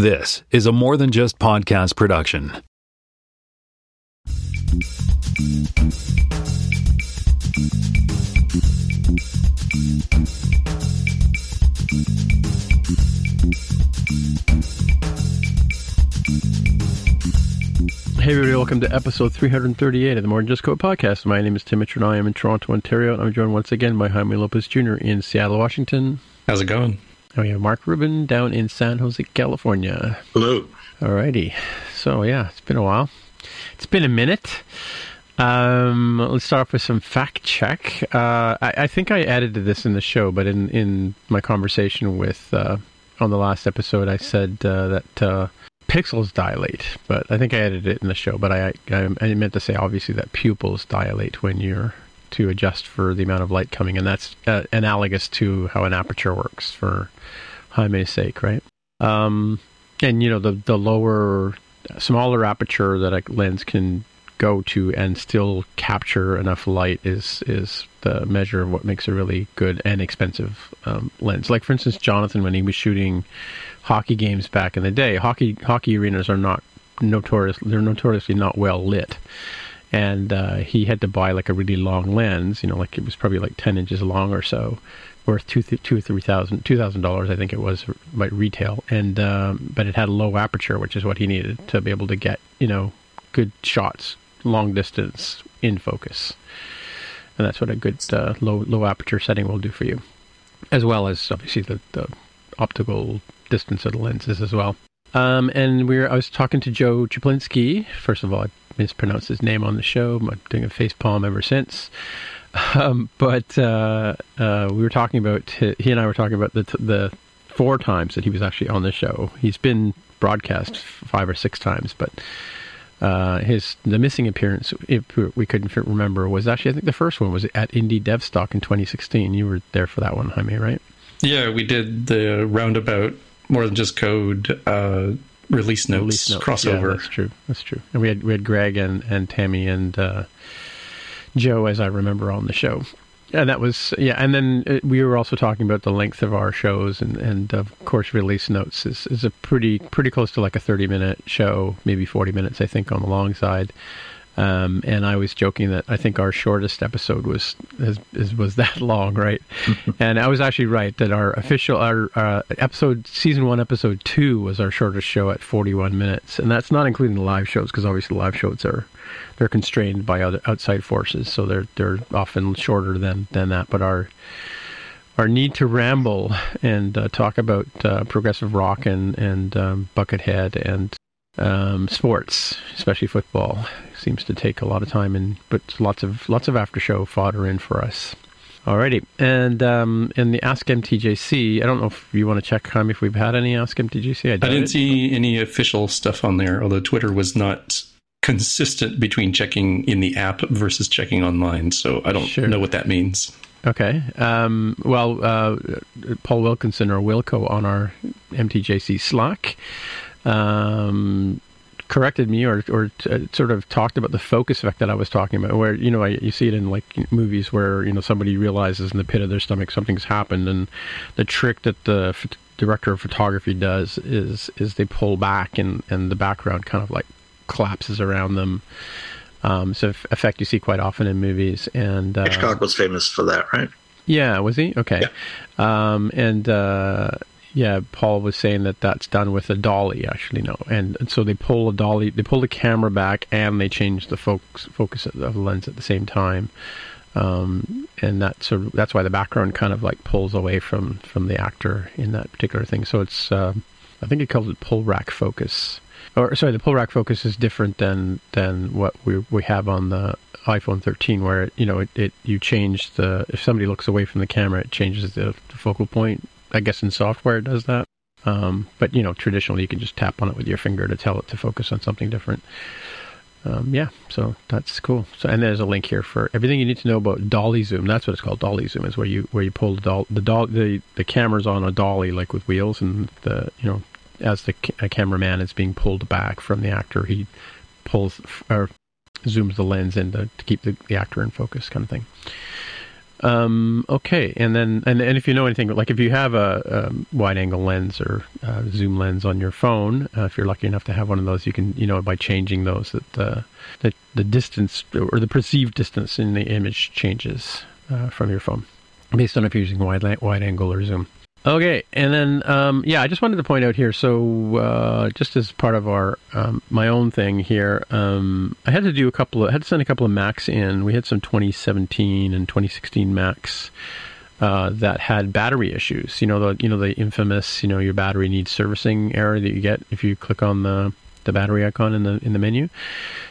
This is a More Than Just Podcast production. Hey everybody, welcome to episode 338 of the More Than Just Code podcast. My name is Tim Mitchell and I am in Toronto, Ontario, and I'm joined once again by Jaime Lopez Jr. in Seattle, Washington. How's it going? And we have Mark Rubin down in San Jose, California. Hello. Alrighty. So yeah, it's been a while. It's been a minute. Let's start off with some fact check. I think I added to this in the show, but in my conversation with on the last episode, I said that pixels dilate. But I think I added it in the show. But I meant to say obviously that pupils dilate when you're to adjust for the amount of light coming, and that's analogous to how an aperture works for Jaime's sake, right? And you know, the lower, smaller aperture that a lens can go to and still capture enough light is the measure of what makes a really good and expensive lens. Like for instance, Jonathan, when he was shooting hockey games back in the day, hockey arenas are notoriously not well lit. And he had to buy like a really long lens, you know, like it was probably like 10 inches long or so, worth $2,000, I think it was, by retail. And but it had a low aperture, which is what he needed to be able to get, you know, good shots, long distance, in focus. And that's what a good low aperture setting will do for you, as well as obviously the optical distance of the lenses as well. And I was talking to Joe Chuplinsky. First of all, I mispronounced his name on the show. I'm doing a facepalm ever since. We were talking about, he and I were talking about the four times that he was actually on the show. He's been broadcast 5 or 6 times, but the missing appearance, if we couldn't remember, was actually, I think the first one was at Indie DevStock in 2016. You were there for that one, Jaime, right? Yeah, we did the roundabout More Than Just Code release notes crossover. Yeah, that's true. And we had Greg and Tammy and Joe, as I remember, on the show. And that was, yeah. And then we were also talking about the length of our shows, and of course, release notes is a pretty close to like a 30-minute show, maybe 40 minutes, I think, on the long side. And I was joking that I think our shortest episode was that long, right? And I was actually right that our official episode, season 1, episode 2, was our shortest show at 41 minutes, and that's not including the live shows, because obviously the live shows they're constrained by other outside forces, so they're often shorter than that. But our need to ramble and talk about progressive rock and Buckethead and sports, especially football, seems to take a lot of time, and but lots of after show fodder in for us. Alrighty, and in the Ask MTJC, I don't know if you want to check, Jaime, if we've had any Ask MTJC. I didn't see any official stuff on there, although Twitter was not consistent between checking in the app versus checking online, so I don't know what that means. Okay. Paul Wilkinson, or Wilco, on our MTJC Slack, corrected me or sort of talked about the focus effect that I was talking about, where, you know, you see it in like movies where, you know, somebody realizes in the pit of their stomach something's happened, and the trick that the director of photography does is they pull back and the background kind of like collapses around them. So effect you see quite often in movies, and Hitchcock was famous for that, right? Yeah, was he? Okay. Yeah. Yeah, Paul was saying that that's done with a dolly, actually, no. And so they pull a dolly, they pull the camera back, and they change the focus of the lens at the same time. And that's why the background kind of like pulls away from the actor in that particular thing. So it's, I think he calls it pull rack focus. Or sorry, the pull rack focus is different than what we have on the iPhone 13, where if somebody looks away from the camera, it changes the focal point. I guess in software it does that. But, you know, traditionally you can just tap on it with your finger to tell it to focus on something different. Yeah, so that's cool. So, and there's a link here for everything you need to know about dolly zoom. That's what it's called. Dolly zoom is where you pull the camera's on a dolly, like with wheels, and the, you know, as the cameraman is being pulled back from the actor, he zooms the lens in to keep the actor in focus, kind of thing. Okay, and then and if you know anything, like if you have a wide-angle lens or zoom lens on your phone, if you're lucky enough to have one of those, you can, you know, by changing those, that the distance or the perceived distance in the image changes from your phone based on if you're using wide-angle or zoom. Okay, and then I just wanted to point out here. So just as part of our my own thing here, I had to do send a couple of Macs in. We had some 2017 and 2016 Macs that had battery issues. You know the infamous your battery needs servicing error that you get if you click on the battery icon in the menu.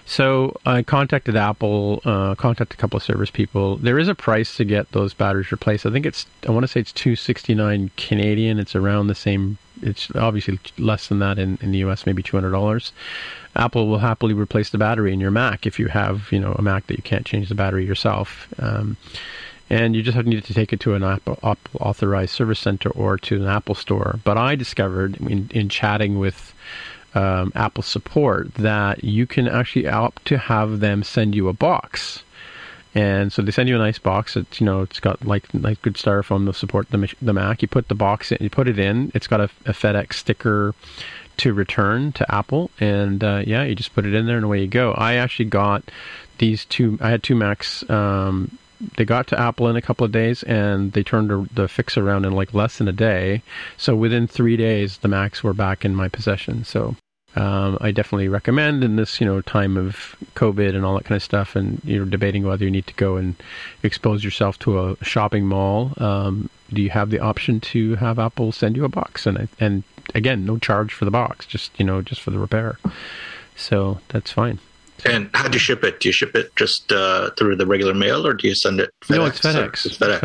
So I contacted Apple, contacted a couple of service people. There is a price to get those batteries replaced. I want to say it's $269 Canadian. It's around the same. It's obviously less than that in the US, maybe $200. Apple will happily replace the battery in your Mac if you have, a Mac that you can't change the battery yourself. And you just need to take it to an Apple authorized service center or to an Apple store. But I discovered in chatting with Apple support that you can actually opt to have them send you a box, and so they send you a nice box. It's it's got like good styrofoam to support the Mac. You put the box in, you put it in. It's got a FedEx sticker to return to Apple, and you just put it in there and away you go. I actually got these two. I had two Macs. They got to Apple in a couple of days, and they turned the fix around in less than a day. So within 3 days, the Macs were back in my possession. So I definitely recommend in this time of COVID and all that kind of stuff, and you're debating whether you need to go and expose yourself to a shopping mall. Do you have the option to have Apple send you a box? And again, no charge for the box, just for the repair. So that's fine. And how do you ship it? Do you ship it just through the regular mail, or do you send it FedEx? No, it's FedEx. It's FedEx.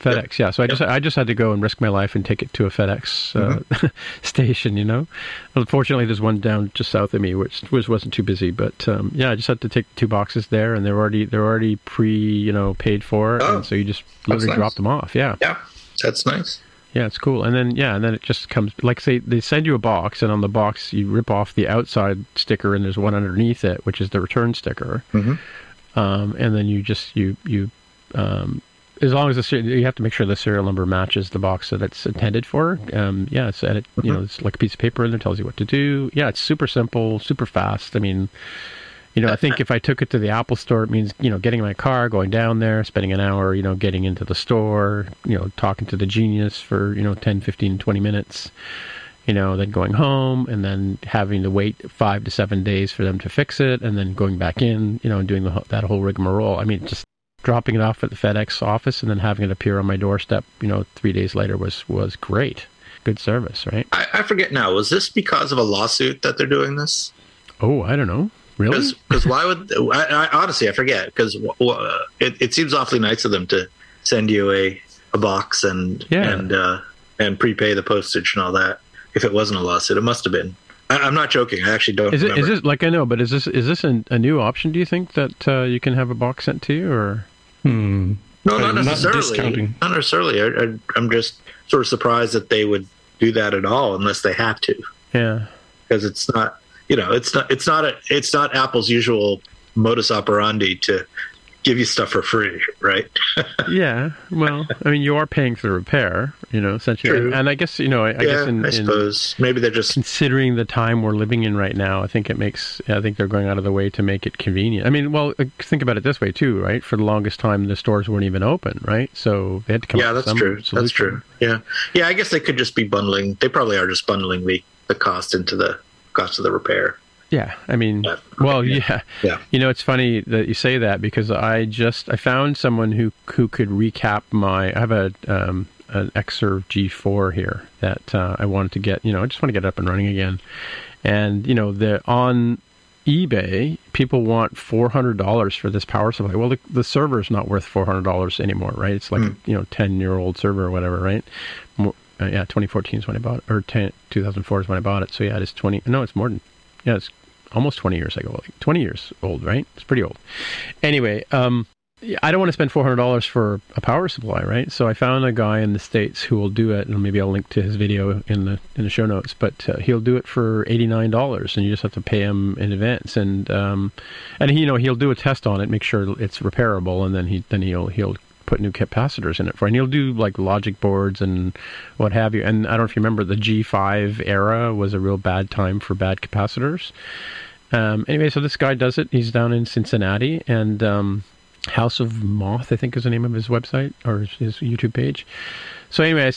FedEx. Yep. Yeah. So I just had to go and risk my life and take it to a FedEx station. Unfortunately, there's one down just south of me, which wasn't too busy. But I just had to take the two boxes there, and they're already paid for, and so you just literally drop them off. Yeah. Yeah, that's nice. Yeah, it's cool. And then, it just comes, they send you a box, and on the box, you rip off the outside sticker, and there's one underneath it, which is the return sticker. Mm-hmm. And then you just, as long as you have to make sure the serial number matches the box that it's intended for. It's like a piece of paper in there, tells you what to do. Yeah, it's super simple, super fast. I mean, I think if I took it to the Apple store, it means, getting in my car, going down there, spending an hour, getting into the store, talking to the genius for, 10, 15, 20 minutes, then going home and then having to wait 5 to 7 days for them to fix it and then going back in, and doing that whole rigmarole. I mean, just dropping it off at the FedEx office and then having it appear on my doorstep, 3 days later was great. Good service, right? I forget now. Was this because of a lawsuit that they're doing this? Oh, I don't know. Really? Because why would I honestly forget? Because it seems awfully nice of them to send you a box and prepay the postage and all that. If it wasn't a lawsuit, it must have been. I'm not joking. I actually don't. Remember. Is this like I know? But is this a new option? Do you think that you can have a box sent to you or? No, not necessarily. Not necessarily. I'm just sort of surprised that they would do that at all unless they have to. Yeah, because it's not. It's not Apple's usual modus operandi to give you stuff for free, right? Yeah. Well, I mean, you are paying for the repair, essentially. True. And I guess, I suppose maybe they're just considering the time we're living in right now. I think they're going out of the way to make it convenient. I mean, well, think about it this way too, right? For the longest time, the stores weren't even open, right? So they had to come. Yeah, that's true. Solution. That's true. Yeah. Yeah. I guess they could just be bundling. They probably are just bundling the cost into the cost of the repair. Yeah, I mean, well, yeah. It's funny that you say that because I found someone who could recap I have an Xserve G4 here that I wanted to get. I just want to get it up and running again. And on eBay, people want $400 for this power supply. Well, the server is not worth $400 anymore, right? It's like a 10-year-old server or whatever, right? 2014 is when I bought it, or 2004 is when I bought it. So yeah, it's 20. No, it's more than. Yeah, it's almost 20 years ago. Like 20 years old, right? It's pretty old. Anyway, I don't want to spend $400 for a power supply, right? So I found a guy in the States who will do it, and maybe I'll link to his video in the show notes. But he'll do it for $89, and you just have to pay him in advance. And he'll do a test on it, make sure it's repairable, and then he'll put new capacitors in it for. And you'll do like logic boards and what have you. And I don't know if you remember, the G5 era was a real bad time for bad capacitors. Anyway, so this guy does it. He's down in Cincinnati, and House of Moth, I think, is the name of his website or his YouTube page. So anyway,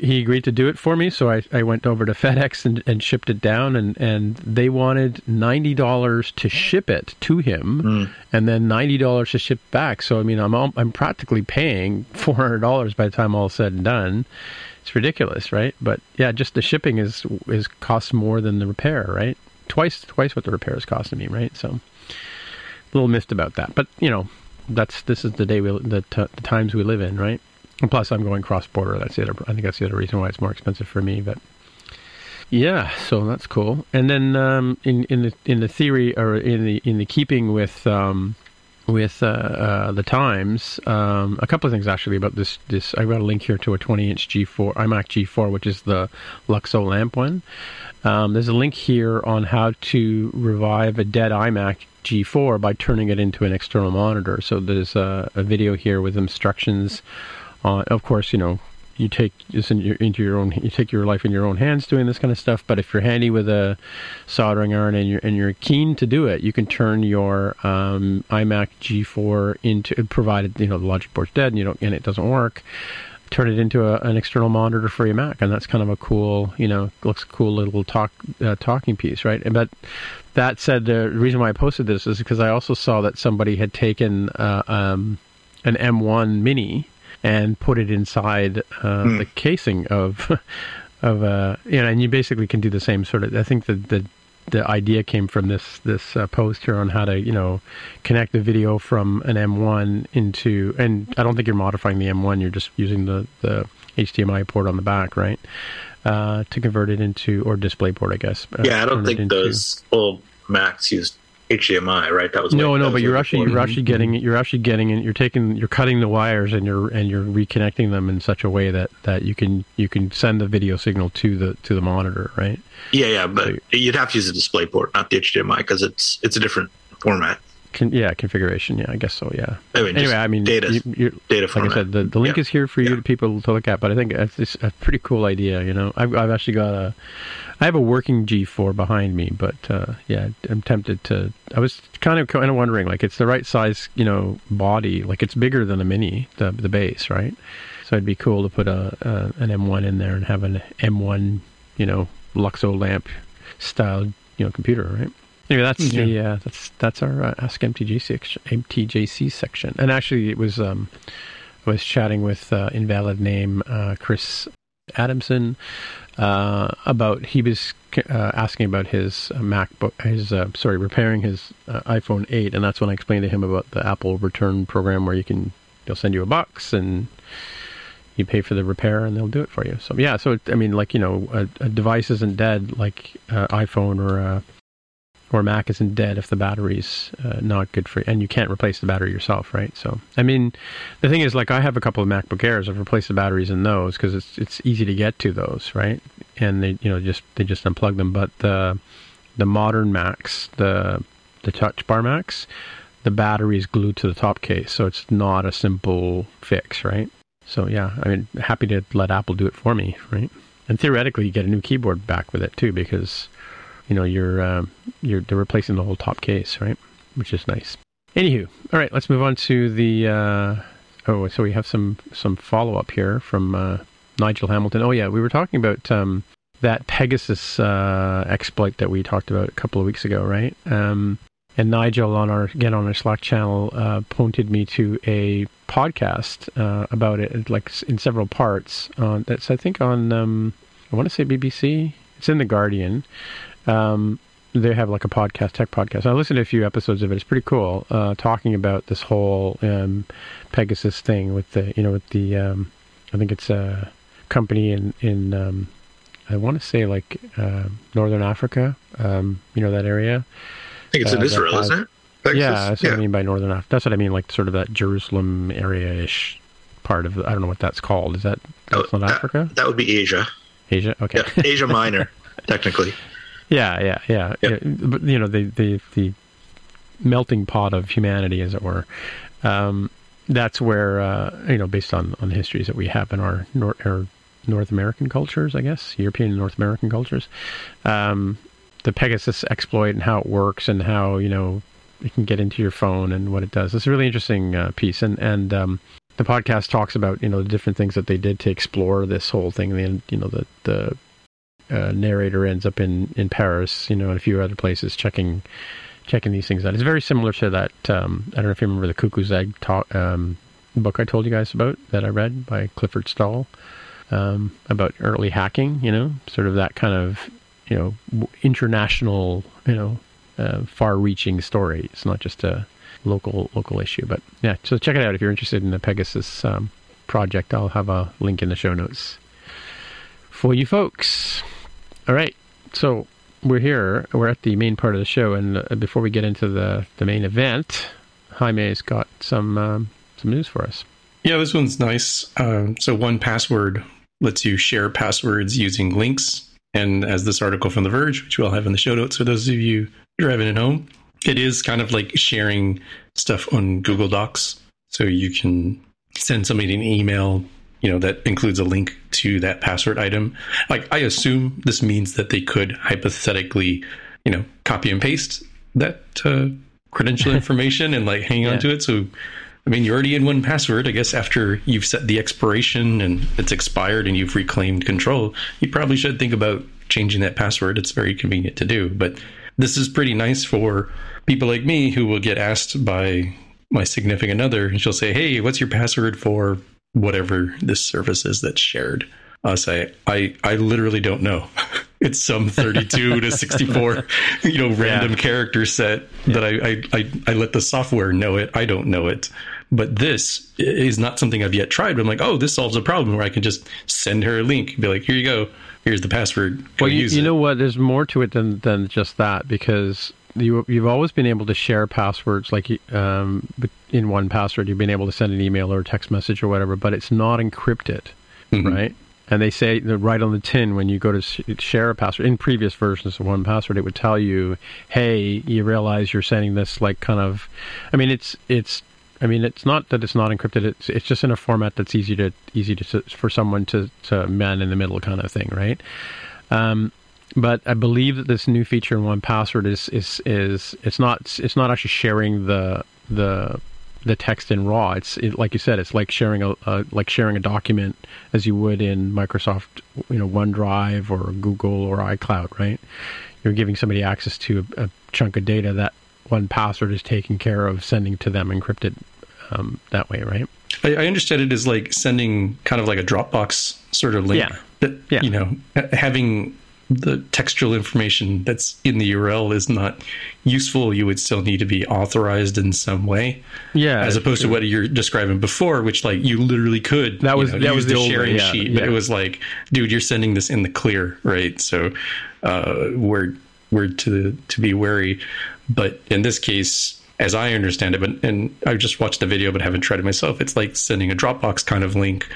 he agreed to do it for me, so I went over to FedEx and shipped it down, and they wanted $90 to ship it to him, and then $90 to ship back. So I mean, I'm practically paying $400 by the time all said and done. It's ridiculous, right? But yeah, just the shipping is costs more than the repair, right? Twice what the repair is costing me, right? So a little miffed about that, but you know, this is the day the times we live in, right? And plus, I'm going cross-border. I think that's the other reason why it's more expensive for me. But yeah, so that's cool. And then in the theory, or in the keeping with the times, a couple of things actually about this. I got a link here to a 20-inch G4 iMac G4, which is the Luxo lamp one. There's a link here on how to revive a dead iMac G4 by turning it into an external monitor. So there's a video here with instructions. Of course, you know, you take this you take your life in your own hands doing this kind of stuff. But if you're handy with a soldering iron and you're keen to do it, you can turn your iMac G4 into, provided you know the logic board's dead and it doesn't work, turn it into an external monitor for your Mac, and that's kind of a cool, looks cool little talking piece, right? But that said, the reason why I posted this is because I also saw that somebody had taken an M1 Mini and put it inside the casing and you basically can do the same sort of. I think the idea came from this post here on how to connect the video from an M1 into, and I don't think you're modifying the M1. You're just using the HDMI port on the back, right? To convert it into, or display port, I guess. Yeah, I don't think those old Macs used HDMI, right? That was but you're cutting the wires and you're reconnecting them in such a way that you can send the video signal to the monitor, right? Yeah, but you'd have to use the display port, not the HDMI, because it's a different format. Configuration. Yeah, I guess so. Yeah. I mean, data. Data format. Like I said, the link is here for you people to look at. But I think it's a pretty cool idea. I've actually got I have a working G4 behind me, but I'm tempted to. I was kind of wondering, like, it's the right size, body. Like, it's bigger than a Mini, the base, right? So it'd be cool to put an M1 in there and have an M1, Luxo lamp style, computer, right? Anyway, that's our Ask MTJC section. And actually, it was I was chatting with invalid name Chris Adamson about asking about his MacBook, repairing his iPhone 8, and that's when I explained to him about the Apple return program where they'll send you $1 and you pay for the repair and they'll do it for you. So yeah, a device isn't dead like iPhone or Mac isn't dead if the battery's not good for you. And you can't replace the battery yourself, right? So, I mean, the thing is, like, I have a couple of MacBook Airs. I've replaced the batteries in those because it's easy to get to those, right? And they just unplug them. But the modern Macs, the Touch Bar Macs, the battery is glued to the top case. So it's not a simple fix, right? So, yeah, I mean, happy to let Apple do it for me, right? And theoretically, you get a new keyboard back with it, too, because they're replacing the whole top case, right? Which is nice. Anywho, all right, let's move on to the so we have some follow up here from Nigel Hamilton. Oh yeah, we were talking about that Pegasus exploit that we talked about a couple of weeks ago, right? And Nigel on our Slack channel pointed me to a podcast about it, like in several parts. That's I think on I want to say BBC. It's in The Guardian. They have like a podcast, tech podcast. I listened to a few episodes of it. It's pretty cool, talking about this whole Pegasus thing with the I think it's a company in I want to say like Northern Africa, that area. I think it's in Israel, isn't it? Pegasus? Yeah, that's what I mean by Northern Africa. That's what I mean, like sort of that Jerusalem area-ish part of, I don't know what that's called. Is that North Africa? That would be Asia. Asia? Okay. Yeah, Asia Minor, technically. Yeah. Yep. But, the melting pot of humanity, as it were. that's where, based on the histories that we have in our North American cultures, I guess, European and North American cultures, the Pegasus exploit and how it works and how, it can get into your phone and what it does. It's a really interesting piece. And the podcast talks about, the different things that they did to explore this whole thing. And, the narrator ends up in Paris, and a few other places checking these things out. It's very similar to that, I don't know if you remember the Cuckoo's Egg book I told you guys about that I read by Clifford Stoll, about early hacking, sort of that kind of, international, far-reaching story. It's not just a local issue. But yeah, so check it out if you're interested in the Pegasus project. I'll have a link in the show notes for you folks. All right, so we're here. We're at the main part of the show, and before we get into the main event, Jaime's got some news for us. Yeah, this one's nice. So 1Password lets you share passwords using links. And as this article from The Verge, which we'll have in the show notes for those of you driving at home, it is kind of like sharing stuff on Google Docs. So you can send somebody an email, that includes a link to that password item. Like, I assume this means that they could hypothetically, copy and paste that credential information and hang on to it. So, you're already in 1Password. I guess after you've set the expiration and it's expired and you've reclaimed control, you probably should think about changing that password. It's very convenient to do. But this is pretty nice for people like me who will get asked by my significant other, and she'll say, hey, what's your password for whatever this service is that's shared? I'll say, I literally don't know. It's some 32 to 64, random character set that I let the software know it. I don't know it. But this is not something I've yet tried. But I'm like, oh, this solves a problem where I can just send her a link, be like, here you go. Here's the password. Well, you know what? There's more to it than just that, because you've always been able to share passwords, like in 1Password, you've been able to send an email or a text message or whatever, but it's not encrypted, right? And they say right on the tin, when you go to share a password, in previous versions of 1Password, it would tell you, hey, you realize you're sending this it's not that it's not encrypted. It's just in a format that's easy to for someone to man in the middle kind of thing, right? But I believe that this new feature in 1Password is it's not actually sharing the text in raw. Like you said, it's like sharing a document as you would in Microsoft, OneDrive or Google or iCloud, right? You're giving somebody access to a chunk of data that 1Password is taking care of sending to them encrypted that way, right? I understand it is like sending kind of like a Dropbox sort of link. Yeah. Having the textual information that's in the URL is not useful. You would still need to be authorized in some way. Yeah. As opposed to what you're describing before, which you literally could. That was the sharing sheet, but it was like, dude, you're sending this in the clear, right? So we're to be wary. But in this case, as I understand it, and I've just watched the video but haven't tried it myself, it's like sending a Dropbox kind of link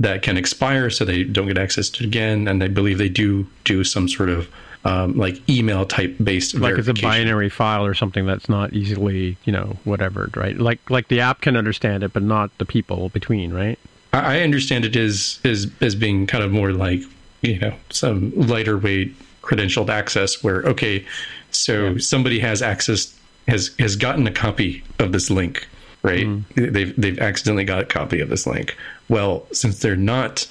that can expire so they don't get access to it again. And I believe they do some sort of email type based verification. Like it's a binary file or something that's not easily, whatevered, right? Like the app can understand it, but not the people between, right? I understand it as being kind of more like, some lighter weight credentialed access where, okay, so somebody has access, has gotten a copy of this link, right? Mm. They've accidentally got a copy of this link. Well, since they're not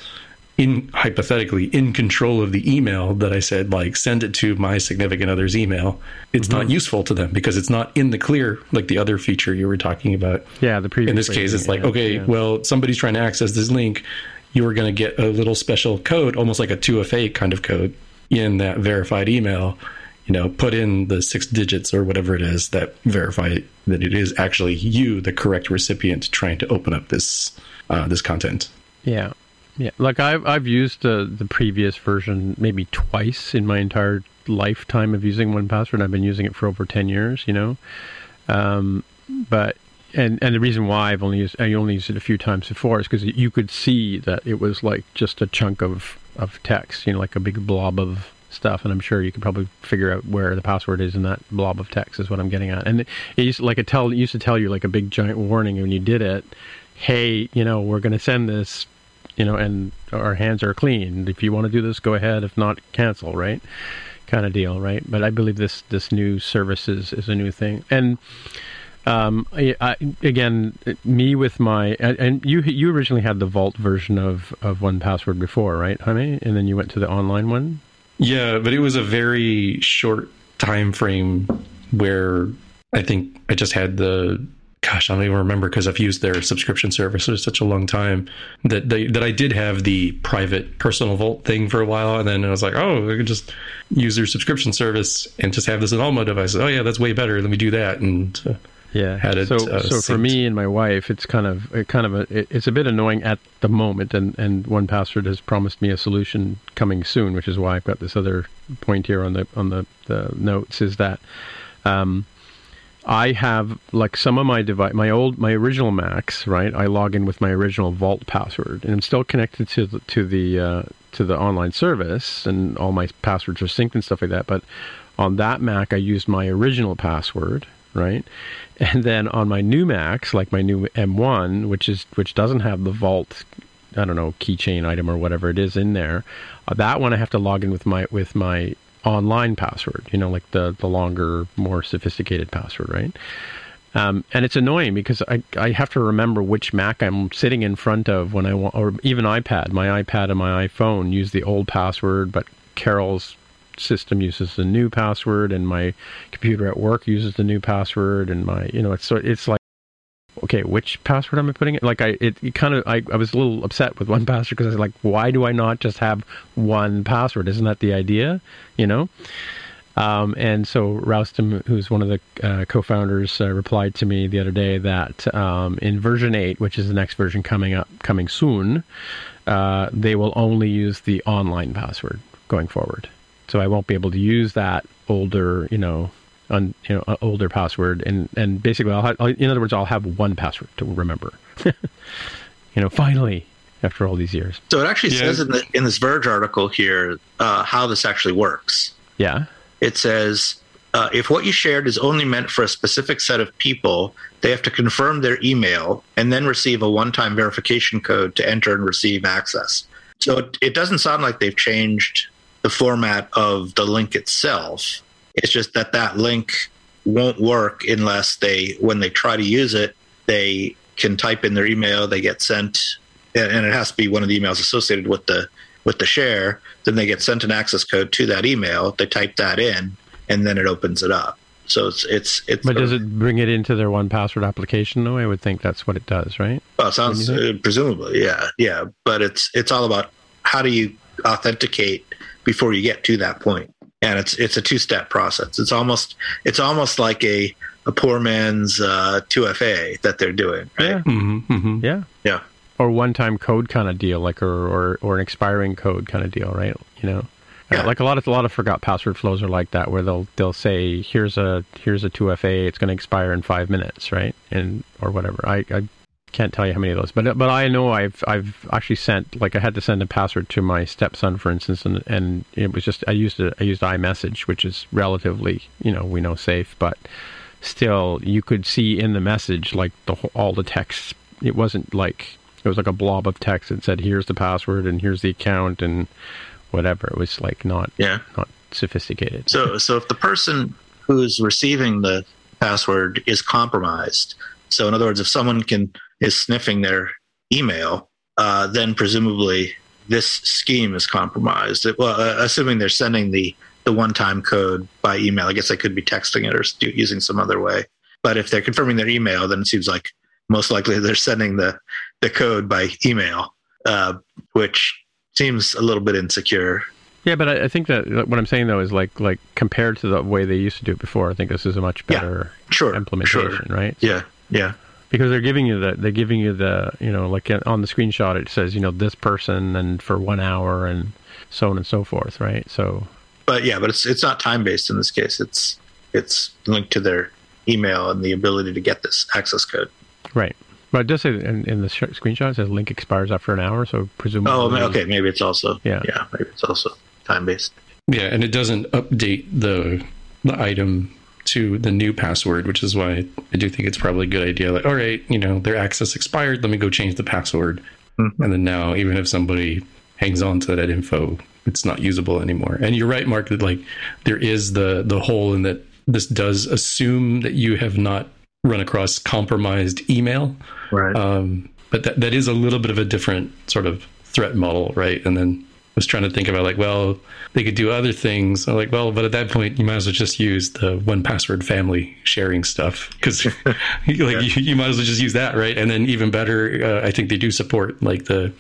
hypothetically in control of the email that I said, send it to my significant other's email, it's not useful to them because it's not in the clear, like the other feature you were talking about. Yeah, the previous. In this case, it's well, somebody's trying to access this link. You are going to get a little special code, almost like a 2FA kind of code in that verified email. Put in the 6 digits or whatever it is that verify that it is actually you, the correct recipient, trying to open up this content. Yeah. Yeah. I've used the previous version maybe twice in my entire lifetime of using 1Password. I've been using it for over 10 years, And the reason why I only used it a few times before is because you could see that it was like just a chunk of text, like a big blob of stuff, and I'm sure you could probably figure out where the password is in that blob of text, is what I'm getting at. And it used to tell you like a big giant warning when you did it. hey, you know, we're going to send this, you know, and our hands are clean. If you want to do this, go ahead. If not, cancel, right? Kind of deal, right? But I believe this new service is a new thing. And again, me with my, and you originally had the Vault version of 1Password before, right, Jaime? And then you went to the online one? Yeah, but it was a very short time frame where I think I just had the, gosh, I don't even remember because I've used their subscription service for such a long time, that I did have the private personal Vault thing for a while. And then I was like, oh, I could just use their subscription service and just have this in all my devices. Oh yeah, that's way better. Let me do that. And yeah, had it, so for me and my wife, it's it's a bit annoying at the moment, and 1Password has promised me a solution coming soon, which is why I've got this other point here on the notes, is that I have, like, some of my device, my original Macs, right? I log in with my original Vault password, and I'm still connected to the online service, and all my passwords are synced and stuff like that. But on that Mac, I used my original password, right? And then on my new Macs, like my new M1, which doesn't have the Vault, I don't know, keychain item or whatever it is in there, that one I have to log in with my online password, you know, like the longer, more sophisticated password, right? And it's annoying because I have to remember which Mac I'm sitting in front of when I want, or even iPad. My iPad and my iPhone use the old password, but Carol's system uses the new password, and my computer at work uses the new password, and my, you know, it's like, okay, which password am I putting in? Like, I was a little upset with 1Password because I was like, why do I not just have 1Password? Isn't that the idea, you know? And so Roustam, who's one of the co-founders, replied to me the other day that in version 8, which is the next version coming soon, they will only use the online password going forward. So I won't be able to use that older, you know, older password, and basically, in other words, I'll have 1Password to remember. You know, finally, after all these years. So it actually says in this Verge article here how this actually works. Yeah, it says if what you shared is only meant for a specific set of people, they have to confirm their email and then receive a one-time verification code to enter and receive access. So it doesn't sound like they've changed the format of the link itself. It's just that link won't work unless when they try to use it, they can type in their email, they get sent, and it has to be one of the emails associated with the share. Then they get sent an access code to that email. They type that in, and then it opens it up. So it's. But does it bring it into their 1Password application? No, I would think that's what it does, right? Well, it sounds presumably, yeah. But it's all about how do you authenticate before you get to that point. And it's a two-step process. It's almost like a poor man's 2FA that they're doing, right? Yeah. Mm-hmm, mm-hmm. Yeah. Or one-time code kind of deal, like or an expiring code kind of deal, right? You know, like a lot of forgot password flows are like that, where they'll say here's a 2FA, it's going to expire in 5 minutes, right? And or whatever. I can't tell you how many of those, but I know I've actually sent, like, I had to send a password to my stepson, for instance, and it was just I used iMessage, which is relatively, you know, we know safe, but still you could see in the message like all the text. It wasn't like it was like a blob of text that said here's the password and here's the account and whatever. It was like not sophisticated. So if the person who's receiving the password is compromised, so in other words, if someone is sniffing their email, then presumably this scheme is compromised. Assuming they're sending the one-time code by email. I guess they could be texting it or using some other way. But if they're confirming their email, then it seems like most likely they're sending the code by email, which seems a little bit insecure. Yeah, but I think that what I'm saying, though, is like compared to the way they used to do it before, I think this is a much better implementation, right? Yeah, yeah. Because they're giving you the, you know, like on the screenshot, it says, you know, this person and for 1 hour and so on and so forth, right? So, but it's not time based in this case. It's linked to their email and the ability to get this access code. Right. But it does say in the screenshot, it says link expires after an hour. So presumably. Oh, okay. Maybe it's also. Yeah. Yeah. Maybe it's also time based. Yeah. And it doesn't update the item to the new password, which is why I do think it's probably a good idea. Like, all right, you know, their access expired. Let me go change the password. Mm-hmm. And then now, even if somebody hangs on to that info, it's not usable anymore. And you're right, Mark, that like there is the hole in that this does assume that you have not run across compromised email. Right. But that is a little bit of a different sort of threat model, right? And then I was trying to think about like, well, they could do other things. I'm like, well, but at that point, you might as well just use the 1Password family sharing stuff because like you might as well just use that, right? And then even better, I think they do support like the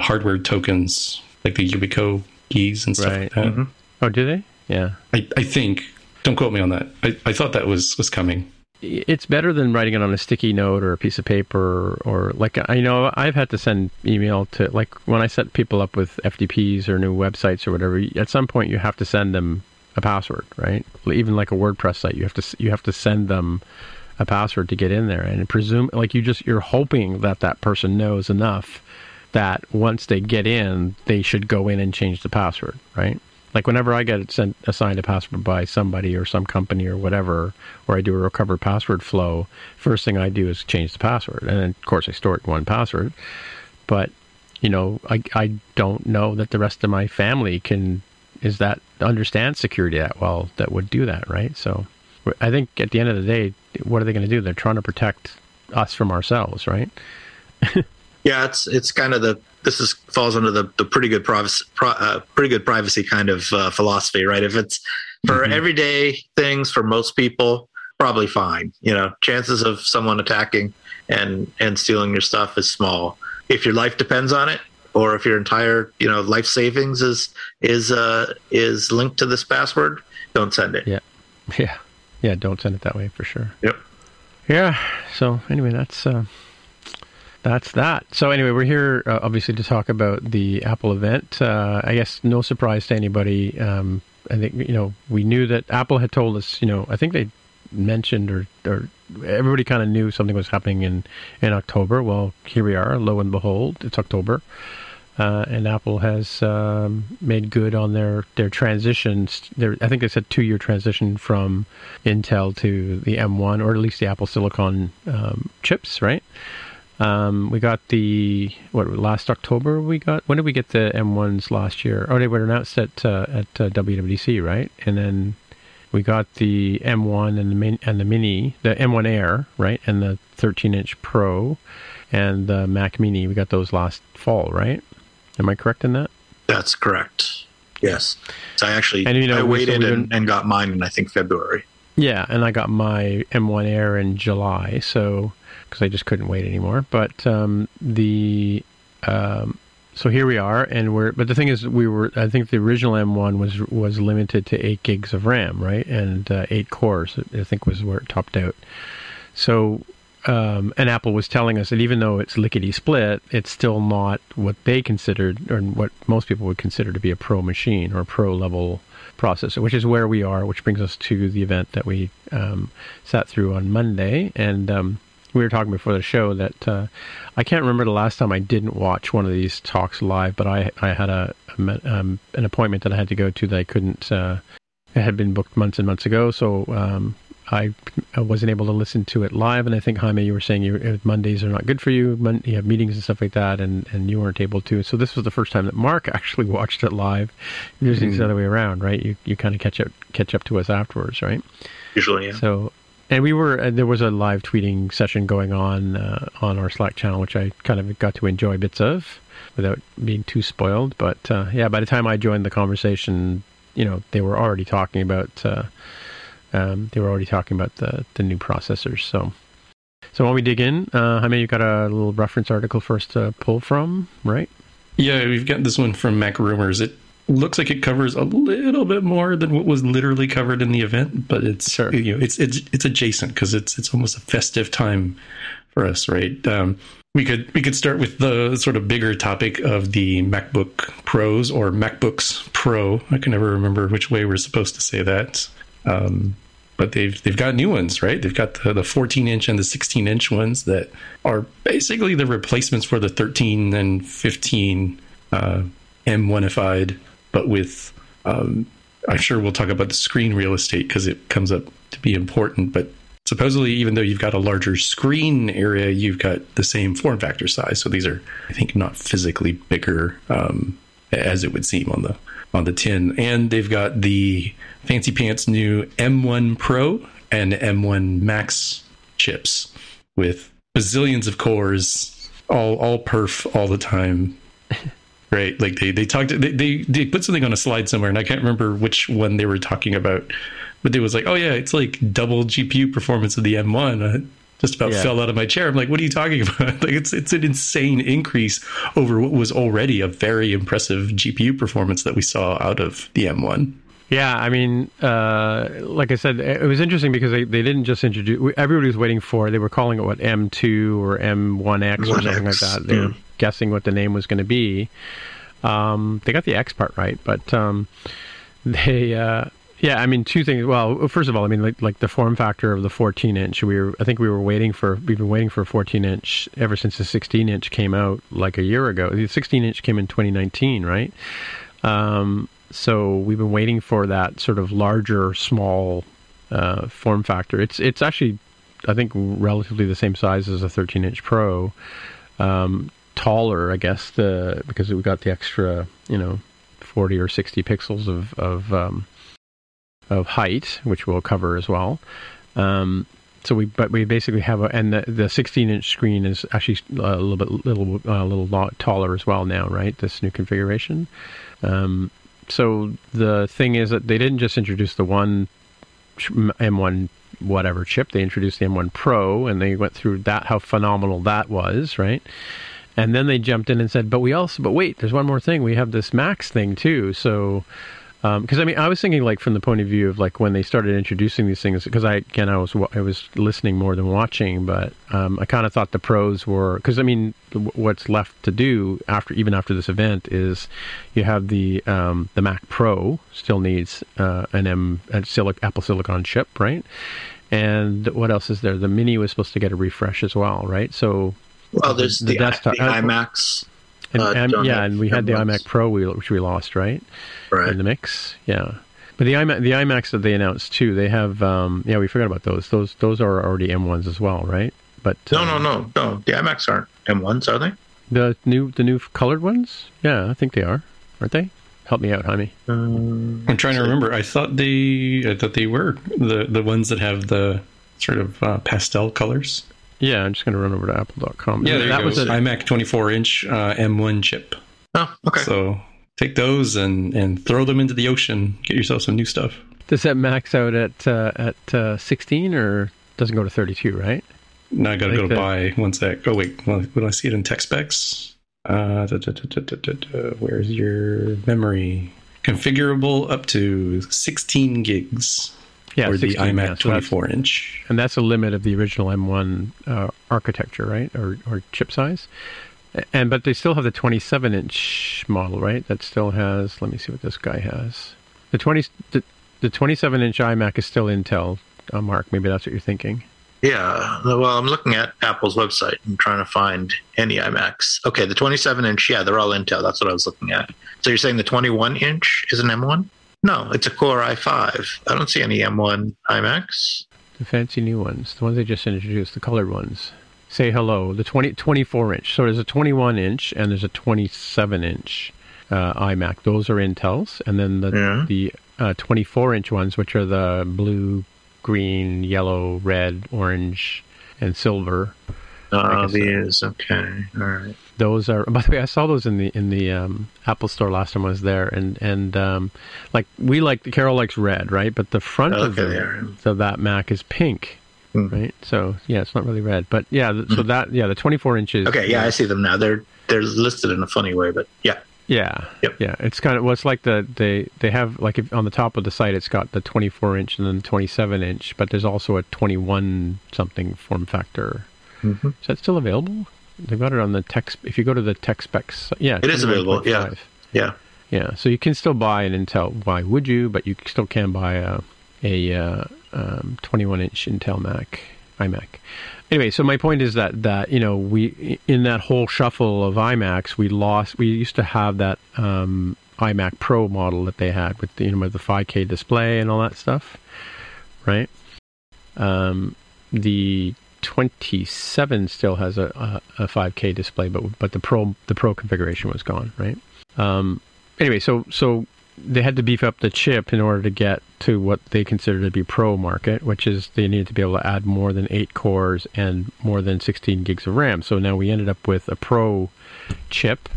hardware tokens, like the Yubico keys and stuff like that. Mm-hmm. Oh, do they? Yeah. I think. Don't quote me on that. I thought that was coming. It's better than writing it on a sticky note or a piece of paper or like, I know I've had to send email to, like when I set people up with FTPs or new websites or whatever, at some point you have to send them a password, right? Even like a WordPress site, you have to send them a password to get in there, and presume like you're hoping that person knows enough that once they get in, they should go in and change the password, right? Like whenever I get assigned a password by somebody or some company or whatever, or I do a recovered password flow, first thing I do is change the password. And then, of course, I store it in 1Password. But, you know, I don't know that the rest of my family understands security that well that would do that, right? So I think at the end of the day, what are they going to do? They're trying to protect us from ourselves, right? Yeah, it's kind of falls under the pretty good privacy kind of philosophy, right? If it's for everyday things for most people, probably fine. You know, chances of someone attacking and stealing your stuff is small. If your life depends on it, or if your entire life savings is linked to this password, don't send it. Yeah. Don't send it that way for sure. Yep. Yeah. So anyway, that's. That's that. So anyway, we're here obviously to talk about the Apple event. I guess no surprise to anybody. I think, we knew that Apple had told us, I think they mentioned or everybody kind of knew something was happening in October. Well, here we are, lo and behold, it's October. And Apple has made good on their transitions. I think they said 2-year transition from Intel to the M1, or at least the Apple Silicon chips, right? We got last October when did we get the M1s last year? Oh, they were announced at WWDC, right? And then we got the M1 and the Mini, the M1 Air, right? And the 13-inch Pro and the Mac Mini, we got those last fall, right? Am I correct in that? That's correct. Yes. So I actually, I waited and got mine in, I think, February. Yeah, and I got my M1 Air in July, so... because I just couldn't wait anymore. But so here we are, and but the thing is, I think the original M1 was limited to 8 gigs of RAM, right? And 8 cores, I think, was where it topped out. So, and Apple was telling us that even though it's lickety-split, it's still not what they considered, or what most people would consider to be a pro machine or a pro-level processor, which is where we are, which brings us to the event that we sat through on Monday, and... we were talking before the show that I can't remember the last time I didn't watch one of these talks live, but I had an appointment that I had to go to that I couldn't. It had been booked months and months ago, so I wasn't able to listen to it live. And I think, Jaime, you were saying Mondays are not good for you. You have meetings and stuff like that, and you weren't able to. So this was the first time that Mark actually watched it live. Usually it's the other way around, right? You kind of catch up to us afterwards, right? Usually, yeah. So. And there was a live tweeting session going on our Slack channel, which I kind of got to enjoy bits of without being too spoiled. But by the time I joined the conversation, they were already talking about the new processors. So while we dig in, Jaime, you got a little reference article for us to pull from, right? Yeah, we've got this one from Mac Rumors. It looks like it covers a little bit more than what was literally covered in the event, but it's sure. It's adjacent because it's almost a festive time for us, right? We could start with the sort of bigger topic of the MacBook Pros or MacBooks Pro. I can never remember which way we're supposed to say that, but they've got new ones, right? They've got the 14-inch and the 16-inch ones that are basically the replacements for the 13 and 15 M1ified. But with I'm sure we'll talk about the screen real estate because it comes up to be important. But supposedly, even though you've got a larger screen area, you've got the same form factor size. So these are, I think, not physically bigger as it would seem on the tin. And they've got the fancy pants new M1 Pro and M1 Max chips with bazillions of cores, all perf all the time. Right, like they put something on a slide somewhere, and I can't remember which one they were talking about, but they was like, oh yeah, it's like double GPU performance of the M1. I just about fell out of my chair. I'm like, what are you talking about? Like it's an insane increase over what was already a very impressive GPU performance that we saw out of the M1. Yeah, I mean, like I said, it was interesting because they didn't just introduce... Everybody was waiting for... They were calling it, what, M2 or M1X or something like that. They were guessing what the name was going to be. They got the X part right, but they... yeah, I mean, two things. Well, first of all, I mean, like the form factor of the 14-inch. We've been waiting for a 14-inch ever since the 16-inch came out like a year ago. The 16-inch came in 2019, right? So we've been waiting for that sort of larger, small form factor. It's actually, I think, relatively the same size as a 13-inch Pro. Taller, I guess, because we got the extra, 40 or 60 pixels of height, which we'll cover as well. So we basically have the 16-inch screen is actually a little taller as well now, right? This new configuration. So the thing is that they didn't just introduce the one M1 whatever chip. They introduced the M1 Pro, and they went through that, how phenomenal that was, right? And then they jumped in and said, but wait, there's one more thing. We have this Max thing too. So, because I mean, I was thinking like from the point of view of like when they started introducing these things, because I was listening more than watching, but I kind of thought the pros were, because I mean, what's left to do after this event is you have the Mac Pro still needs Apple Silicon chip, right? And what else is there? The Mini was supposed to get a refresh as well, right? So there's the desktop, the iMacs. And we had the iMac Pro, which we lost, right? In the mix, yeah. But the iMacs that they announced too, they have, we forgot about those. Those are already M1s as well, right? But no. The iMacs aren't M1s, are they? The new colored ones? Yeah, I think they are, aren't they? Help me out, Jaime. I'm trying to remember. I thought they were the ones that have the sort of pastel colors. Yeah, I'm just going to run over to Apple.com. Yeah, that was an iMac 24-inch M1 chip. Oh, okay. So take those and throw them into the ocean. Get yourself some new stuff. Does that max out at 16 or doesn't go to 32, right? No, I got to go to buy. One sec. Oh, wait. Will I see it in tech specs? Where's your memory? Configurable up to 16 gigs. Yeah, or 16, the iMac 24-inch. And that's the limit of the original M1 architecture, right? Or chip size. But they still have the 27-inch model, right? That still has... Let me see what this guy has. The 27-inch iMac is still Intel, Mark. Maybe that's what you're thinking. Yeah. Well, I'm looking at Apple's website and trying to find any iMacs. Okay, the 27-inch, yeah, they're all Intel. That's what I was looking at. So you're saying the 21-inch is an M1? No, it's a Core i5. I don't see any M1 iMacs. The fancy new ones, the ones they just introduced, the colored ones. Say hello, the 24-inch. So there's a 21-inch and there's a 27-inch iMac. Those are Intels. And then the 24-inch ones, which are the blue, green, yellow, red, orange, and silver. These, okay, all right. Those are. By the way, I saw those in the Apple Store last time I was there, and like Carol likes red, right? But the front of that Mac is pink, right? So yeah, it's not really red, but yeah. So that the 24 inches. Okay, yeah, I see them now. They're listed in a funny way, but yeah. Yeah, yep. Yeah. It's kind of it's like they have like on the top of the site, it's got the 24-inch and then the 27-inch, but there's also a 21 something form factor. Mm-hmm. Is that still available? They've got it on the text. If you go to the tech specs, yeah, it is available. Yeah. So you can still buy an Intel. Why would you? But you still can buy a 21-inch Intel iMac. Anyway, so my point is that we in that whole shuffle of iMacs, we used to have that iMac Pro model that they had with the 5K display and all that stuff, right? The 27 still has a 5K display, but the Pro configuration was gone, right? Anyway, so they had to beef up the chip in order to get to what they consider to be Pro market, which is they needed to be able to add more than 8 cores and more than 16 gigs of RAM. So now we ended up with a Pro chip.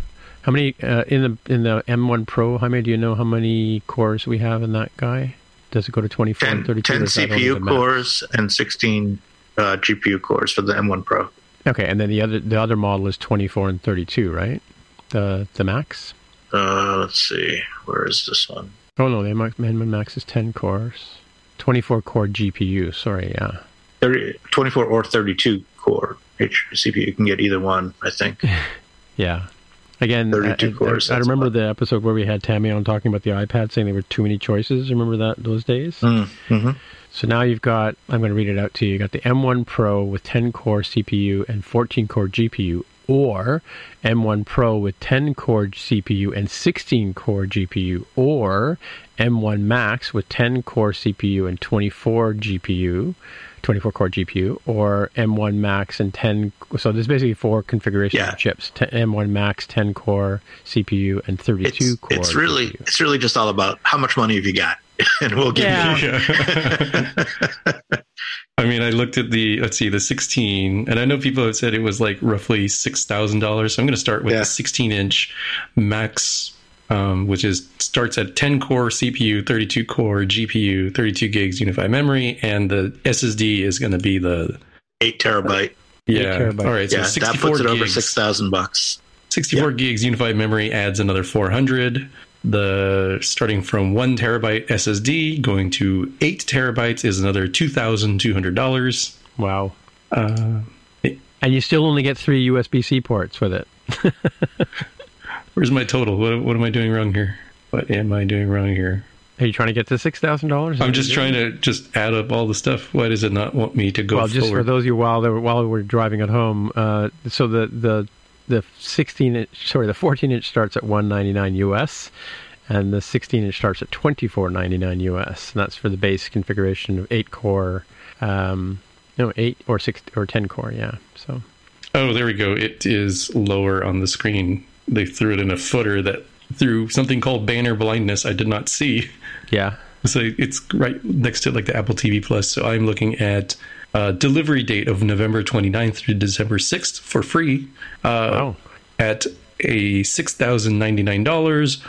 How many in the M1 Pro? How many do you know? How many cores we have in that guy? Does it go to 24 and 32? 10 CPU cores and 16 GPU cores for the M1 Pro. Okay, and then the other model is 24 and 32, right? The Max. Let's see, where is this one? Oh no, the M1 Max is 10 cores, 24 core GPU. Sorry, yeah. 24 or 32 core CPU. You can get either one, I think. Yeah. Again, I remember the episode where we had Tammy on talking about the iPad, saying there were too many choices. Remember those days? Mm-hmm. So now you've got, I'm going to read it out to you. You got the M1 Pro with 10-core CPU and 14-core GPU, or M1 Pro with 10-core CPU and 16-core GPU, or M1 Max with 10-core CPU and 24-core GPU, or M1 Max and 10... So there's basically 4 configurations of chips. M1 Max, 10-core CPU, and 32-core CPU. It's really just all about how much money have you got, and we'll give you... I mean, I looked at the 16, and I know people have said it was like roughly $6,000. So I'm going to start with the 16-inch Max... which starts at 10 core CPU, 32 core GPU, 32 gigs unified memory, and the SSD is going to be the 8 terabyte. Yeah. 8 terabyte. All right. So 64 that puts it over $6,000. 64 gigs unified memory adds another $400. Starting from 1 terabyte SSD going to 8 terabytes is another $2,200. Wow. And you still only get 3 USB-C ports with it. Where's my total? What am I doing wrong here? Are you trying to get to $6,000? I'm just trying to just add up all the stuff. Why does it not want me to go forward? Well, just for those of you while we're driving at home, so the 14-inch starts at $199 US, and the 16-inch starts at $24.99 US, and that's for the base configuration of 8-core, 8 or 6 or 10-core, yeah. So. Oh, there we go. It is lower on the screen. They threw it in a footer that through something called banner blindness I did not see. Yeah. So it's right next to like the Apple TV Plus. So I'm looking at delivery date of November 29th through December 6th for free at a $6,099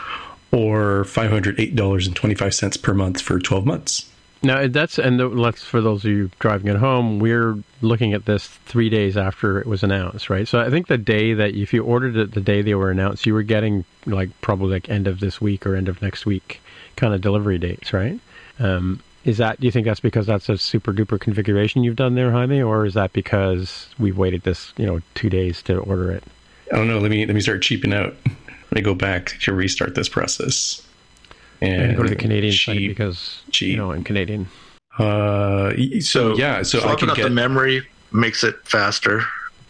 or $508.25 per month for 12 months. Now, for those of you driving at home, we're looking at this 3 days after it was announced, right? So I think the day that, if you ordered it the day they were announced, you were getting probably end of this week or end of next week kind of delivery dates, right? Do you think that's because that's a super duper configuration you've done there, Jaime? Or is that because we've waited this, 2 days to order it? I don't know. Let me start cheaping out. Let me go back to restart this process. And go to the Canadian site because I'm Canadian. So I can get the memory makes it faster,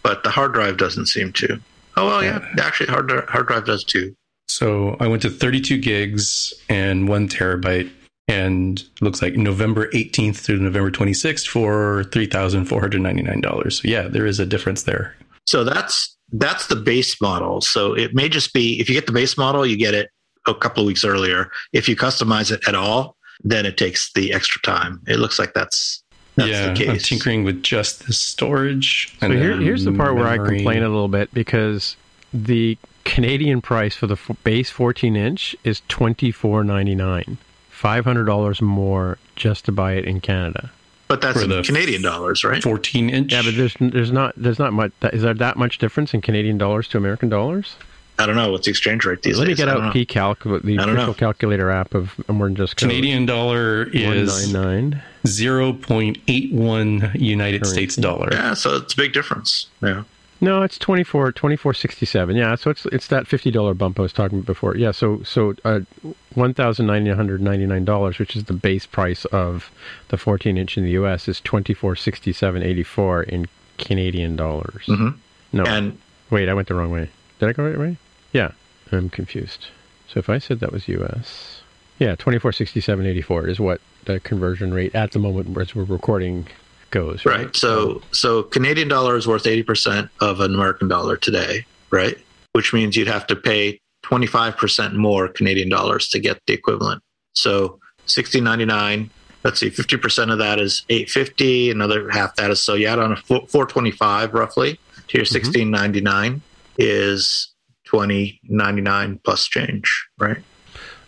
but the hard drive doesn't seem to. Oh well, yeah. Actually, hard drive does too. So I went to 32 gigs and 1 terabyte, and it looks like November 18th through November 26th for $3,499. So yeah, there is a difference there. So that's the base model. So it may just be if you get the base model, you get it a couple of weeks earlier. If you customize it at all, then it takes the extra time. It looks like that's the case. I'm tinkering with just the storage. So here's the part where I complain a little bit, because the Canadian price for the base 14-inch is $24.99, $500 more just to buy it in Canada. But that's in Canadian dollars, right? 14-inch. Yeah, but there's not much. Is there that much difference in Canadian dollars to American dollars? I don't know what's the exchange rate these days. Let me get out pCalc, the official calculator app of, and we're just Canadian dollar is 0.81 United States dollar. Yeah, so it's a big difference. Yeah. No, it's 24.67. Yeah, so it's that $50 bump I was talking about before. Yeah, so $1,999, which is the base price of the 14-inch in the US, is 24.67.84 in Canadian dollars. Mm-hmm. No, wait, I went the wrong way. Did I go right? Yeah, I'm confused. So if I said that was US, yeah, 2467.84 is what the conversion rate at the moment as we're recording goes. Right. So Canadian dollar is worth 80% of an American dollar today, right? Which means you'd have to pay 25% more Canadian dollars to get the equivalent. So $16.99, let's see, 50% of that is $8.50, another half that is, so you add on a $4.25 roughly to your $16.99 is $20.99 plus change, right?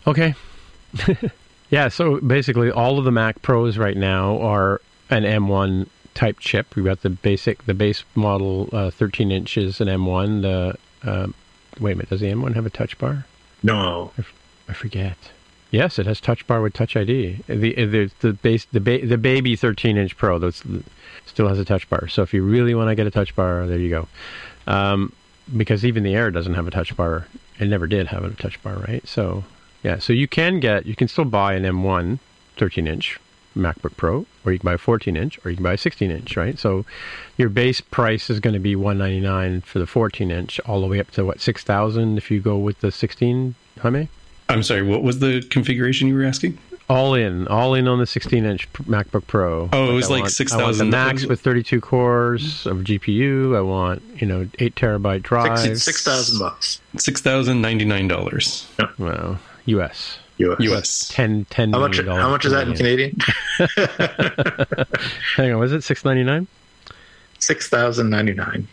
Okay. Yeah, so basically all of the Mac Pros right now are an M1 type chip. We've got the base model 13 inches an M1. Wait a minute, does the M1 have a touch bar? No. I forget. Yes, it has touch bar with Touch ID. The baby 13-inch Pro that's still has a touch bar. So if you really want to get a touch bar, there you go. Because even the Air doesn't have a touch bar. It never did have a touch bar, right? So yeah, so you can still buy an M1 13-inch MacBook Pro, or you can buy a 14-inch, or you can buy a 16-inch, right? So your base price is going to be $199 for the 14-inch, all the way up to what, $6,000 if you go with the 16, Jaime? I'm sorry, what was the configuration you were asking? All in on the 16-inch MacBook Pro. Oh, it was like 6,000. I want the Max with 32 cores of GPU. I want, 8 terabyte drive. $6,000. $6,099. Yeah. Wow, US. US. $10 million. How much is that in Canadian? Hang on, was it $699? $6,099.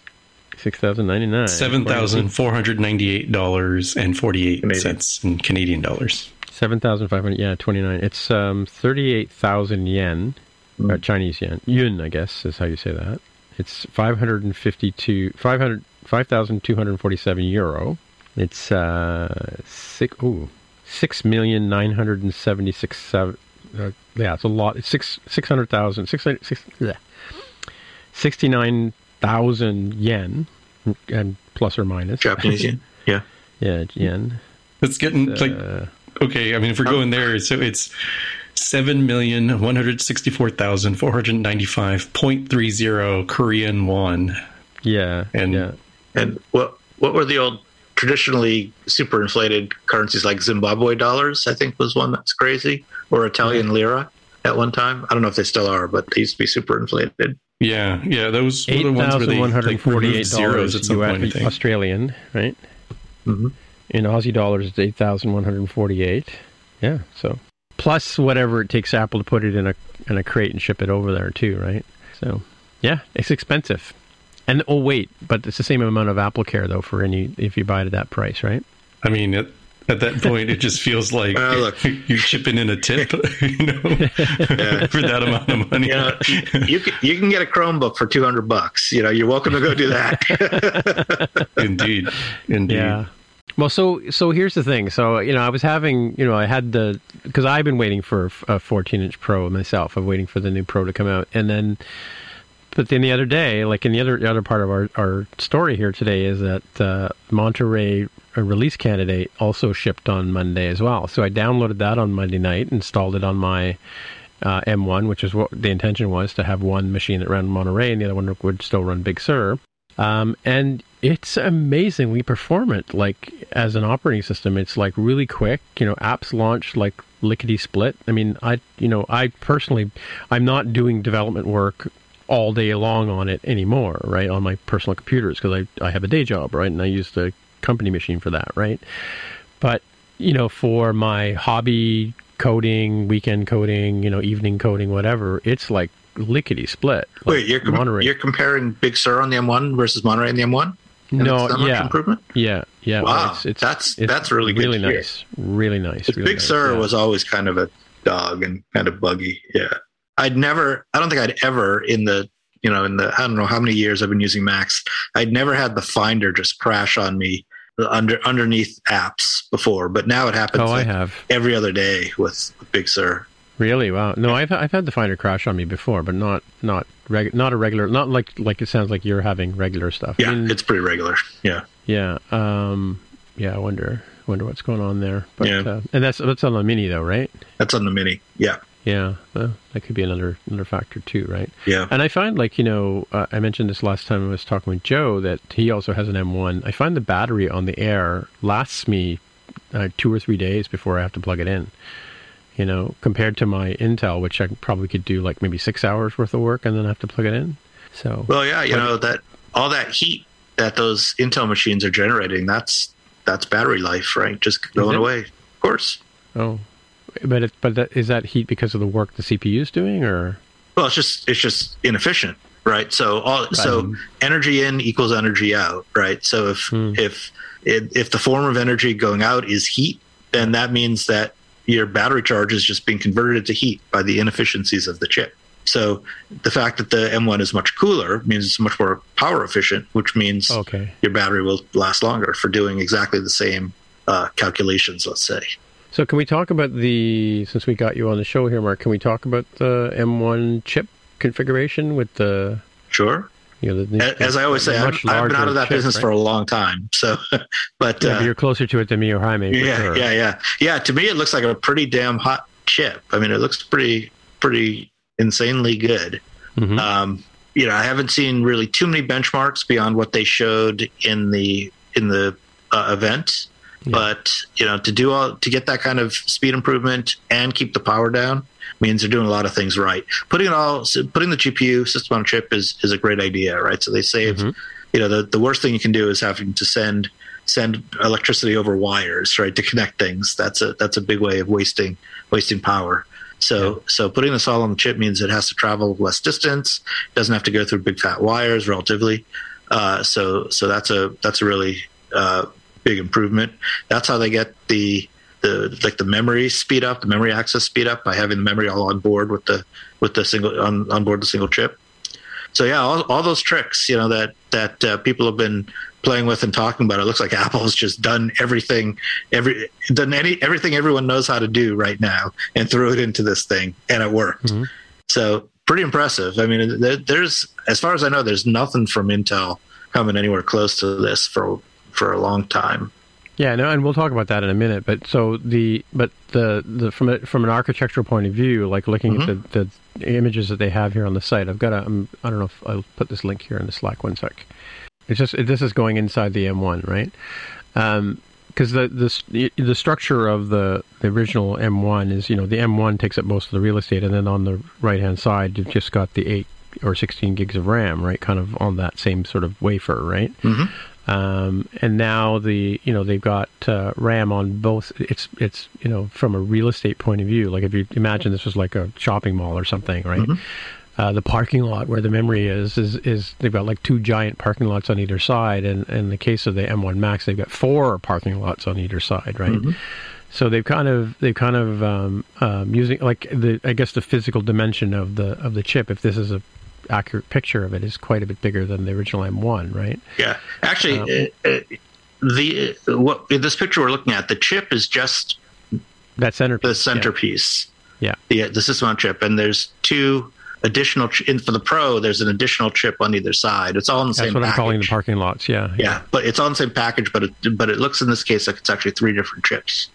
$6,099. $7,498.48 in Canadian dollars. 7,500, yeah, 29. It's 38,000 yen, or Chinese yen. Yun, I guess, is how you say that. It's 5,247 euro. It's 6,976,000. Yeah, it's a lot. It's 69,000 yen, and plus or minus. Japanese yen, yeah. Yeah, yen. It's getting okay, I mean, if we're going there, so it's 7,164,495.30 Korean won. Yeah. And what were the old traditionally super inflated currencies, like Zimbabwe dollars, I think was one that's crazy, or Italian lira at one time. I don't know if they still are, but they used to be super inflated. Yeah, those were the ones where they removed zeros at some point, I think. Australian, right? Mm-hmm. In Aussie dollars, it's 8,148. Yeah, so plus whatever it takes Apple to put it in a crate and ship it over there too, right? So yeah, it's expensive. And but it's the same amount of AppleCare though if you buy it at that price, right? I mean, at that point, it just feels like you're chipping in a tip, for that amount of money. You can get a Chromebook for $200. You're welcome to go do that. Indeed. Yeah. Well, so here's the thing. So, I was having, because I've been waiting for a 14-inch Pro myself. I'm waiting for the new Pro to come out. But then the other day, like in the other part of our story here today, is that Monterey, a release candidate, also shipped on Monday as well. So I downloaded that on Monday night, installed it on my M1, which is what the intention was, to have one machine that ran Monterey and the other one would still run Big Sur. And it's amazingly performant, like as an operating system. It's like really quick, apps launch like lickety split. I mean, I personally, I'm not doing development work all day long on it anymore, right? On my personal computers, because I have a day job, right? And I use the company machine for that, right? But, for my hobby coding, weekend coding, evening coding, whatever, it's like lickety split. Like wait, you're comparing Big Sur on the M1 versus Monterey on the M1? No, yeah. Improvement? Yeah. Wow, that's really good. Really nice. Really nice. Big Sur was always kind of a dog and kind of buggy. Yeah. I don't think I'd ever in the I don't know how many years I've been using Macs, I'd never had the Finder just crash on me underneath apps before, but now it happens every other day with Big Sur. Really? Wow. No, I've had the Finder crash on me before, but not a regular, not like it sounds like you're having regular stuff. Yeah, I mean, it's pretty regular. Yeah. Yeah. Yeah, I wonder what's going on there. But yeah. And that's on the Mini though, right? That's on the Mini. Yeah. Yeah, well, that could be another factor too, right? Yeah. And I find I mentioned this last time I was talking with Joe, that he also has an M1. I find the battery on the Air lasts me 2 or 3 days before I have to plug it in, you know, compared to my Intel, which I probably could do like maybe 6 hours worth of work and then I have to plug it in. So, well, yeah, you know, that all that heat that those Intel machines are generating, that's battery life, right? Just going away, of course. Oh, but it, but that, is that heat because of the work the CPU is doing, or? Well, it's just inefficient, right? So so energy in equals energy out, right? So if the form of energy going out is heat, then that means that your battery charge is just being converted to heat by the inefficiencies of the chip. So the fact that the M1 is much cooler means it's much more power efficient, which means your battery will last longer for doing exactly the same calculations, let's say. So can we talk about the, since we got you on the show here, Mark, can we talk about the M1 chip configuration with the... Sure. You know, the, as I always say, I've been out of that business for a long time. So, but you're closer to it than me or Jaime. Yeah. To me, it looks like a pretty damn hot chip. I mean, it looks pretty insanely good. Mm-hmm. You know, I haven't seen really too many benchmarks beyond what they showed in the event. Yeah. But you know, to get that kind of speed improvement and keep the power down means they're doing a lot of things right. Putting the GPU system on a chip is a great idea, right? So they save. Mm-hmm. You know, the worst thing you can do is having to send electricity over wires, right, to connect things. That's a big way of wasting power. So putting this all on the chip means it has to travel less distance, doesn't have to go through big fat wires relatively. So that's a really big improvement. That's how they get the memory speed up, the memory access speed up, by having the memory all on board with the single chip. So yeah, all those tricks, you know, that people have been playing with and talking about. It looks like Apple's just done everything everyone knows how to do right now and threw it into this thing, and it worked. Mm-hmm. So pretty impressive. I mean, there's, as far as I know, there's nothing from Intel coming anywhere close to this for a long time. Yeah, no, and we'll talk about that in a minute. But so from an architectural point of view, like looking at the images that they have here on the site, I've got I don't know if I'll put this link here in the Slack. 1 sec. It's just this is going inside the M1, right? Because the structure of the original M1 is, you know, the M1 takes up most of the real estate, and then on the right hand side you've just got the 8 or 16 gigs of RAM, right? Kind of on that same sort of wafer, right? Mm-hmm. And now they've got RAM on both. It's you know, from a real estate point of view, like if you imagine this was like a shopping mall or something, right? Mm-hmm. The parking lot where the memory is they've got like 2 giant parking lots on either side, and in the case of the M1 Max, they've got 4 parking lots on either side, right? Mm-hmm. So they've kind of using like the physical dimension of the chip. If this is a accurate picture of it, is quite a bit bigger than the original M1, right? Yeah, actually, in this picture we're looking at, the chip is just that centerpiece. The centerpiece, yeah. The system on chip, and there's 2 additional. For the Pro, there's an additional chip on either side. It's all in the same. That's what package. I'm calling the parking lots. Yeah, yeah, but it's on the same package. But it looks in this case like it's actually 3 different chips.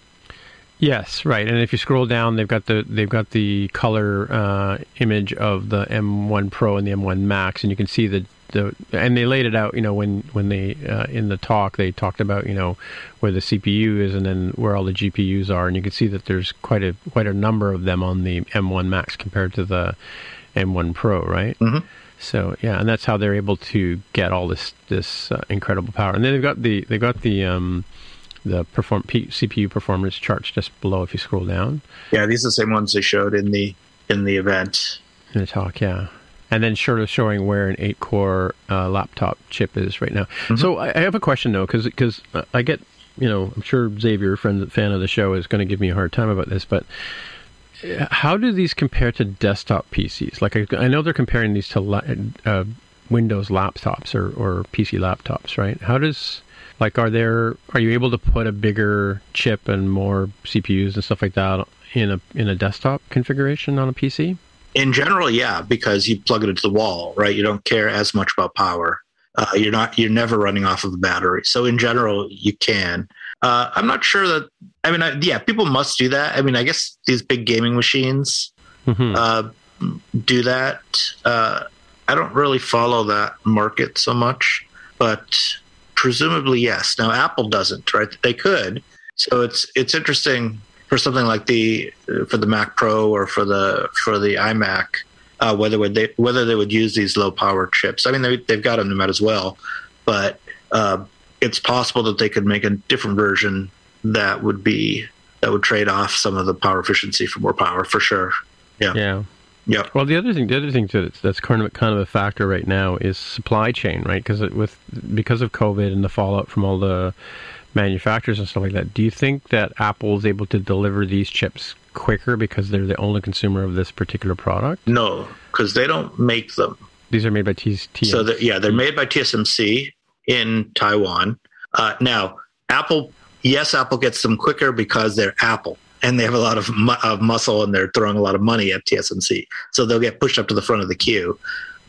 Yes, right. And if you scroll down, they've got the color image of the M1 Pro and the M1 Max, and you can see the and they laid it out. You know, when they in the talk, they talked about, you know, where the CPU is and then where all the GPUs are, and you can see that there's quite a number of them on the M1 Max compared to the M1 Pro, right? Mm-hmm. So yeah, and that's how they're able to get all this incredible power. And then they've got the CPU performance charts just below if you scroll down. Yeah, these are the same ones they showed in the event. In the talk, yeah. And then sort of showing where an 8-core laptop chip is right now. Mm-hmm. So I have a question, though, because I get, you know, I'm sure Xavier, fan of the show, is going to give me a hard time about this, but how do these compare to desktop PCs? Like, I know they're comparing these to Windows laptops or PC laptops, right? How does... Like, are you able to put a bigger chip and more CPUs and stuff like that in a desktop configuration on a PC? In general, yeah, because you plug it into the wall, right? You don't care as much about power. You're never running off of the battery. So in general, you can. I'm not sure that. I mean, people must do that. I mean, I guess these big gaming machines do that. I don't really follow that market so much, but. Presumably, yes. Now, Apple doesn't, right? They could, So it's interesting for something like for the Mac Pro or for the iMac, whether they would use these low power chips. I mean, they've got them in the Met as well, but it's possible that they could make a different version that would trade off some of the power efficiency for more power, for sure. Yeah. Well, the other thing too, that's kind of a factor right now is supply chain, right? Because of COVID and the fallout from all the manufacturers and stuff like that. Do you think that Apple is able to deliver these chips quicker because they're the only consumer of this particular product? No, because they don't make them. These are made by TSMC. So they're made by TSMC in Taiwan. Now, Apple gets them quicker because they're Apple. And they have a lot of muscle, and they're throwing a lot of money at TSMC, so they'll get pushed up to the front of the queue.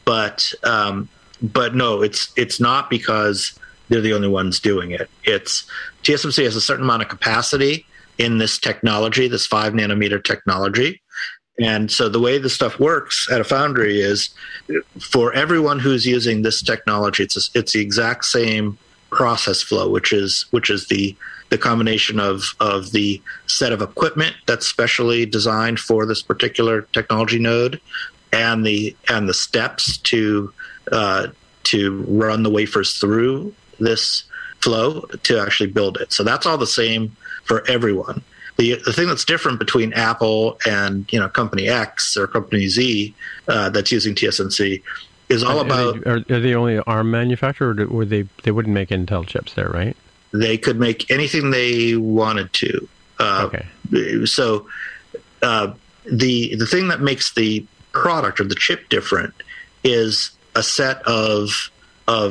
But no, it's not because they're the only ones doing it. It's TSMC has a certain amount of capacity in this technology, this 5 nanometer technology, and so the way this stuff works at a foundry is for everyone who's using this technology, it's the exact same process flow, which is the combination of the set of equipment that's specially designed for this particular technology node, and the steps to run the wafers through this flow to actually build it. So that's all the same for everyone. The thing that's different between Apple and company X or company Z that's using TSMC is all about. Are they only ARM manufacturer, or they wouldn't make Intel chips there, right? They could make anything they wanted to. Okay. So the thing that makes the product or the chip different is a set of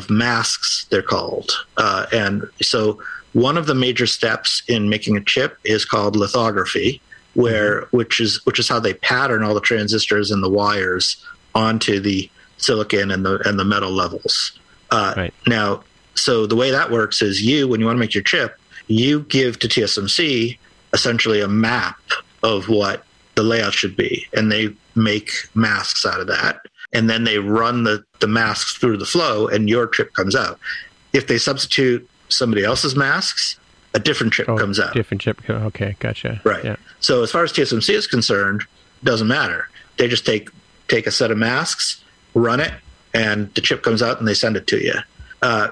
masks, they're called. And so one of the major steps in making a chip is called lithography, which is how they pattern all the transistors and the wires onto the silicon and the metal levels. Right. Now, so the way that works is when you want to make your chip, you give to TSMC essentially a map of what the layout should be, and they make masks out of that, and then they run the masks through the flow, and your chip comes out. If they substitute somebody else's masks, a different chip comes out. Different chip. Okay, gotcha. Right. Yeah. So as far as TSMC is concerned, it doesn't matter. They just take a set of masks, run it, and the chip comes out, and they send it to you.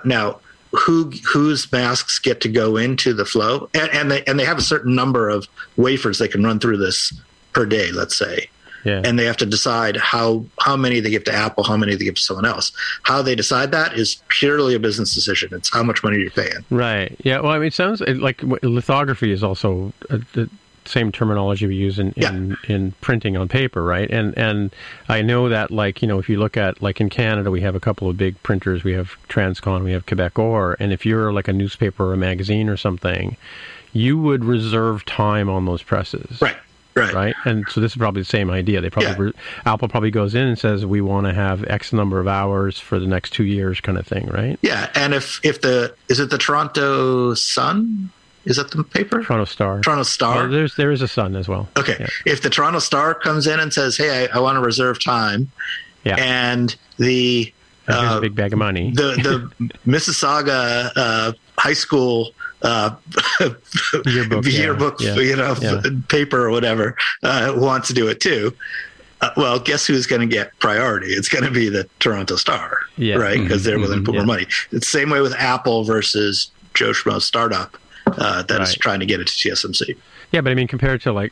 Now, whose masks get to go into the flow, and they have a certain number of wafers they can run through this per day, let's say, and they have to decide how many they give to Apple, how many they give to someone else. How they decide that is purely a business decision. It's how much money you're paying. Right. Yeah. Well, I mean, it sounds like lithography is also the same terminology we use in printing on paper, right? And I know that, like, if you look at, like, in Canada, we have a couple of big printers. We have Transcon, we have Quebecor, and if you're like a newspaper or a magazine or something, you would reserve time on those presses. Right. And so this is probably the same idea. Apple probably goes in and says, we want to have X number of hours for the next 2 years kind of thing, right? Yeah, and is it the Toronto Sun? Is that the paper? Toronto Star. Oh, there is a Sun as well. Okay. Yeah. If the Toronto Star comes in and says, hey, I want to reserve time, and the... here's a big bag of money. The Mississauga high school yearbook paper or whatever wants to do it too, well, guess who's going to get priority? It's going to be the Toronto Star, right? Because they're willing to put more money. It's the same way with Apple versus Joe Schmo's startup. That's trying to get it to TSMC. Yeah, but I mean, compared to what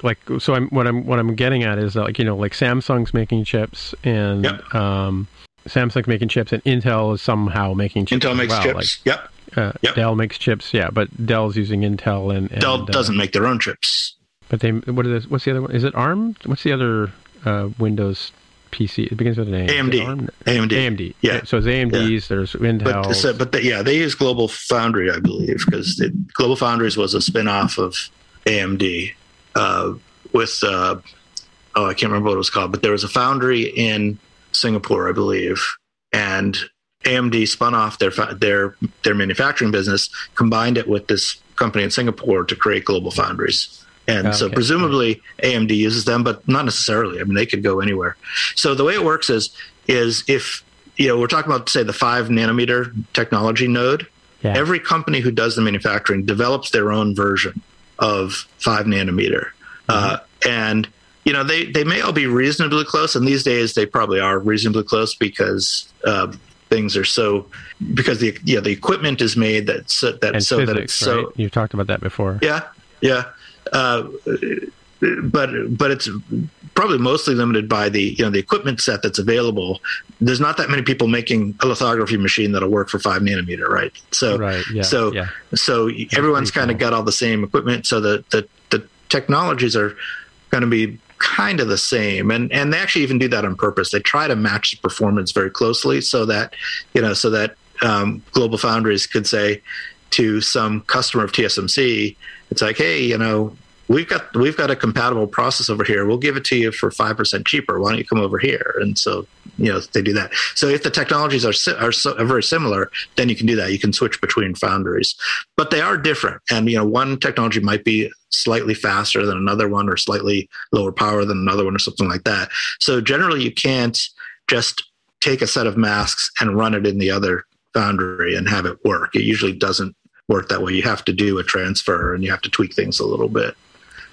I'm getting at is that, Samsung's making chips, and Samsung's making chips, and Intel is somehow making chips. Intel makes chips. Dell makes chips. Yeah, but Dell's using Intel, and Dell doesn't make their own chips. But what's the other one? Is it ARM? What's the other Windows PC? It begins with an A. AMD. Yeah. So it's AMD's. Yeah. There's Intel. But they use Global Foundry, I believe, because Global Foundries was a spin-off of AMD with I can't remember what it was called, but there was a foundry in Singapore, I believe, and AMD spun off their manufacturing business, combined it with this company in Singapore to create Global Foundries. And so presumably AMD uses them, but not necessarily. I mean, they could go anywhere. So the way it works is if, we're talking about, say, the 5 nanometer technology node, every company who does the manufacturing develops their own version of 5 nanometer. And, you know, they may all be reasonably close, and these days they probably are reasonably close because things are so, because the equipment is made that it's so. Right? You've talked about that before. Yeah. But it's probably mostly limited by the equipment set that's available. There's not that many people making a lithography machine that'll work for 5 nanometer, right? So everyone's kind of got all the same equipment, so the technologies are going to be kind of the same, and they actually even do that on purpose. They try to match the performance very closely, so that GlobalFoundries could say to some customer of TSMC, it's like, hey, you know, we've got a compatible process over here. We'll give it to you for 5% cheaper. Why don't you come over here? And so, you know, they do that. So if the technologies are very similar, then you can do that. You can switch between foundries, but they are different. And, you know, one technology might be slightly faster than another one, or slightly lower power than another one, or something like that. So generally you can't just take a set of masks and run it in the other foundry and have it work. It usually doesn't work that way. You have to do a transfer, and you have to tweak things a little bit.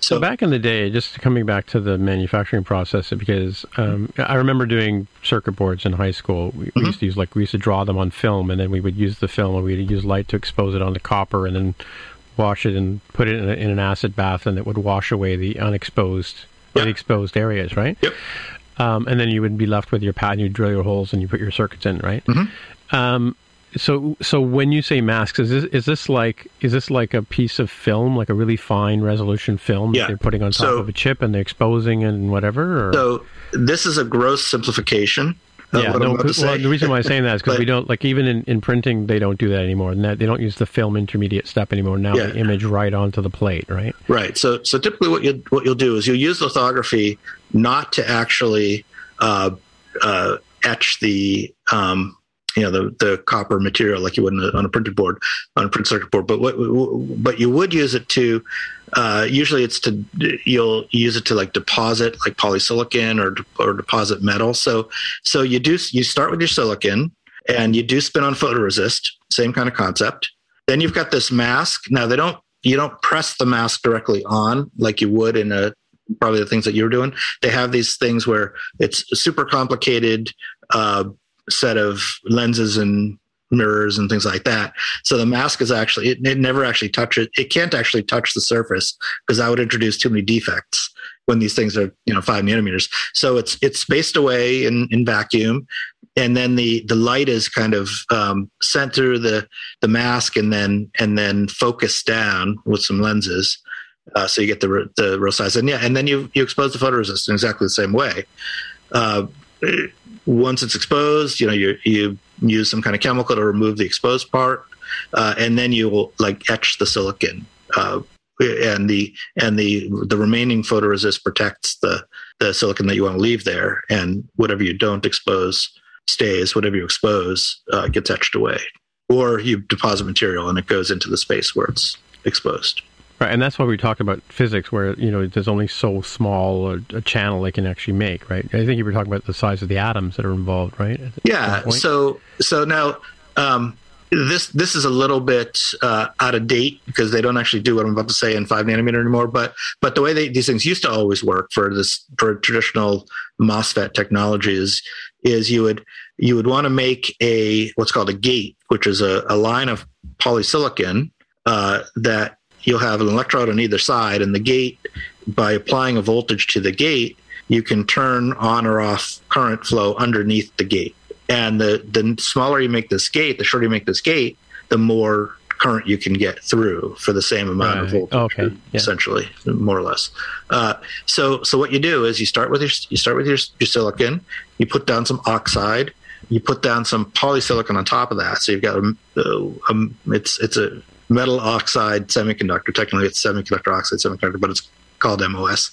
So back in the day, just coming back to the manufacturing process, because I remember doing circuit boards in high school. We used to use, like, we used to draw them on film, and then we would use the film, and we would use light to expose it on the copper, and then wash it and put it in an acid bath, and it would wash away the unexposed areas, right? Yep. And then you would be left with your pad, and you drill your holes, and you put your circuits in, right? Mm-hmm. So when you say masks, is this like a piece of film, like a really fine resolution film that they're putting on top of a chip and they're exposing and whatever? Or? So this is a gross simplification. The reason why I'm saying that is because we don't, like, even in printing, they don't do that anymore. And they don't use the film intermediate step anymore. Now they image right onto the plate, right? Right. So typically what you'll do is you'll use lithography not to actually etch the the copper material like you would on a printed board, on a print circuit board. But you would use it to, usually you'll use it to, like, deposit, like, polysilicon or deposit metal. So you start with your silicon and you do spin on photoresist, same kind of concept. Then you've got this mask. Now you don't press the mask directly on like you would in probably the things that you were doing. They have these things where it's super complicated, set of lenses and mirrors and things like that. So the mask is actually, it never actually touches. It can't actually touch the surface because that would introduce too many defects when these things are, 5 nanometers. So it's spaced away in vacuum. And then the light is kind of sent through the mask and then focused down with some lenses. So you get the real size. And then you expose the photoresist in exactly the same way. Once it's exposed, you use some kind of chemical to remove the exposed part, and then you will, like, etch the silicon, and the remaining photoresist protects the silicon that you want to leave there, and whatever you don't expose stays. Whatever you expose gets etched away, or you deposit material and it goes into the space where it's exposed. Right, and that's why we talk about physics, where, there's only so small a channel they can actually make, right? I think you were talking about the size of the atoms that are involved, right? Yeah. So now this is a little bit out of date because they don't actually do what I'm about to say in 5 nanometer anymore. But the way these things used to always work for traditional MOSFET technologies is you would want to make a what's called a gate, which is a line of polysilicon that you'll have an electrode on either side, and the gate, by applying a voltage to the gate, you can turn on or off current flow underneath the gate. And the smaller you make this gate, the shorter you make this gate, the more current you can get through for the same amount of voltage, essentially, more or less. So what you do is you start with your silicon, you put down some oxide, you put down some polysilicon on top of that. So you've got it's a metal oxide semiconductor. Technically, it's semiconductor oxide, but it's called MOS.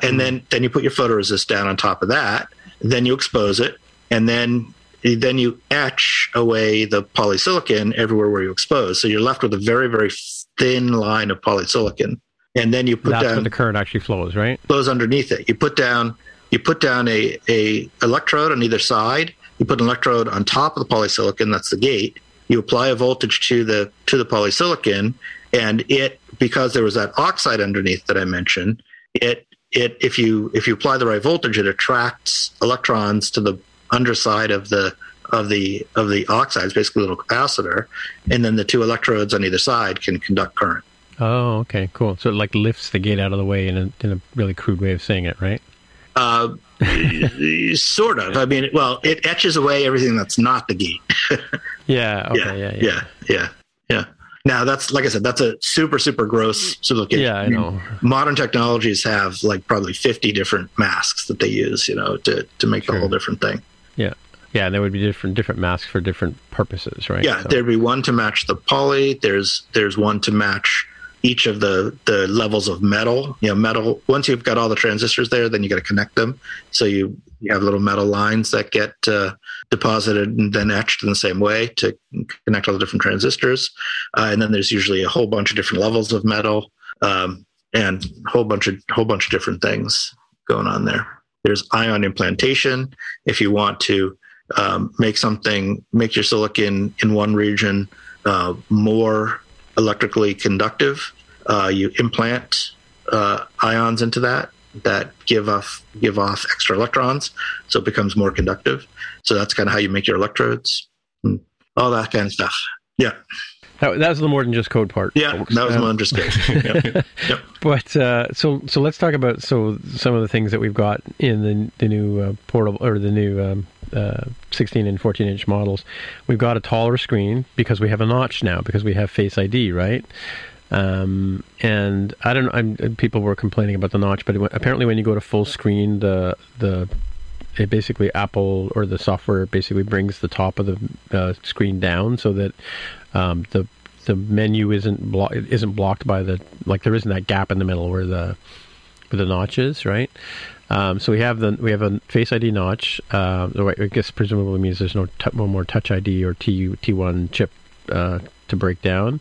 And then you put your photoresist down on top of that. Then you expose it, and then you etch away the polysilicon everywhere where you expose. So you're left with a very, very thin line of polysilicon. And then you put that's when the current actually flows, right? Flows underneath it. You put down a electrode on either side. You put an electrode on top of the polysilicon. That's the gate. You apply a voltage to the polysilicon, and it because there was that oxide underneath that I mentioned, it if you apply the right voltage, it attracts electrons to the underside of the oxide. It's basically a little capacitor, and then the two electrodes on either side can conduct current. Oh, okay, cool. So it like lifts the gate out of the way in a really crude way of saying it, right? Sort of. I mean, well, it etches away everything that's not the gate. Yeah, okay, yeah. Now that's, like I said, that's a super, super gross solution. Yeah, I know. Modern technologies have like probably 50 different masks that they use, to make the whole different thing. Yeah. Yeah, and there would be different masks for different purposes, right? Yeah, so there'd be one to match the poly. There's one to match each of the levels of metal. Metal. Once you've got all the transistors there, then you got to connect them. So you have little metal lines that get deposited and then etched in the same way to connect all the different transistors. And then there's usually a whole bunch of different levels of metal and a whole bunch of different things going on there. There's ion implantation. If you want to make your silicon in one region more electrically conductive, you implant ions into that give off extra electrons, so it becomes more conductive. So that's kind of how you make your electrodes and all that kind of stuff. Yeah. That was a little more than just code part. Yeah, folks. That was more than just code. Yep. But so let's talk about some of the things that we've got in the new portable or the new 16 and 14 inch models. We've got a taller screen because we have a notch now, because we have Face ID, right? And I don't know. People were complaining about the notch, but apparently when you go to full screen, it basically Apple or the software basically brings the top of the screen down so that the menu isn't blocked by the, like, there isn't that gap in the middle where the notch is, right? So we have a Face ID notch. I guess presumably means there's no more Touch ID or T1 chip to break down.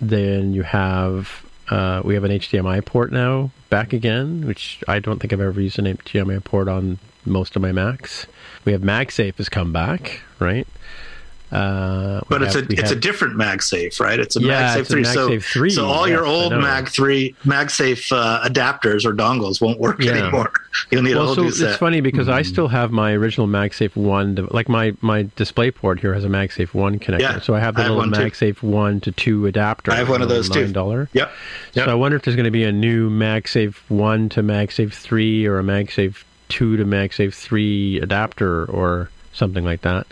Then you have we have an HDMI port now back again, which I don't think I've ever used an HDMI port on most of my Macs. We have MagSafe has come back, right? But it's a different MagSafe, right? It's a MagSafe 3. MagSafe 3. So all your old MagSafe adapters or dongles won't work anymore. You'll need a whole new set. It's funny because I still have my original MagSafe 1. Like my display port here has a MagSafe 1 connector. Yeah, so I have the little MagSafe 1 to 2 adapter. I have one of those too. $9. Yep. So I wonder if there's going to be a new MagSafe 1 to MagSafe 3 or a MagSafe 2 to MagSafe 3 adapter or something like that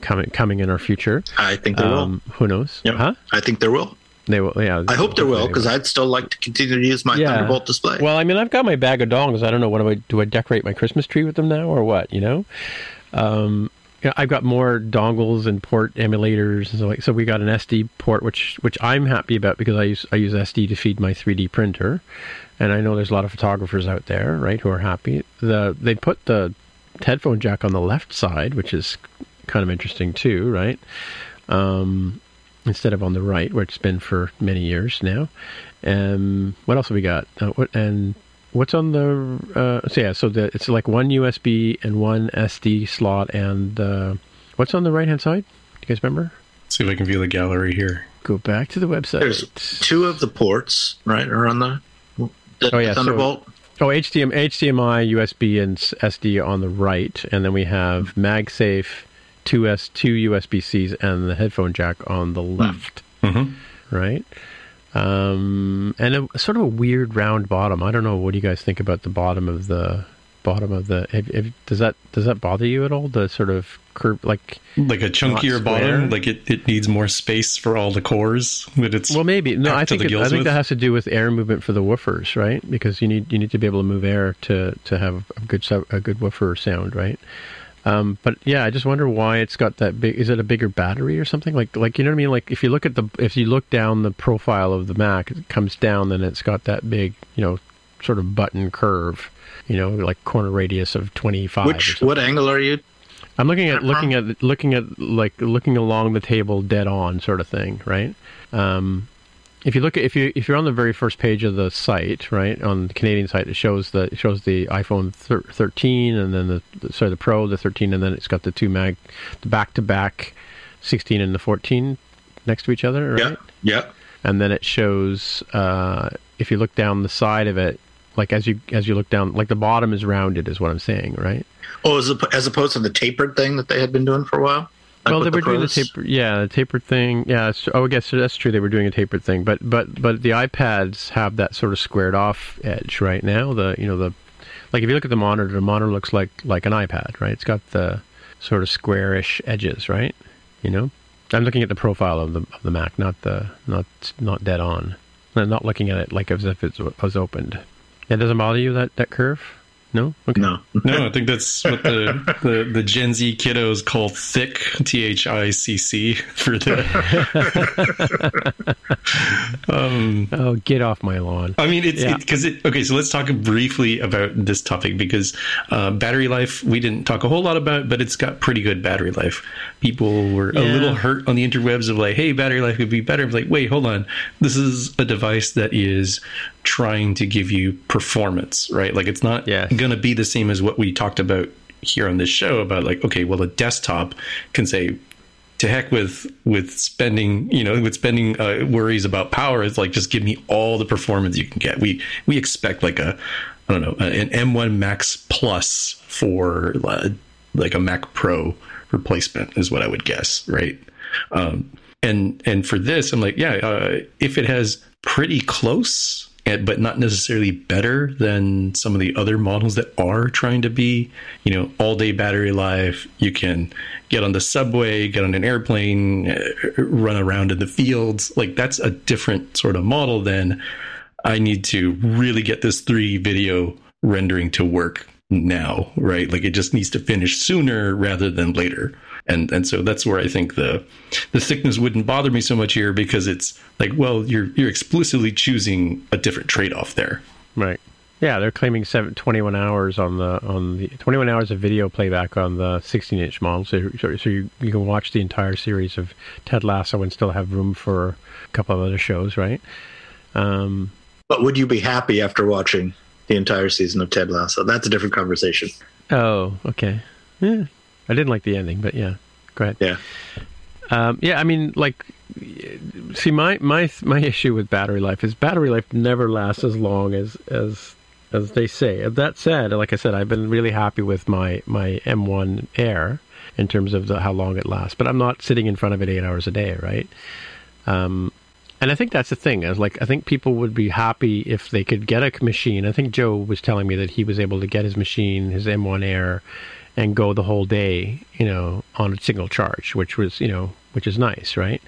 coming in our future. I think there will. Who knows? Yep. Huh? I think there will. They will, yeah. I hope there will, because I'd still like to continue to use my Thunderbolt display. Well, I mean, I've got my bag of dongles. I don't know. What do I decorate my Christmas tree with them now or what, I've got more dongles and port emulators, and so we got an SD port, which I'm happy about because I use SD to feed my 3D printer, and I know there's a lot of photographers out there, right, who are happy. They put the headphone jack on the left side, which is kind of interesting too, right? Instead of on the right, where it's been for many years now. What else have we got? What's on the? It's like one USB and one SD slot, and what's on the right hand side? Do you guys remember? Let's see if I can view the gallery here. Go back to the website. There's two of the ports, right, are on the Thunderbolt. HDMI, USB, and SD on the right, and then we have MagSafe, two USB-Cs, and the headphone jack on the left, right? And a sort of a weird round bottom. I don't know. What do you guys think about the bottom of the? Does that bother you at all? The sort of curve, like a chunkier bottom, like it needs more space for all the cores that it's. Well, maybe no. I think that has to do with air movement for the woofers, right? Because you need to be able to move air to have a good woofer sound, right? But yeah, I just wonder why it's got that big. Is it a bigger battery or something? Like you know what I mean? Like if you look down the profile of the Mac, it comes down, then it's got that big, sort of button curve, like corner radius of 25. What angle are you? I'm looking along the table dead on sort of thing, right? If you're on the very first page of the site, right, on the Canadian site, it shows the iPhone 13 and then the Pro, the 13, and then it's got the two the back to back 16 and the 14 next to each other, right? Yeah. and then it shows, if you look down the side of it, like as you look down, like the bottom is rounded, is what I'm saying, right? Oh, as opposed to the tapered thing that they had been doing for a while. Like, well, they were doing the tapered thing. Yeah, I guess that's true. They were doing a tapered thing, but the iPads have that sort of squared off edge right now. Like if you look at the monitor looks like an iPad, right? It's got the sort of squarish edges, right? You know, I'm looking at the profile of the Mac, not dead on. I'm not looking at it like as if it was opened. It doesn't bother you that curve. No? Okay. No, I think that's what the Gen Z kiddos call thick, THICC, for the... oh, get off my lawn. I mean, okay, so let's talk briefly about this topic, because battery life, we didn't talk a whole lot about, but it's got pretty good battery life. People were a little hurt on the interwebs of like, hey, battery life could be better. I'm like, wait, hold on. This is a device that is trying to give you performance, right? Like, it's not going to be the same as what we talked about here on this show about like, okay, well, a desktop can say, to heck with spending, worries about power. It's like, just give me all the performance you can get. We expect like an M1 Max Plus for like a Mac Pro replacement is what I would guess, right? And for this, I'm like, if it has pretty close, but not necessarily better than some of the other models that are trying to be, all day battery life. You can get on the subway, get on an airplane, run around in the fields. Like, that's a different sort of model than I need to really get this 3D video rendering to work now, right? Like, it just needs to finish sooner rather than later. And so that's where I think the thickness wouldn't bother me so much here, because it's like, well, you're explicitly choosing a different trade-off there. Right. Yeah, they're claiming 21 hours on the 21 hours of video playback on the 16-inch model, so you can watch the entire series of Ted Lasso and still have room for a couple of other shows, right? But would you be happy after watching the entire season of Ted Lasso? That's a different conversation. Oh, okay. Yeah. I didn't like the ending, but yeah, go ahead. Yeah, I mean, like, see, my issue with battery life is battery life never lasts as long as they say. That said, like I said, I've been really happy with my M1 Air in terms of how long it lasts. But I'm not sitting in front of it 8 hours a day, right? And I think that's the thing. I think people would be happy if they could get a machine. I think Joe was telling me that he was able to get his machine, his M1 Air, and go the whole day, on a single charge, which is nice, right?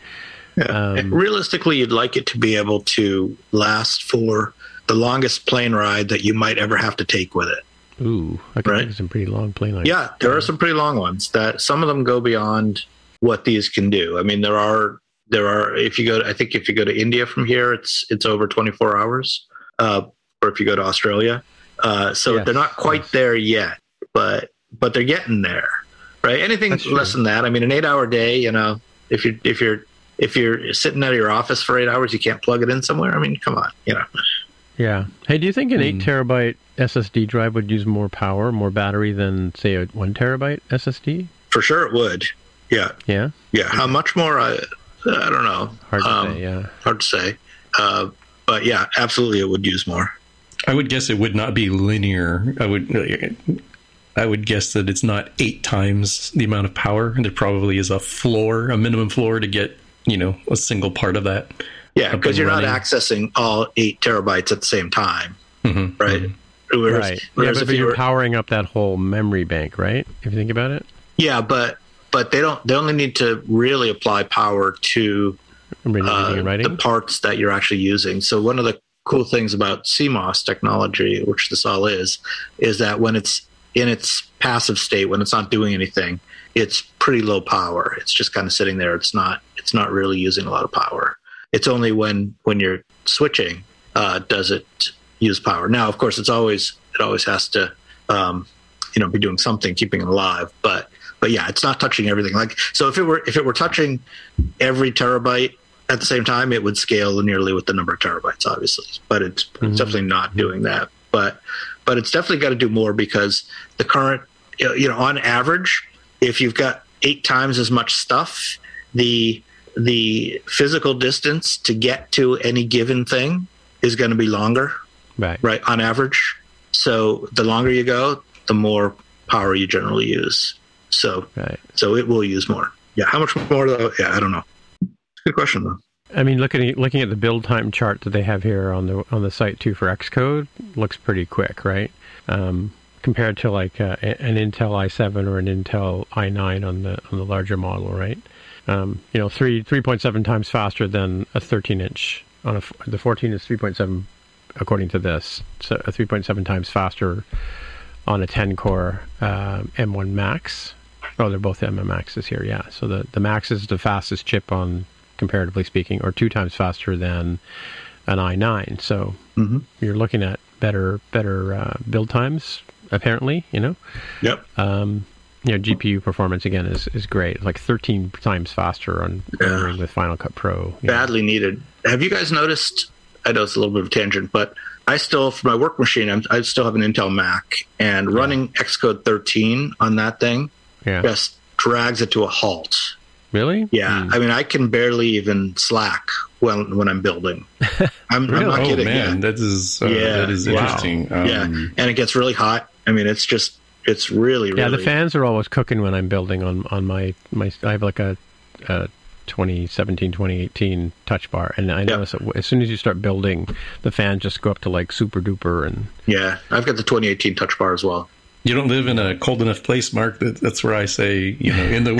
Yeah. Realistically, you'd like it to be able to last for the longest plane ride that you might ever have to take with it. Ooh, I can think of some pretty long plane rides. Yeah, there are some pretty long ones that some of them go beyond what these can do. I mean, there are. If you go to India from here, it's over 24 hours. Or if you go to Australia, they're not quite there yet, but they're getting there, right? Anything less than that. I mean, an 8 hour day, if you're sitting out of your office for 8 hours, you can't plug it in somewhere. I mean, come on, Yeah. Hey, do you think an 8 terabyte SSD drive would use more power, more battery than say a 1 terabyte SSD? For sure it would. Yeah. Yeah. Yeah. How much more? I don't know. Hard to say. Yeah. Hard to say. But yeah, absolutely. It would use more. I would guess it would not be linear. I would guess that it's not 8 times the amount of power, and there probably is a minimum floor to get, a single part of that. Yeah, because you're not accessing all 8 terabytes at the same time, mm-hmm. right? Mm-hmm. Right. Whereas if you're powering up that whole memory bank, right? If you think about it. Yeah, but they don't. They only need to really apply power to the parts that you're actually using. So one of the cool things about CMOS technology, which this all is that when it's in its passive state, when it's not doing anything, it's pretty low power. It's just kind of sitting there. It's not really using a lot of power. It's only when you're switching does it use power. Now, of course, it always has to be doing something, keeping it alive. But yeah, it's not touching everything. Like, so if it were touching every terabyte at the same time, it would scale linearly with the number of terabytes, obviously. But it's definitely not doing that. But it's definitely got to do more, because the current, on average, if you've got 8 times as much stuff, the the physical distance to get to any given thing is going to be longer, right, on average. So the longer you go, the more power you generally use. So so it will use more. Yeah, how much more, though? Yeah, I don't know. Good question, though. I mean, looking at the build time chart that they have here on the site, too, for Xcode, looks pretty quick, right? Compared to, like, an Intel i7 or an Intel i9 on the larger model, right? 3.7 times faster than a 13-inch. The 14 is 3.7, according to this. So, 3.7 times faster on a 10-core M1 Max. Oh, they're both M1 Maxes here, yeah. So the Max is the fastest chip on, comparatively speaking, or 2 times faster than an i9. So you're looking at better build times, apparently, Yep. GPU performance, again, is great. It's like 13 times faster on rendering with Final Cut Pro. Badly needed. Have you guys noticed, I know it's a little bit of a tangent, but I still, for my work machine, I still have an Intel Mac, and running Xcode 13 on that thing just drags it to a halt. Really? Yeah. I mean, I can barely even Slack when I'm building. I'm, really? I'm not kidding. Oh, man, that is interesting. Wow. And it gets really hot. I mean, it's really, really... Yeah, the fans are always cooking when I'm building on my... I have like a 2017, 2018 touch bar, and I notice that as soon as you start building, the fans just go up to like super duper and... Yeah, I've got the 2018 touch bar as well. You don't live in a cold enough place, Mark. That's where I say, in the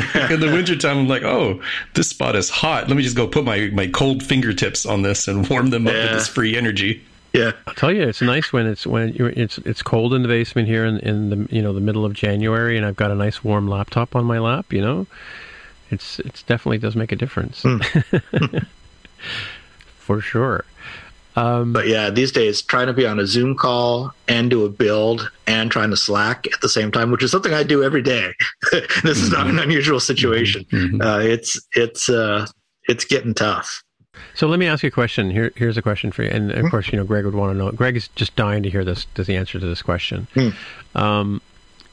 wintertime, I'm like, oh, this spot is hot. Let me just go put my cold fingertips on this and warm them up with this free energy. Yeah, I'll tell you, it's nice when it's cold in the basement here in the middle of January, and I've got a nice warm laptop on my lap. It's definitely does make a difference for sure. But yeah, these days, trying to be on a Zoom call and do a build and trying to Slack at the same time, which is something I do every day. This is not an unusual situation. It's getting tough. So let me ask you a question. Here's a question for you. And of course, Greg would want to know. Greg is just dying to hear the answer to this question.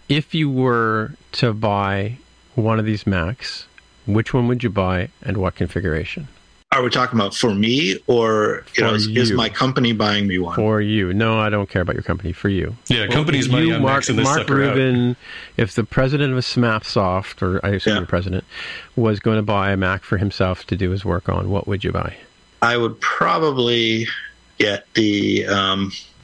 If you were to buy one of these Macs, which one would you buy and what configuration? Are we talking about for me, or is my company buying me one? For you. No, I don't care about your company. For you. Yeah, companies buying you, Mark Rubin, out. If the president of Smapsoft, or I assume the president, was going to buy a Mac for himself to do his work on, what would you buy? I would probably get the...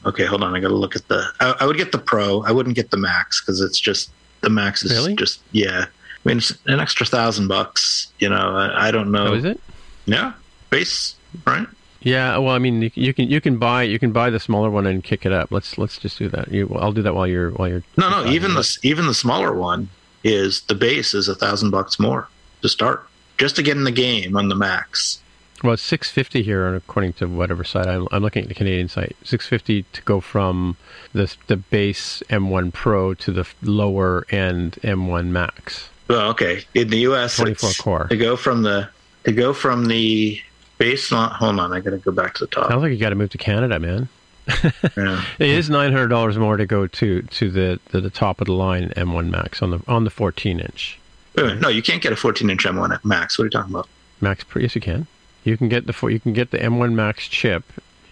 okay, hold on. I got to look at the... I would get the Pro. I wouldn't get the Max, because it's just... The Max is just... Yeah. I mean, it's an extra $1,000, I don't know. Oh, is it? Yeah. Base, right? Yeah, well, I mean, you can buy the smaller one and kick it up. Let's just do that. I'll do that while you're. No. Even the smaller one is the base is $1,000 more to start, just to get in the game on the Max. Well, it's $650 here, according to whatever site I'm looking at, the Canadian site. $650 to go from the base M1 Pro to the lower end M1 Max. Well, okay. In the US, 24 core. To go from the baseline, hold on, I got to go back to the top. Sounds like you got to move to Canada, man. Yeah. It is $900 more to go to the top of the line M1 Max on the 14-inch. Wait a minute, no, you can't get a 14-inch M1 Max. What are you talking about? Max Pro, yes, you can. You can get the M1 Max chip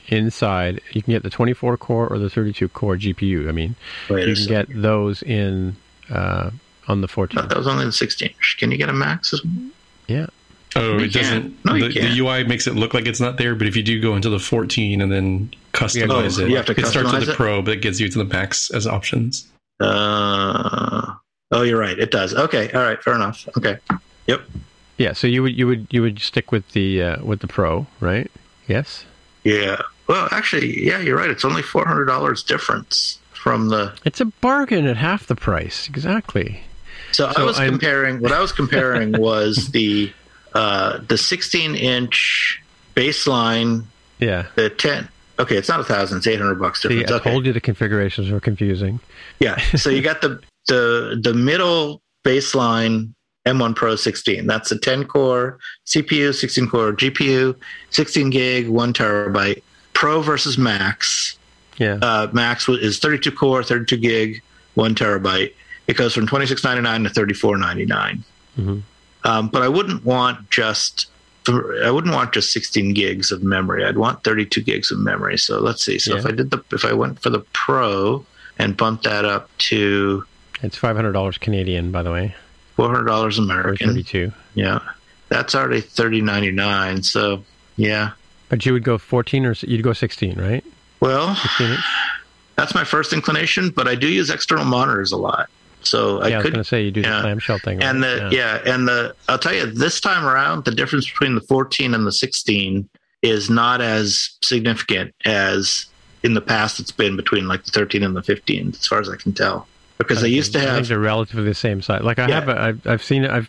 inside. You can get the 24-core or the 32-core GPU. I mean, you can get those in on the 14. That was only the 16-inch. Can you get a Max as well? Yeah. Oh, it doesn't. No, the UI makes it look like it's not there, but if you do go into the 14 and then customize it starts with the Pro, but it gets you to the Max as options. Oh, you're right. It does. Okay. All right. Fair enough. Okay. Yep. Yeah. So you would stick with the Pro, right? Yes. Yeah. Well, actually, yeah, you're right. It's only $400 difference from the. It's a bargain at half the price. Exactly. So I was comparing was the 16-inch baseline, the 10. Okay, it's not $1,000; it's $800 difference. See, I told you the configurations were confusing. Yeah, so you got the middle baseline M1 Pro 16. That's a 10-core CPU, 16-core GPU, 16 gig, 1 terabyte. Pro versus Max. Yeah, Max is 32-core, 32 gig, 1 terabyte. It goes from $26.99 to $34.99. But I wouldn't want just I wouldn't want just 16 gigs of memory. I'd want 32 gigs of memory. So let's see. So if I went for the Pro and bumped that up to, it's $500 Canadian, by the way. $400 American. Or 32. Yeah, that's already $30.99. So yeah. But you would go 14 or you'd go 16, right? Well, 16. That's my first inclination, but I do use external monitors a lot. So I was going to say you do the clamshell thing. And right? I'll tell you, this time around, the difference between the 14 and the 16 is not as significant as in the past it's been between like the 13 and the 15, as far as I can tell. Because they used to have, I think they're relatively the same size. Like I've had a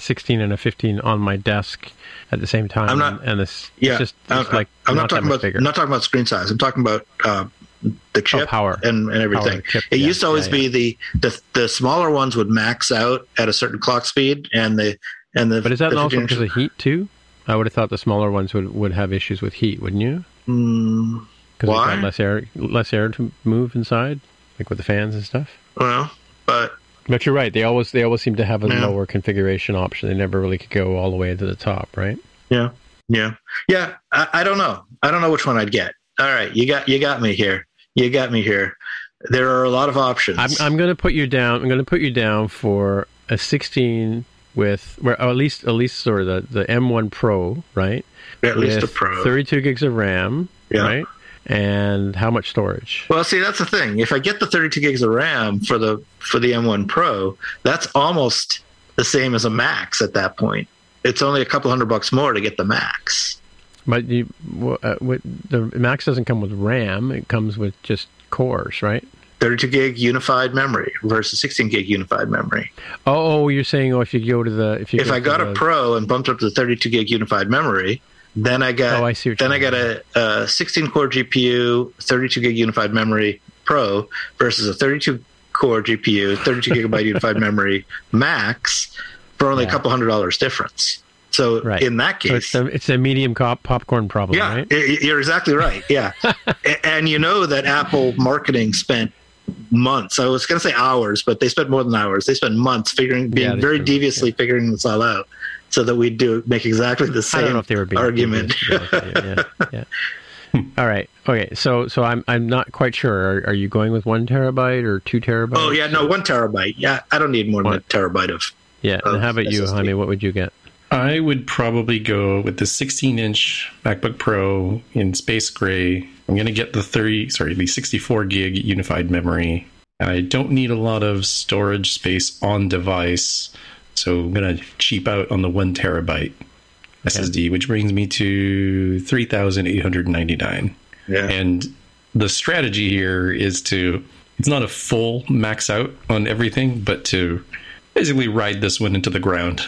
16 and a 15 on my desk at the same time. I'm not, and it's, yeah, just, it's like I'm not talking about bigger. I'm not talking about screen size. I'm talking about the chip power and everything. It used to always be the smaller ones would max out at a certain clock speed, and the. But is that also because of heat too? I would have thought the smaller ones would have issues with heat, wouldn't you? Because they've got less air to move inside. Like with the fans and stuff. Well, but you're right. They always seem to have a lower configuration option. They never really could go all the way to the top, right? Yeah. I don't know. I don't know which one I'd get. All right, you got me here. There are a lot of options. I'm going to put you down. I'm going to put you down for a 16 with, or at least sort of the M1 Pro, right? At least with a Pro. 32 gigs of RAM, right? And how much storage? Well, see, that's the thing. If I get the 32 gigs of RAM for the M1 Pro, that's almost the same as a Max at that point. It's only a couple $100 more to get the Max. But the Max doesn't come with RAM. It comes with just cores, right? 32 gig unified memory versus 16 gig unified memory. Oh, you're saying if I got a Pro and bumped up to the 32 gig unified memory. Then I got a 16-core GPU, 32-gig unified memory Pro versus a 32-core GPU, 32-gigabyte unified memory Max for only a couple $100 difference. So in that case... So it's a medium popcorn problem, right? You're exactly right, yeah. And you know that Apple marketing spent months. I was going to say hours, but they spent more than hours. They spent months figuring this all out. So that we make exactly the same argument. Yeah. All right. Okay. So I'm not quite sure. Are you going with 1 terabyte or 2 terabytes? Oh yeah, no, 1 terabyte. Yeah, I don't need more than 1 terabyte of. Yeah. And how about you, Jaime? What would you get? I would probably go with the 16-inch MacBook Pro in space gray. I'm going to get the 64 gig unified memory. I don't need a lot of storage space on device. So I'm going to cheap out on the 1 terabyte SSD, which brings me to $3,899. Yeah. And the strategy here is it's not a full max out on everything, but to basically ride this one into the ground.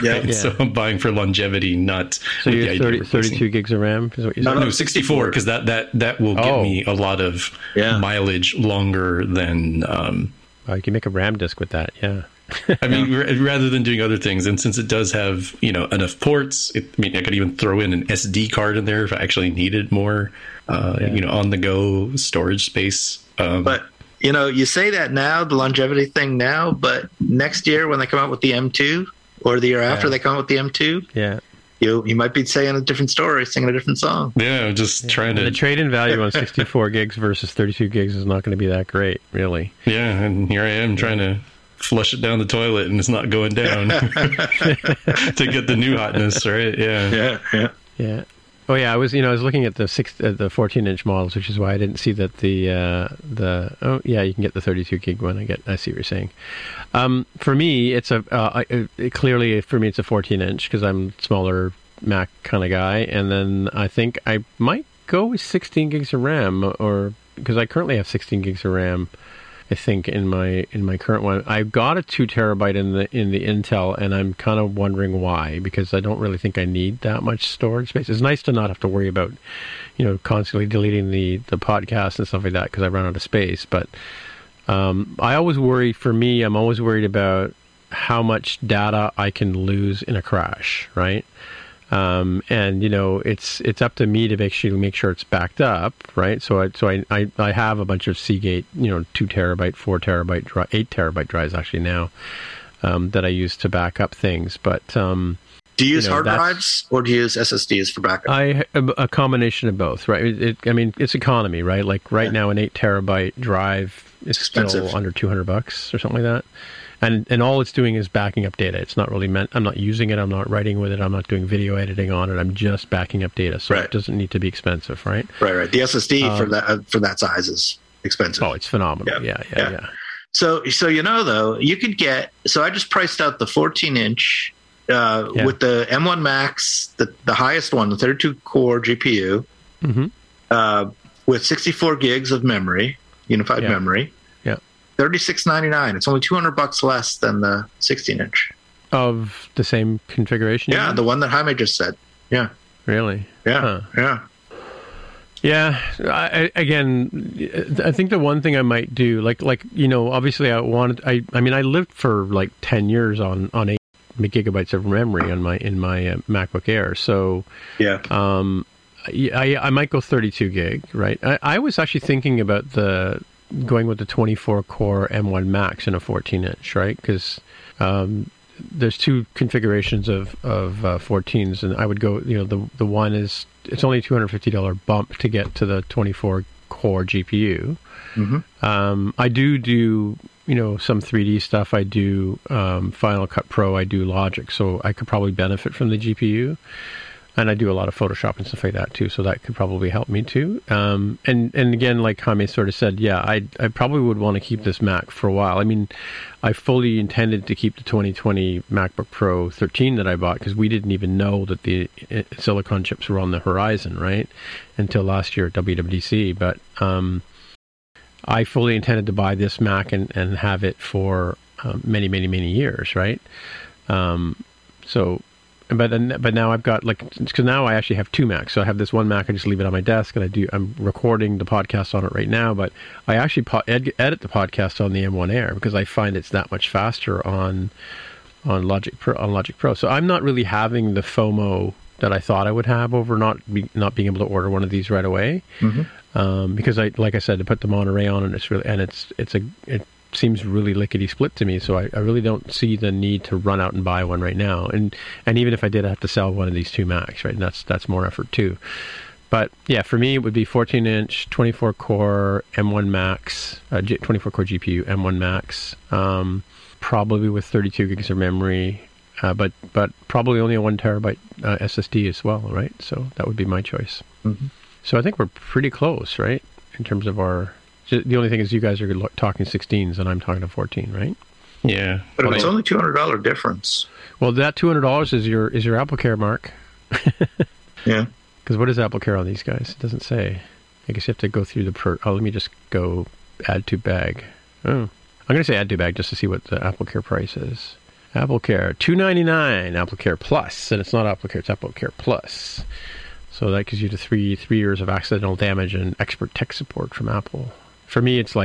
Right? Yeah. So I'm buying for longevity, not... So you're 32 gigs of RAM? Is what you're saying? No, 64, because that will give me a lot of mileage longer than... you can make a RAM disk with that, yeah. I mean, rather than doing other things, and since it does have, enough ports, I could even throw in an SD card in there if I actually needed more, on-the-go storage space. But, you say that now, the longevity thing now, but next year when they come out with the M2, or the year after they come out with the M2, you might be saying a different story, singing a different song. Yeah, just trying to... The trade-in value on 64 gigs versus 32 gigs is not going to be that great, really. Yeah, and here I am trying to... flush it down the toilet and it's not going down to get the new hotness, right? Yeah. Oh yeah, I was looking at the 14-inch models, which is why I didn't see that you can get the 32-gig one. I see what you're saying. For me, it's clearly a 14-inch because I'm smaller Mac kind of guy, and then I think I might go with 16 gigs of RAM, or because I currently have 16 gigs of RAM. I think in my current one, I've got a 2 terabyte in the Intel, and I'm kind of wondering why, because I don't really think I need that much storage space. It's nice to not have to worry about, constantly deleting the podcast and stuff like that because I run out of space. But I always worry. For me, I'm always worried about how much data I can lose in a crash, right? And it's up to me to make sure it's backed up, right? So I have a bunch of Seagate, 2 terabyte, 4 terabyte, 8 terabyte drives actually now that I use to back up things. But Do you use hard drives or do you use SSDs for backup? A combination of both, right? It's economy, right? Like now, an 8 terabyte drive is expensive. Still under $200 or something like that. And all it's doing is backing up data. It's not really meant, I'm not using it, I'm not writing with it, I'm not doing video editing on it, I'm just backing up data. So it doesn't need to be expensive, right? Right. The SSD for that size is expensive. Oh, it's phenomenal. Yeah. So though, you could get, so I just priced out the 14-inch with the M1 Max, the highest one, the 32-core GPU, with 64 gigs of memory, unified memory. $36.99. It's only $200 less than the 16-inch of the same configuration. Yeah, the one that Jaime just said. Yeah, really. Yeah, I think the one thing I might do, obviously, I lived for like 10 years on 8 gigabytes of memory on my MacBook Air. So I might go 32 gig. Right. I was actually thinking about going with the 24-core M1 Max and a 14-inch, right? Because there's two configurations of 14s, and I would go, the one is, it's only a $250 bump to get to the 24-core GPU. Mm-hmm. I do, some 3D stuff. I do Final Cut Pro. I do Logic, so I could probably benefit from the GPU. And I do a lot of Photoshop and stuff like that too, so that could probably help me too. And again, like Jaime sort of said, I probably would want to keep this Mac for a while. I mean, I fully intended to keep the 2020 MacBook Pro 13 that I bought because we didn't even know that the silicon chips were on the horizon, right? Until last year at WWDC. But I fully intended to buy this Mac and have it for many, many, many years, right? But now I've got because now I actually have two Macs. So I have this one Mac. I just leave it on my desk, and I'm recording the podcast on it right now. But I actually edit the podcast on the M1 Air because I find it's that much faster on Logic Pro, So I'm not really having the FOMO that I thought I would have over not being able to order one of these right away. Mm-hmm. Because I said, to put the Monterey on, and it seems really lickety-split to me, so I really don't see the need to run out and buy one right now. And even if I did, I have to sell one of these two Macs, right? And that's more effort too. But yeah, for me, it would be 14-inch, 24-core M1 Max, 24-core GPU, M1 Max, probably with 32 gigs of memory, but probably only a 1 terabyte SSD as well, right? So that would be my choice. Mm-hmm. So I think we're pretty close, right, in terms of our... The only thing is you guys are talking 16s and I'm talking to 14, right? Yeah. But it's only $200 difference. Well, that $200 is your AppleCare, Mark. Yeah. Because what is AppleCare on these guys? It doesn't say. I guess you have to go through the... let me just go add to bag. Oh. I'm going to say add to bag just to see what the AppleCare price is. AppleCare, $299 AppleCare Plus. And it's not AppleCare, it's AppleCare Plus. So that gives you the three years of accidental damage and expert tech support from Apple. For me, it's a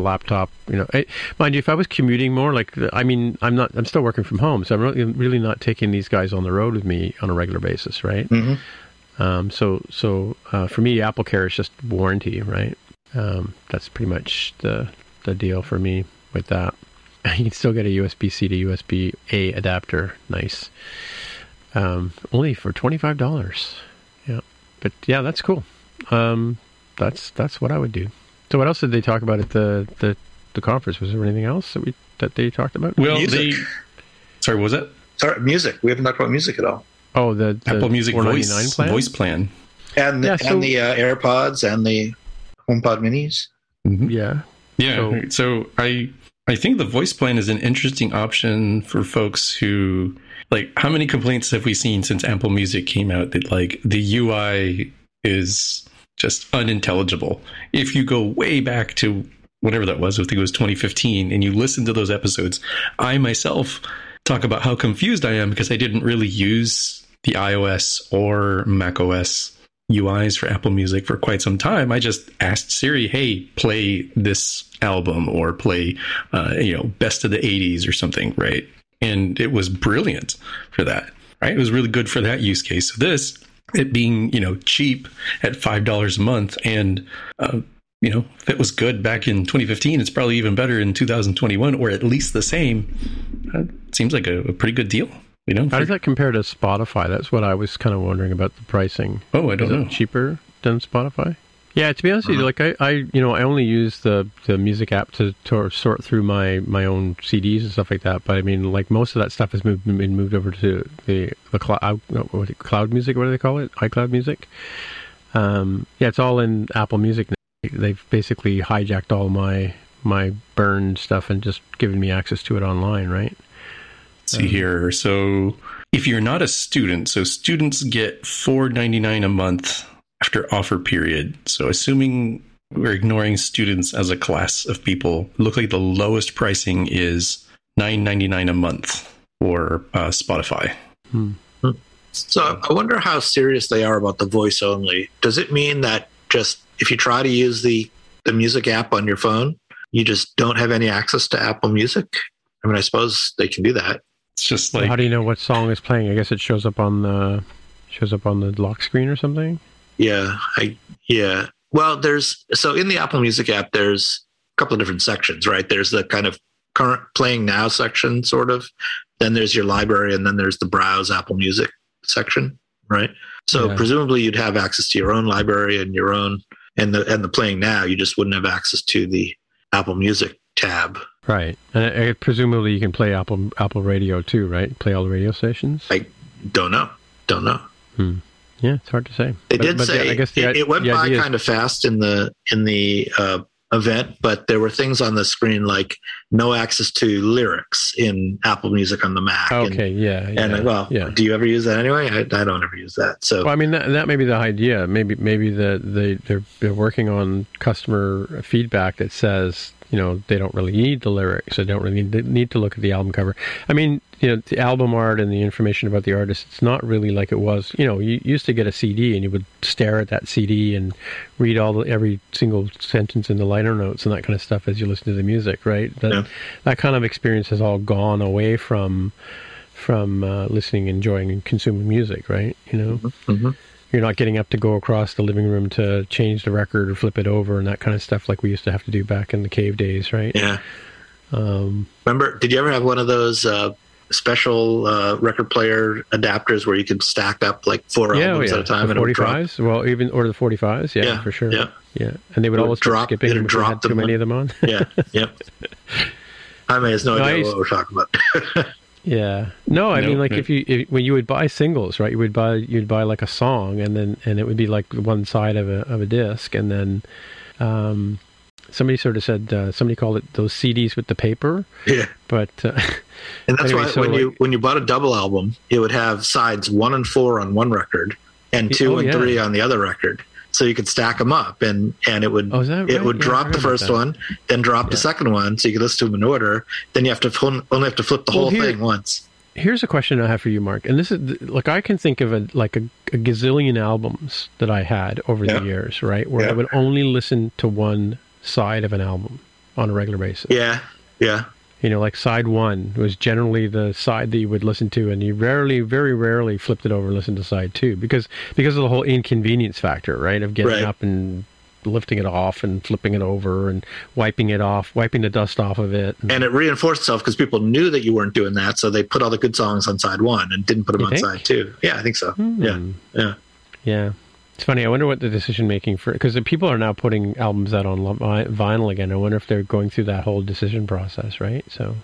laptop. Mind you, if I was commuting more, I'm still working from home, so I'm really not taking these guys on the road with me on a regular basis, right? Mm-hmm. So for me, AppleCare is just warranty, right? That's pretty much the deal for me with that. You can still get a USB-C to USB-A adapter. Nice. Only for $25. Yeah, but yeah, that's cool. That's what I would do. So what else did they talk about at the conference? Was there anything else that they talked about? Well, music. Sorry, was it? Sorry, music. We haven't talked about music at all. Oh, the Apple Music voice plan. And the AirPods and the HomePod Minis. Mm-hmm. Yeah. Yeah. So I think the voice plan is an interesting option for folks who, how many complaints have we seen since Apple Music came out that the UI is just unintelligible. If you go way back to whatever that was, I think it was 2015, and you listen to those episodes, I myself talk about how confused I am because I didn't really use the iOS or macOS UIs for Apple Music for quite some time. I just asked Siri, hey, play this album or play, best of the 80s or something, right? And it was brilliant for that, right? It was really good for that use case. So this... it being, cheap at $5 a month. And, if it was good back in 2015, it's probably even better in 2021, or at least the same. It seems like a pretty good deal. You know, how does that compare to Spotify? That's what I was kind of wondering about the pricing. Oh, I don't know. Is it cheaper than Spotify? Yeah, to be honest with you, like I only use the music app to sort through my own CDs and stuff like that. But I mean, like most of that stuff has been moved over to the cloud music. What do they call it? iCloud Music. Yeah, it's all in Apple Music now. They've basically hijacked all my burned stuff and just given me access to it online, right? Let's see here. So if you're not a student, so students get $4.99 a month after offer period. So assuming we're ignoring students as a class of people, look like the lowest pricing is $9.99 a month for Spotify. Hmm. So I wonder how serious they are about the voice only. Does it mean that just if you try to use the music app on your phone, you just don't have any access to Apple Music? I mean, I suppose they can do that. It's just like, well, how do you know what song is playing? I guess it shows up on the lock screen or something. Yeah, Well, so in the Apple Music app, there's a couple of different sections, right? There's the kind of current playing now section, sort of. Then there's your library, and then there's the browse Apple Music section, right? So presumably you'd have access to your own library and your own and the playing now. You just wouldn't have access to the Apple Music tab, right? And presumably you can play Apple Radio too, right? Play all the radio stations. I don't know. Hmm. Yeah, it's hard to say. They did say. I guess it went by kind of fast in the event, but there were things on the screen like no access to lyrics in Apple Music on the Mac. Okay, do you ever use that anyway? I don't ever use that. So, well, I mean, that may be the idea. Maybe they're working on customer feedback that says, you know, they don't really need the lyrics. They don't really need to look at the album cover. I mean, you know, the album art and the information about the artist, it's not really like it was. You know, you used to get a CD and you would stare at that CD and read every single sentence in the liner notes and that kind of stuff as you listen to the music, right? That kind of experience has all gone away from listening, enjoying, and consuming music, right? You know? Mm-hmm. You're not getting up to go across the living room to change the record or flip it over and that kind of stuff like we used to have to do back in the cave days, right? Yeah. Remember, did you ever have one of those special record player adapters where you could stack up like four albums at a time? The 45s? Well, the 45s, yeah, for sure. Yeah. Yeah. And they would always drop skipping and drop too many of them on. Yeah. Yep. Jaime has no idea what we're talking about. Yeah. No, I mean, when you would buy singles, right? You'd buy like a song, and it would be like one side of a disc, and then somebody sort of said somebody called it those CDs with the paper. Yeah. But and that's anyway, why so when you bought a double album, it would have sides 1 and 4 on one record, and 2 and 3 on the other record. So you could stack them up, and it would drop the first one, then drop the second one, so you could listen to them in order. Then you only have to flip the whole thing once. Here's a question I have for you, Mark. And this is like, I can think of a gazillion albums that I had over the years, right, where I would only listen to one side of an album on a regular basis. Yeah, yeah. You know, like side one was generally the side that you would listen to, and you very rarely flipped it over and listened to side two because of the whole inconvenience factor, right? Of getting up and lifting it off and flipping it over and wiping it off, wiping the dust off of it. And it reinforced itself because people knew that you weren't doing that, so they put all the good songs on side one and didn't put them on side two. Yeah, I think so. Mm. Yeah. It's funny. I wonder what the decision making for, because the people are now putting albums out on vinyl again. I wonder if they're going through that whole decision process, right? So,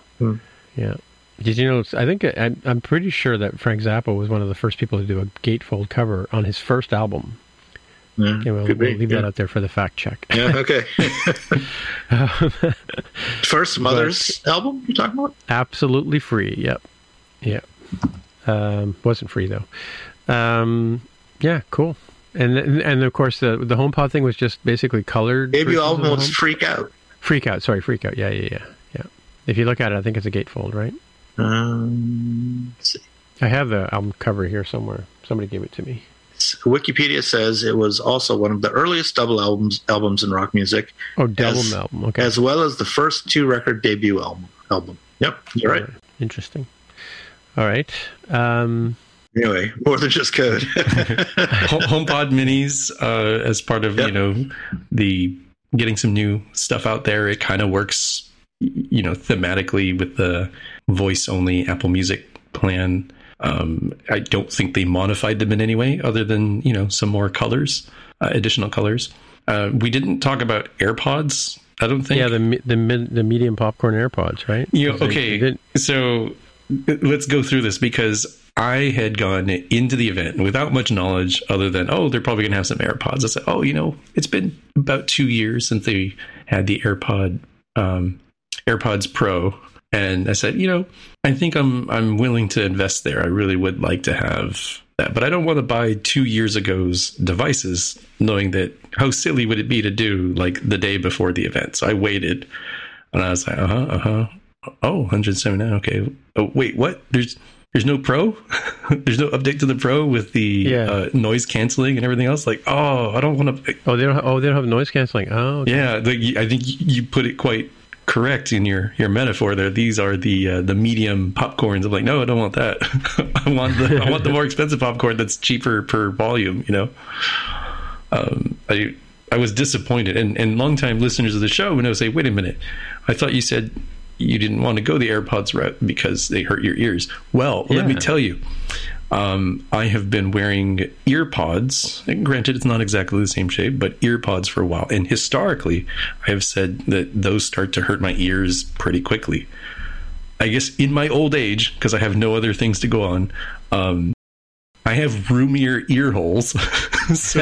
yeah. Did you know? I think I'm pretty sure that Frank Zappa was one of the first people to do a gatefold cover on his first album. Yeah, okay, we'll leave that out there for the fact check. Yeah. Okay. First Mother's album you're talking about? Absolutely free. Yep. Yeah. Wasn't free though. Yeah. Cool. And of course the HomePod thing was just basically colored. Debut album was Freak Out. Sorry, Freak Out. Yeah. If you look at it, I think it's a gatefold, right? Let's see. I have the album cover here somewhere. Somebody gave it to me. Wikipedia says it was also one of the earliest double albums in rock music. Oh, double album. Okay. As well as the first 2-record debut album. Yep, you're right. Interesting. All right. Anyway, more than just code. HomePod minis, as part of, the getting some new stuff out there, it kind of works, thematically with the voice-only Apple Music plan. I don't think they modified them in any way other than, you know, some more colors, additional colors. We didn't talk about AirPods, I don't think. Yeah, the medium popcorn AirPods, right? Yeah. Okay. So let's go through this, because I had gone into the event without much knowledge other than, oh, they're probably going to have some AirPods. I said, oh, you know, it's been about 2 years since they had the AirPods Pro. And I said, you know, I think I'm willing to invest there. I really would like to have that, but I don't want to buy 2 years ago's devices, knowing that how silly would it be to do like the day before the event. So I waited, and I was like, oh, 179. Okay. Oh, wait, what? There's no Pro? There's no update to the Pro with the noise canceling and everything else? Like, oh, I don't want to... Oh, they don't have noise canceling. Oh, okay. Yeah. I think you put it quite correct in your metaphor there. These are the medium popcorns. I'm like, no, I don't want that. I want the more expensive popcorn that's cheaper per volume, you know? I was disappointed. And longtime listeners of the show would know, say, wait a minute, I thought you said you didn't want to go the AirPods route because they hurt your ears. Well, yeah. Let me tell you, I have been wearing EarPods, and granted it's not exactly the same shape, but EarPods for a while. And historically, I have said that those start to hurt my ears pretty quickly. I guess in my old age, because I have no other things to go on, I have roomier ear holes, so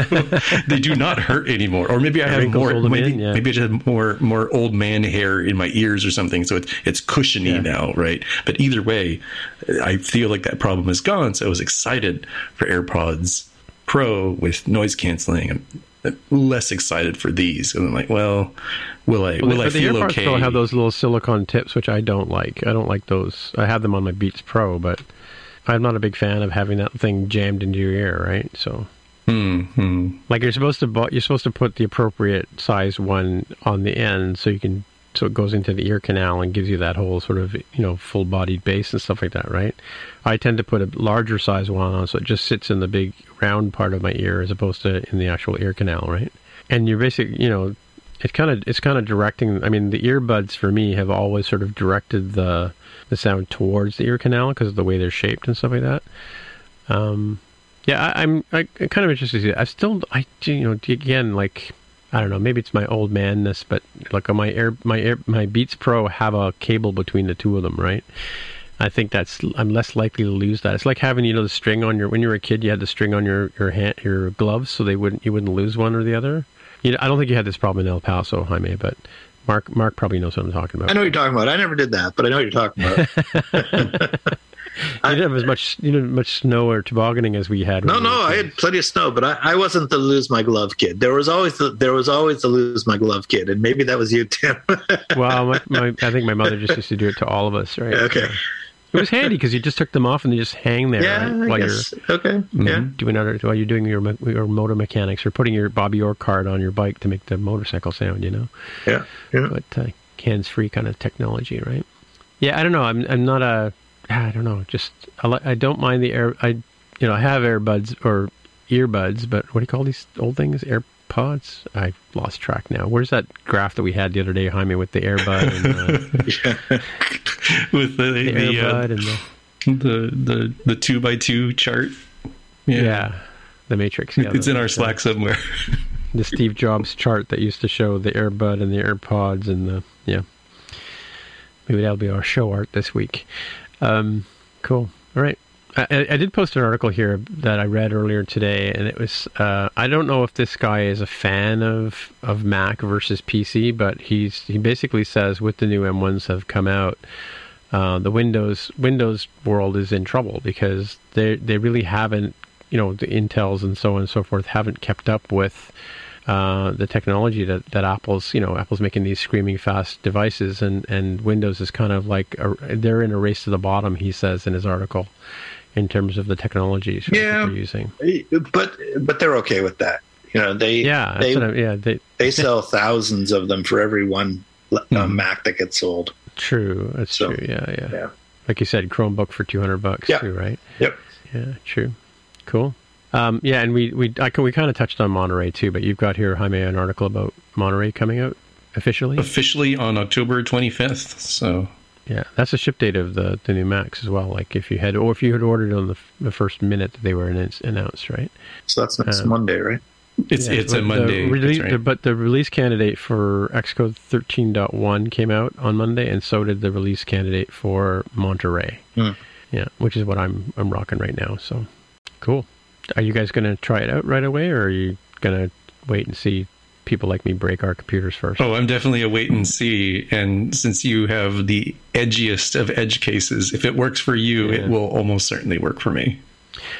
they do not hurt anymore. Or maybe I have more. Maybe I just have more old man hair in my ears or something. So it's cushiony now, right? But either way, I feel like that problem is gone. So I was excited for AirPods Pro with noise canceling. I'm less excited for these. And I'm like, will I feel okay? The AirPods Pro have those little silicone tips, which I don't like. I don't like those. I have them on my Beats Pro, but I'm not a big fan of having that thing jammed into your ear, right? So, like you're supposed to put the appropriate size one on the end, so it goes into the ear canal and gives you that whole sort of, you know, full-bodied bass and stuff like that, right? I tend to put a larger size one on, so it just sits in the big round part of my ear as opposed to in the actual ear canal, right? And you're basically, you know, it's kind of directing. I mean, the earbuds for me have always sort of directed the sound towards the ear canal because of the way they're shaped and stuff like that. I'm kind of interested to see that. I don't know, maybe it's my old manness, but like on my Beats Pro have a cable between the two of them, right? I think I'm less likely to lose that. It's like having, you know, the string on your, when you were a kid, you had the string on your hand, your gloves, so you wouldn't lose one or the other. You know, I don't think you had this problem in El Paso, Jaime, but Mark probably knows what I'm talking about. I know what you're talking about. I never did that, but I know what you're talking about. I didn't have as much snow or tobogganing as we had. I had plenty of snow, but I wasn't the lose my glove kid. There was always the lose my glove kid, and maybe that was you, Tim. Well, I think my mother just used to do it to all of us, right? Okay. It was handy because you just took them off and they just hang there, right? While you're doing your motor mechanics or putting your Bobby Orr card on your bike to make the motorcycle sound, you know. Yeah, yeah. But hands-free kind of technology, right? Yeah, I don't know. I don't know. I don't mind the air. I have earbuds, but what do you call these old things? AirPods? I've lost track now. Where's that graph that we had the other day, Jaime, with the AirBud? With the AirBud and the 2x2 chart. Yeah. The matrix. Yeah, it's in our Slack somewhere. The Steve Jobs chart that used to show the AirBud and the AirPods and . Maybe that'll be our show art this week. Cool. All right. I did post an article here that I read earlier today, and it was, I don't know if this guy is a fan of Mac versus PC, but he basically says with the new M1s have come out, the Windows world is in trouble because they really haven't, you know, the Intels and so on and so forth haven't kept up with the technology that Apple's making these screaming fast devices, and Windows is kind of like they're in a race to the bottom, he says in his article, in terms of the technologies that they're using. But they're okay with that. You know, they sell thousands of them for every one Mac that gets sold. True. That's true. Yeah. Like you said, Chromebook for $200 too, right? Yep. Yeah, true. Cool. And we kind of touched on Monterey too, but you've got here, Jaime, an article about Monterey coming out officially on October 25th. So Yeah, that's the ship date of the new Macs as well. Like if you had ordered on the first minute that they were announced, right? So that's next Monday, right? It's a Monday. But the release candidate for Xcode 13.1 came out on Monday, and so did the release candidate for Monterey. Yeah, which is what I'm rocking right now. So cool. Are you guys going to try it out right away, or are you going to wait and see people like me break our computers first? Oh, I'm definitely a wait and see. And since you have the edgiest of edge cases, if it works for you, it will almost certainly work for me.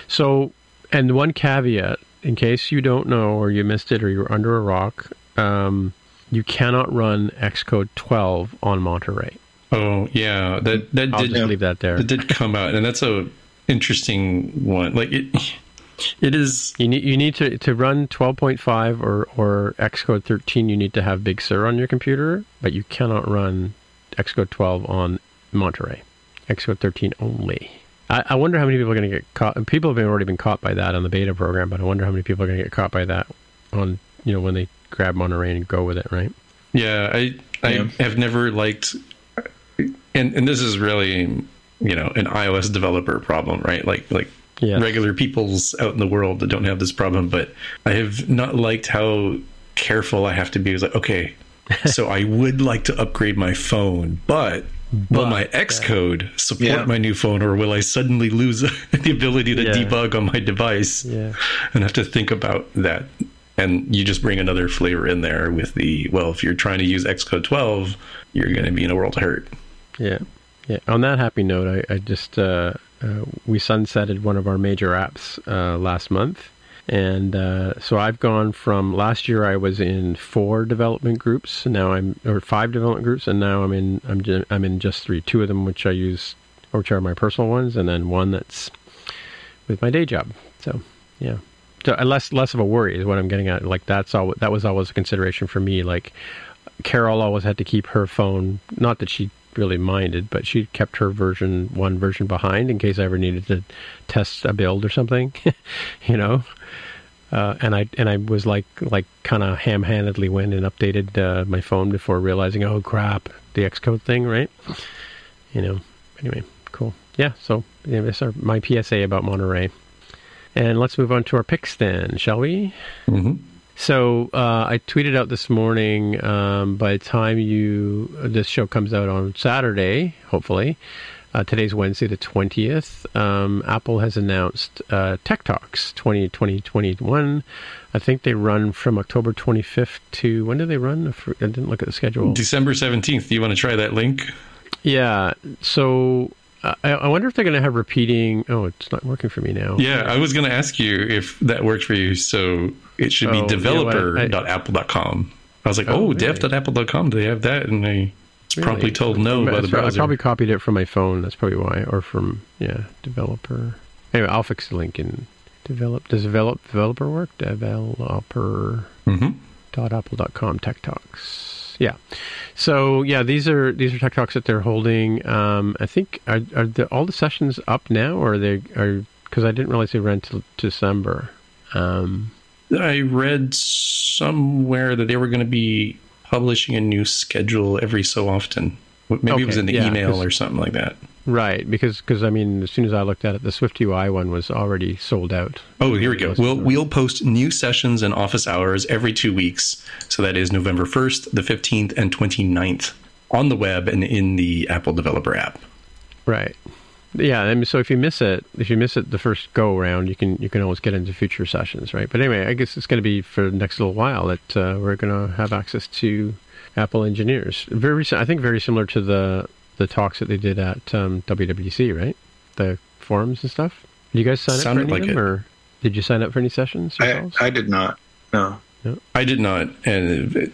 So, and one caveat, in case you don't know or you missed it or you're under a rock, you cannot run Xcode 12 on Monterey. Oh, yeah. I'll just leave that there. It did come out, and that's an interesting one. Like it is... You need to run 12.5 or Xcode 13, you need to have Big Sur on your computer, but you cannot run Xcode 12 on Monterey. Xcode 13 only. I wonder how many people are going to get caught. People have already been caught by that on the beta program, but I wonder how many people are going to get caught by that on, you know, when they grab Monterey and go with it, right? Yeah, I have never liked... And this is really, you know, an iOS developer problem, right? Like regular people's out in the world that don't have this problem, but I have not liked how careful I have to be. It's like, okay, so I would like to upgrade my phone, but will my Xcode support my new phone, or will I suddenly lose the ability to debug on my device? Yeah. And I have to think about that. And you just bring another flavor in there with the, well, if you're trying to use Xcode 12, you're going to be in a world of hurt. Yeah. Yeah. On that happy note, I just, we sunsetted one of our major apps last month. And so I've gone from last year, I was in 4 development groups. Now or 5 development groups. And now I'm in just 3, 2 of them, which I use, which are my personal ones. And then one that's with my day job. So, yeah. So less of a worry is what I'm getting at. Like that was always a consideration for me. Like Carol always had to keep her phone, not that she really minded, but she kept her version behind in case I ever needed to test a build or something, you know. And I was like kind of ham-handedly went and updated my phone before realizing, oh crap, the Xcode thing, right? You know. Anyway, cool. Yeah. So that's my PSA about Monterey. And let's move on to our picks then, shall we? Mm-hmm. So I tweeted out this morning, by the time this show comes out on Saturday, hopefully, today's Wednesday the 20th, Apple has announced Tech Talks 2021. I think they run from October 25th to, when do they run? I didn't look at the schedule. December 17th. Do you want to try that link? Yeah. So... I wonder if they're going to have repeating... Oh, it's not working for me now. Yeah, I was going to ask you if that worked for you. So it should be developer.apple.com. I was like, really? dev.apple.com, do they have that? And I was promptly told no by the browser. I probably copied it from my phone. That's probably why. Or from, developer. Anyway, I'll fix the link in develop. Does developer work? Developer.apple.com Tech Talks. Yeah. So, these are Tech Talks that they're holding. I think, are all the sessions up now, or are they, because I didn't realize they ran till December. I read somewhere that they were going to be publishing a new schedule every so often. Maybe it was in the email or something like that. Right, because I mean, as soon as I looked at it, the SwiftUI one was already sold out. Oh, here we go. We'll post new sessions and office hours every 2 weeks. So that is November 1st, the 15th, and 29th on the web and in the Apple Developer app. Right. Yeah, I mean, so if you miss it the first go around, you can always get into future sessions, right? But anyway, I guess it's going to be for the next little while that we're going to have access to Apple engineers. I think very similar to the talks that they did at WWDC, right? The forums and stuff. Did you guys sign up for any of them, or did you sign up for any sessions? I did not. No. I did not. And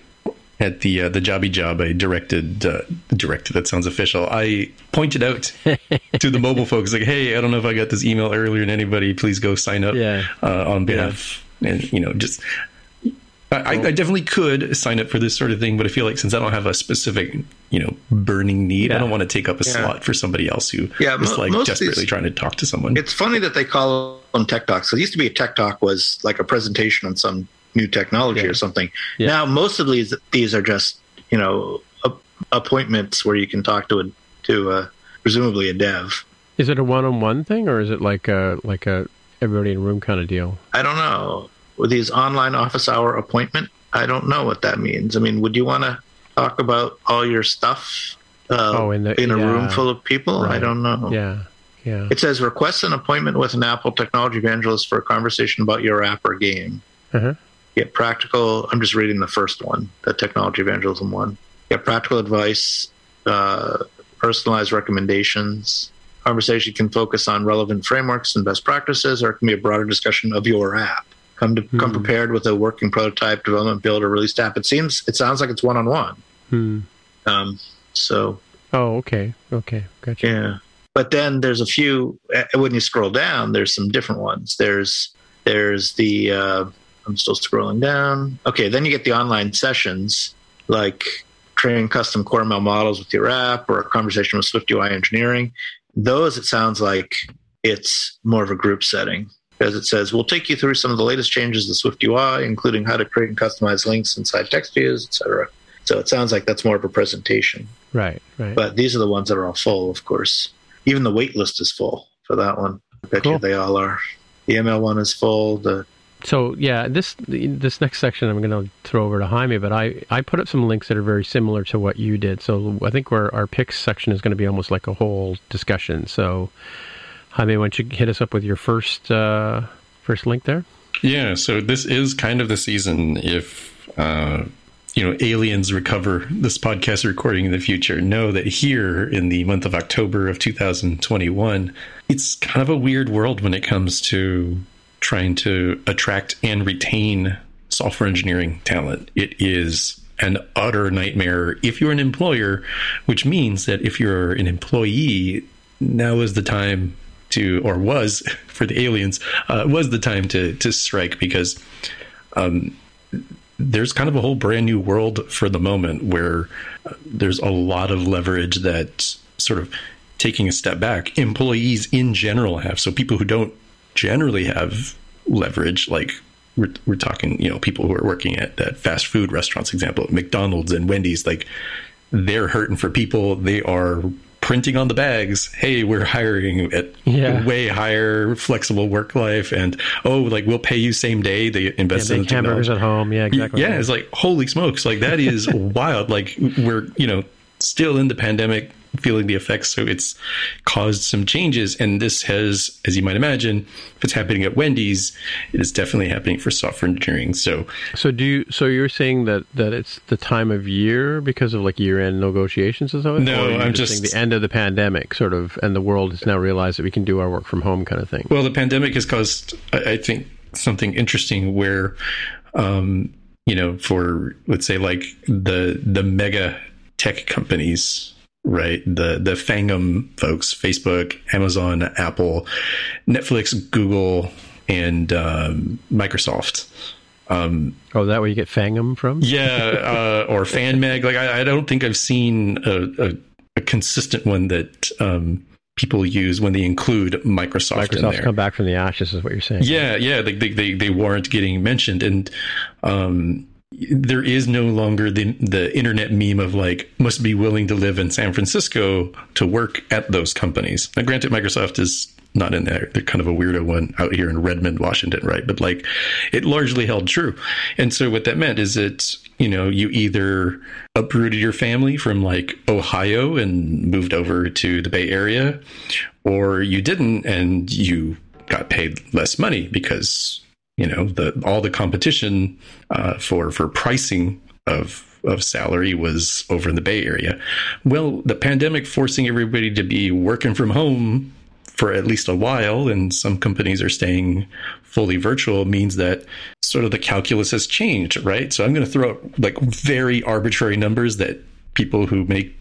at the Jobby Job, I directed. That sounds official. I pointed out to the mobile folks, like, hey, I don't know if I got this email earlier than anybody. Please go sign up on behalf, and just. I definitely could sign up for this sort of thing, but I feel like since I don't have a specific, burning need, I don't want to take up a slot for somebody else who is like desperately trying to talk to someone. It's funny that they call them Tech Talks. So it used to be a Tech Talk was like a presentation on some new technology or something. Yeah. Now, most of these are just, appointments where you can talk to a to presumably a dev. Is it a one-on-one thing, or is it like a everybody in room kind of deal? I don't know. With these online office hour appointment, I don't know what that means. I mean, would you want to talk about all your stuff in a room full of people? Right. I don't know. Yeah. It says, request an appointment with an Apple technology evangelist for a conversation about your app or game. Uh-huh. Get practical. I'm just reading the first one, the technology evangelism one. Get practical advice, personalized recommendations. Conversation can focus on relevant frameworks and best practices, or it can be a broader discussion of your app. Come prepared with a working prototype, development, build, or released app. It sounds like it's one-on-one. Hmm. Oh, okay, gotcha. Yeah, but then there's a few. When you scroll down, there's some different ones. There's the. I'm still scrolling down. Okay, then you get the online sessions, like creating custom core ML models with your app, or a conversation with SwiftUI engineering. Those, it sounds like it's more of a group setting. As it says, we'll take you through some of the latest changes to Swift UI, including how to create and customize links inside text views, etc. So it sounds like that's more of a presentation. Right. But these are the ones that are all full, of course. Even the wait list is full for that one. I bet you they all are. The ML one is full. This next section I'm going to throw over to Jaime, but I put up some links that are very similar to what you did. So I think our picks section is going to be almost like a whole discussion. So... Jaime, why don't you hit us up with your first link there? Yeah, so this is kind of the season if, aliens recover this podcast recording in the future. Know that here in the month of October of 2021, it's kind of a weird world when it comes to trying to attract and retain software engineering talent. It is an utter nightmare if you're an employer, which means that if you're an employee, now is the time... was the time to strike, because there's kind of a whole brand new world for the moment where there's a lot of leverage that sort of taking a step back, employees in general have. So people who don't generally have leverage, like we're talking, people who are working at that fast food restaurants, example, McDonald's and Wendy's, like they're hurting for people. They are printing on the bags, hey, we're hiring at way higher flexible work life, and we'll pay you same day. They invest in the hamburgers at home, yeah, exactly. Yeah, it's like holy smokes, like that is wild. Like we're still in the pandemic, feeling the effects, so it's caused some changes. And this has, as you might imagine, if it's happening at Wendy's, it is definitely happening for software engineering. So you're saying that it's the time of year because of like year-end negotiations or something? No, I'm just the end of the pandemic, sort of, and the world has now realized that we can do our work from home kind of thing. Well, the pandemic has caused, I think, something interesting where, for let's say like the mega tech companies. Right. The Fangum folks, Facebook, Amazon, Apple, Netflix, Google, and Microsoft. That where you get Fangum from? Yeah. Or FanMag. Like, I don't think I've seen a consistent one that people use when they include Microsoft in there. Microsoft's come back from the ashes is what you're saying. Yeah. Right? Yeah. They warrant getting mentioned. And there is no longer the internet meme of like, must be willing to live in San Francisco to work at those companies. Now, granted, Microsoft is not in there. They're kind of a weirdo one out here in Redmond, Washington, right? But like, it largely held true. And so what that meant is that, you either uprooted your family from like Ohio and moved over to the Bay Area, or you didn't and you got paid less money because... all the competition for pricing of salary was over in the Bay Area. Well, the pandemic forcing everybody to be working from home for at least a while, and some companies are staying fully virtual, means that sort of the calculus has changed, right? So I'm going to throw out like very arbitrary numbers that people who make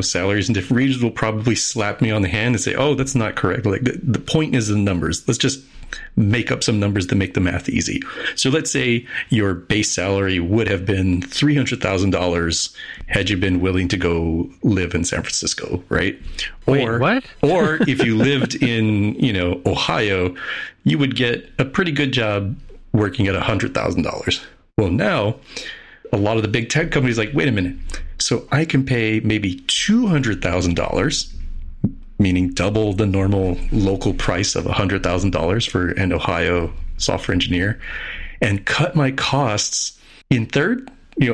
salaries in different regions will probably slap me on the hand and say, oh, that's not correct. Like the point is the numbers. Let's just make up some numbers to make the math easy. So let's say your base salary would have been $300,000 had you been willing to go live in San Francisco, right? Or if you lived in, Ohio, you would get a pretty good job working at $100,000. Well, now a lot of the big tech companies like, wait a minute, so I can pay maybe $200,000, meaning double the normal local price of $100,000 for an Ohio software engineer, and cut my costs in third,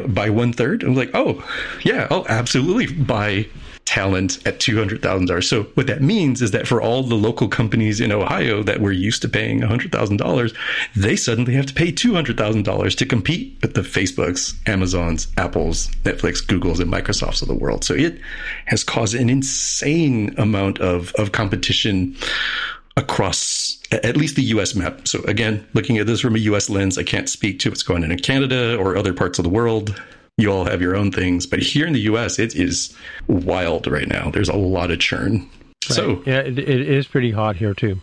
by 1/3. I'm like, oh yeah, I'll absolutely buy talent at $200,000. So what that means is that for all the local companies in Ohio that were used to paying $100,000, they suddenly have to pay $200,000 to compete with the Facebooks, Amazons, Apples, Netflix, Googles, and Microsofts of the world. So it has caused an insane amount of competition across at least the U.S. map. So again, looking at this from a U.S. lens, I can't speak to what's going on in Canada or other parts of the world. You all have your own things, but here in the U.S., it is wild right now. There's a lot of churn. Right. So yeah, it is pretty hot here too,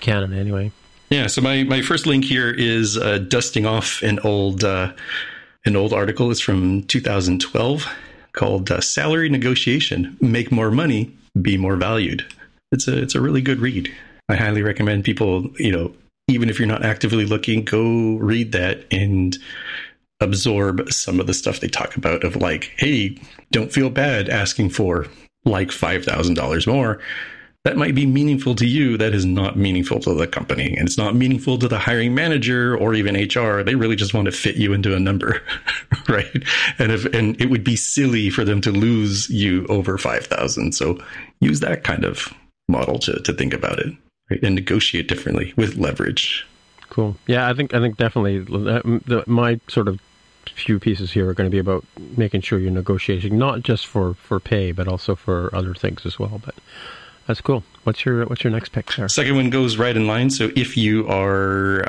Canada anyway. Yeah. So my first link here is dusting off an old article. It's from 2012 called "Salary Negotiation: Make More Money, Be More Valued." It's a really good read. I highly recommend people, even if you're not actively looking, go read that and absorb some of the stuff they talk about of like, hey, don't feel bad asking for like $5,000 more. That might be meaningful to you. That is not meaningful to the company. And it's not meaningful to the hiring manager or even HR. They really just want to fit you into a number, right? And it would be silly for them to lose you over 5,000. So use that kind of model to think about it, right? And negotiate differently with leverage. Cool. Yeah, I think definitely my sort of few pieces here are going to be about making sure you're negotiating, not just for pay, but also for other things as well. But that's cool. What's your next pick, sir? Second one goes right in line. So if you are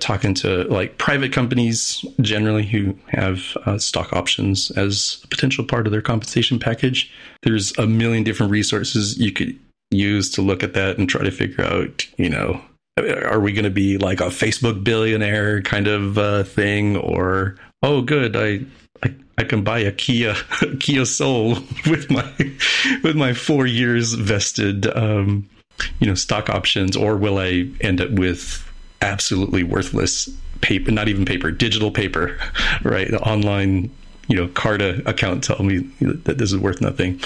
talking to like private companies generally who have stock options as a potential part of their compensation package, there's a million different resources you could use to look at that and try to figure out, are we going to be like a Facebook billionaire kind of thing? Or, oh, good, I can buy a Kia Soul with my 4 years vested, stock options. Or will I end up with absolutely worthless paper, not even paper, digital paper, right? The online, Carta account telling me that this is worth nothing.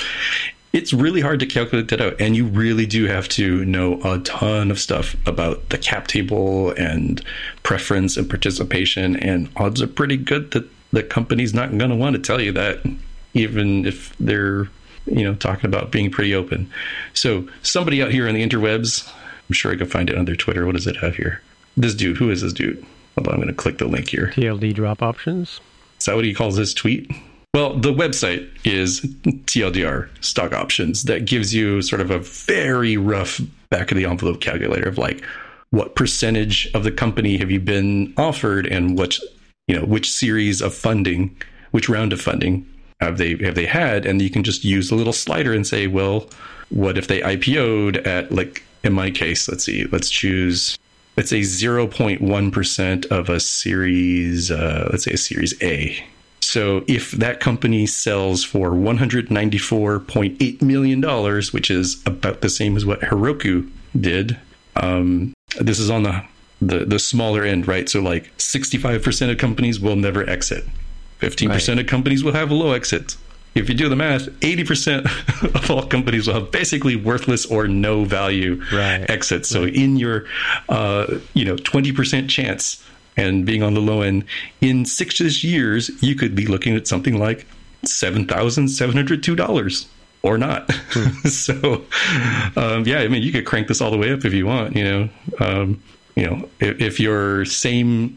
It's really hard to calculate that out, and you really do have to know a ton of stuff about the cap table and preference and participation, and odds are pretty good that the company's not going to want to tell you that, even if they're, talking about being pretty open. So somebody out here on the interwebs, I'm sure I can find it on their Twitter. What does it have here? This dude, who is this dude? Hold on, I'm going to click the link here. TLD drop options. Is that what he calls his tweet? Well, the website is TLDR stock options. That gives you sort of a very rough back of the envelope calculator of like, what percentage of the company have you been offered, and which series of funding, which round of funding have they had? And you can just use a little slider and say, well, what if they IPO'd at, like in my case, let's say 0.1% of a series, let's say a series A. So if that company sells for $194.8 million, which is about the same as what Heroku did, this is on the smaller end, right? So like 65% of companies will never exit. 15% right. of companies will have low exits. If you do the math, 80% of all companies will have basically worthless or no value exits. So in your 20% chance, and being on the low end, in 6 years, you could be looking at something like $7,702 or not. So, you could crank this all the way up if you want. If your same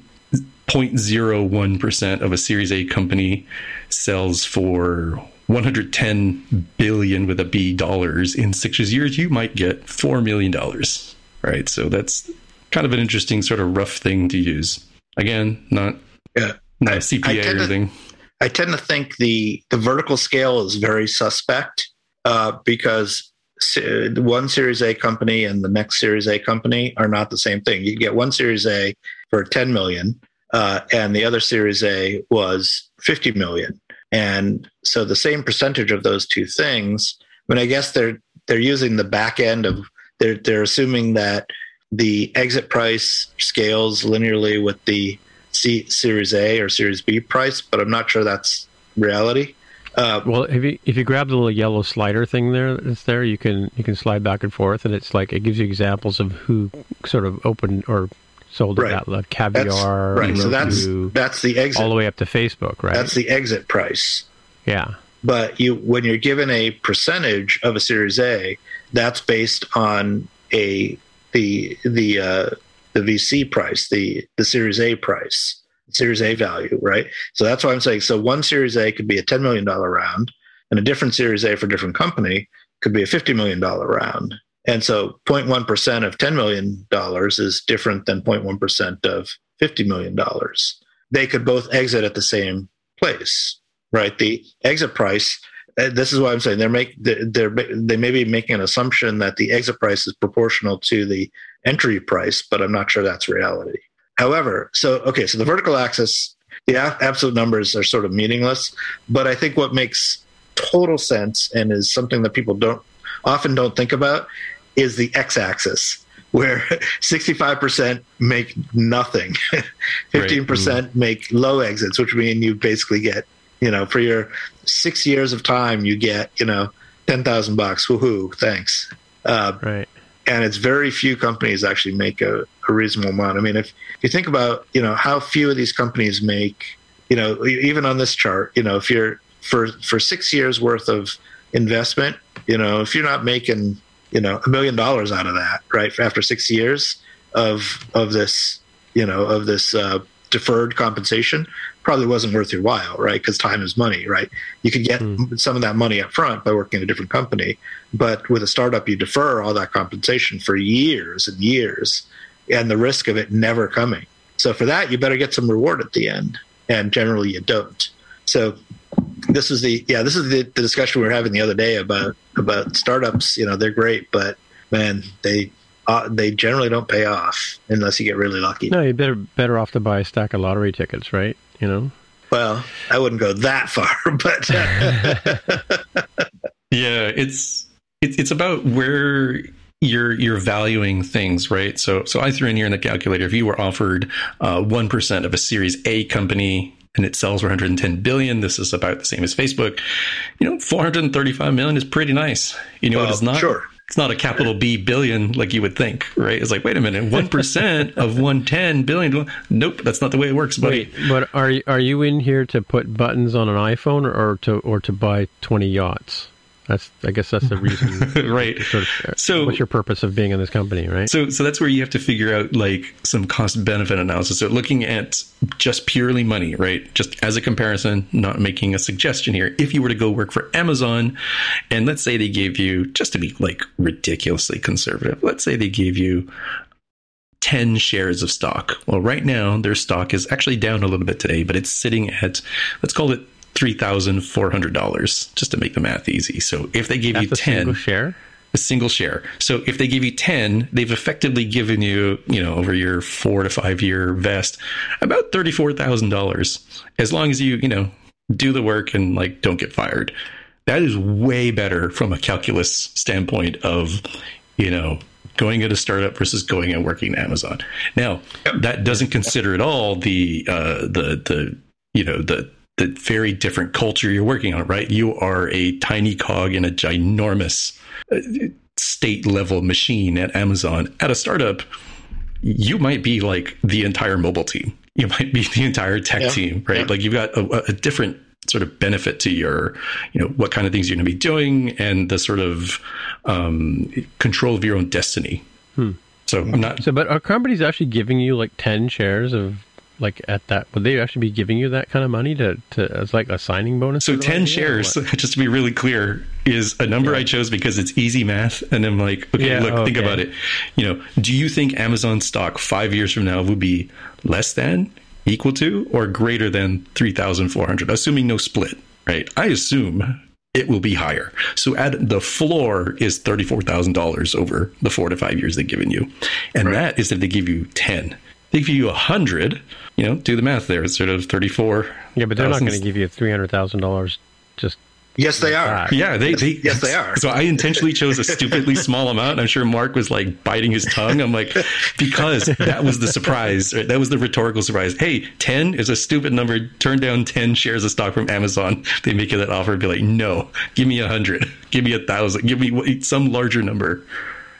0.01% of a Series A company sells for $110 billion with a B dollars in 6 years, you might get $4 million, right? So that's kind of an interesting sort of rough thing to use. Again, not a CPA or anything. I tend to think the vertical scale is very suspect because one Series A company and the next Series A company are not the same thing. You get one Series A for $10 million and the other Series A was $50 million. And so the same percentage of those two things, I guess they're using the back end of, they're assuming that the exit price scales linearly with the Series A or Series B price, but I'm not sure that's reality. Well, if you grab the little yellow slider thing there, that's there, you can slide back and forth, and it's like it gives you examples of who sort of opened or sold it out, like Caviar, right? Roku, so that's the exit, all the way up to Facebook, right? That's the exit price. Yeah, but when you're given a percentage of a Series A, that's based on the VC price, the Series A price. Series A value, right? So that's why I'm saying, so one Series A could be a $10 million round, and a different Series A for a different company could be a $50 million round. And so 0.1% of $10 million is different than 0.1% of $50 million. They could both exit at the same place, right? The exit price, this is why I'm saying they may be making an assumption that the exit price is proportional to the entry price, but I'm not sure that's reality. However, so the vertical axis, the absolute numbers are sort of meaningless, but I think what makes total sense and is something that people often don't think about is the x-axis, where 65% make nothing, 15% make low exits, which mean you basically get, for your 6 years of time, you get, $10,000. Woohoo! Thanks. Right. And it's very few companies actually make a reasonable amount. I mean, if you think about, how few of these companies make, even on this chart, if you're for 6 years worth of investment, if you're not making, $1 million out of that, right? After 6 years of this, of this deferred compensation, probably wasn't worth your while, right? Because time is money, right? You could get some of that money up front by working at a different company, but with a startup, you defer all that compensation for years and years, and the risk of it never coming. So for that, you better get some reward at the end, and generally you don't. So this is the discussion we were having the other day about startups. They're great, but man, they generally don't pay off unless you get really lucky. No, you're better off to buy a stack of lottery tickets, right? Well, I wouldn't go that far, but yeah, it's about where you're valuing things, right? So I threw in here in the calculator, if you were offered 1% of a Series A company and it sells for $110 billion, this is about the same as Facebook. $435 million is pretty nice. It's not sure. It's not a capital B billion like you would think, right? It's like, wait a minute, 1% of 110 billion. Nope, that's not the way it works, buddy. Wait, but are you in here to put buttons on an iPhone or to buy 20 yachts? I guess that's the reason, right? Sort of, so what's your purpose of being in this company, right? So that's where you have to figure out like some cost benefit analysis. So looking at just purely money, right? Just as a comparison, not making a suggestion here. If you were to go work for Amazon, and let's say they gave you, just to be like ridiculously conservative, let's say they gave you 10 shares of stock. Well, right now their stock is actually down a little bit today, but it's sitting at, let's call it, $3,400, just to make the math easy. So if they give you 10, a single share. So if they give you 10, they've effectively given you, over your 4 to 5 year vest, about $34,000, as long as you, do the work and like don't get fired. That is way better from a calculus standpoint of, going at a startup versus going and working at Amazon. Now, that doesn't consider at all the very different culture you're working on, right? You are a tiny cog in a ginormous state level machine at Amazon. At a startup, you might be like the entire mobile team. You might be the entire tech team, right? Yeah. Like you've got a different sort of benefit to your, what kind of things you're going to be doing and the sort of control of your own destiny. But are companies actually giving you like 10 shares of, like at that, would they actually be giving you that kind of money to as like a signing bonus? So 10 shares, just to be really clear, is a number I chose because it's easy math. And I'm like, think about it. Do you think Amazon stock 5 years from now will be less than, equal to, or greater than 3,400? Assuming no split, right? I assume it will be higher. So at the floor is $34,000 over the 4 to 5 years they've given you. And that is if they give you 10. They give you 100, do the math there. It's sort of 34. Yeah, but they're not going to give you $300,000 just Yes, they are. Yeah, they are. So I intentionally chose a stupidly small amount. I'm sure Mark was like biting his tongue. I'm like, because that was the surprise. Right? That was the rhetorical surprise. Hey, 10 is a stupid number. Turn down 10 shares of stock from Amazon. They make you that offer and be like, no, give me 100. Give me 1,000. Give me some larger number.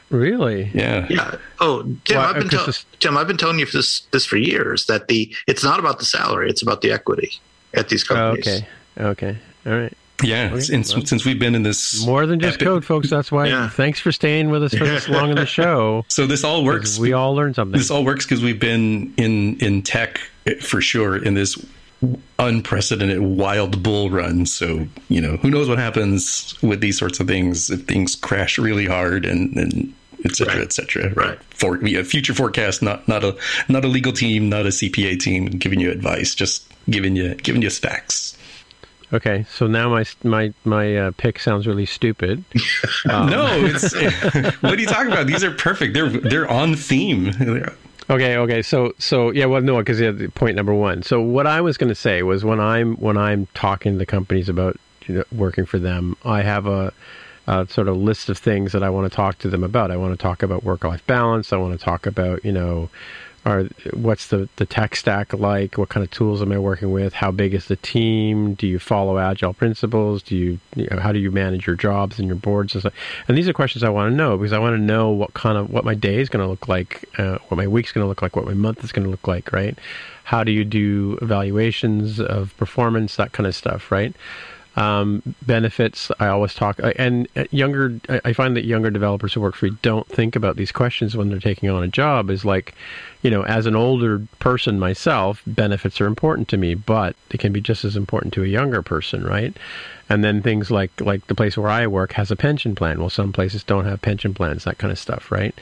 Really? Yeah. Yeah. Oh, Tim, well, I've been telling you this for years, that it's not about the salary. It's about the equity at these companies. Oh, okay. All right. Yeah, since we've been in this... More than just code, folks. That's why, thanks for staying with us for this long in the show. So this all works. We all learned something. This all works because we've been in tech, for sure, in this unprecedented wild bull run. So, who knows what happens with these sorts of things if things crash really hard and et cetera, right. Et cetera. Right. Future forecast, not a legal team, not a CPA team giving you advice, just giving you facts. Okay, so now my pick sounds really stupid. No, it's what are you talking about? These are perfect. They're on theme. Okay. So yeah, well, no, because point number one. So what I was going to say was when I'm talking to the companies about working for them, I have a sort of list of things that I want to talk to them about. I want to talk about work-life balance. I want to talk about what's the tech stack like? What kind of tools am I working with? How big is the team? Do you follow agile principles? Do you, how do you manage your jobs and your boards and stuff? And these are questions I want to know because I want to know what my day is going to look like, what my week's going to look like, what my month is going to look like, right? How do you do evaluations of performance, that kind of stuff, right? Benefits, I always talk, and I find that younger developers who work for you don't think about these questions when they're taking on a job. Is like, as an older person myself, benefits are important to me, but they can be just as important to a younger person, right? And then things like the place where I work has a pension plan. Well, some places don't have pension plans, that kind of stuff, right?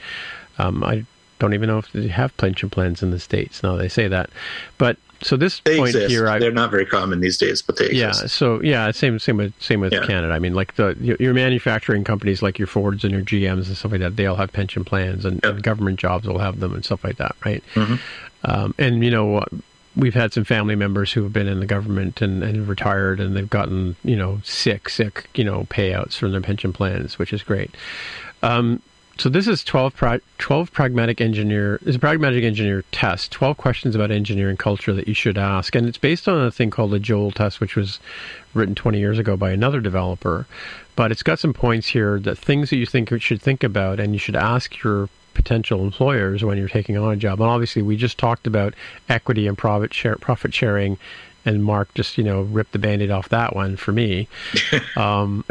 I don't even know if they have pension plans in the States. No, they say that, but so this they point exist. Here, they're not very common these days, but they exist. Yeah. So yeah, same with Canada. I mean, like your manufacturing companies, like your Fords and your GMs and stuff like that, they all have pension plans, and government jobs will have them and stuff like that, right? Mm-hmm. And we've had some family members who have been in the government and retired, and they've gotten sick payouts from their pension plans, which is great. So this is 12 pragmatic engineer. It's a pragmatic engineer test. 12 questions about engineering culture that you should ask, and it's based on a thing called the Joel Test, which was written 20 years ago by another developer. But it's got some points here, that things that you think you should think about, and you should ask your potential employers when you're taking on a job. And obviously, we just talked about equity and profit sharing. And Mark just, ripped the Band-Aid off that one for me. Then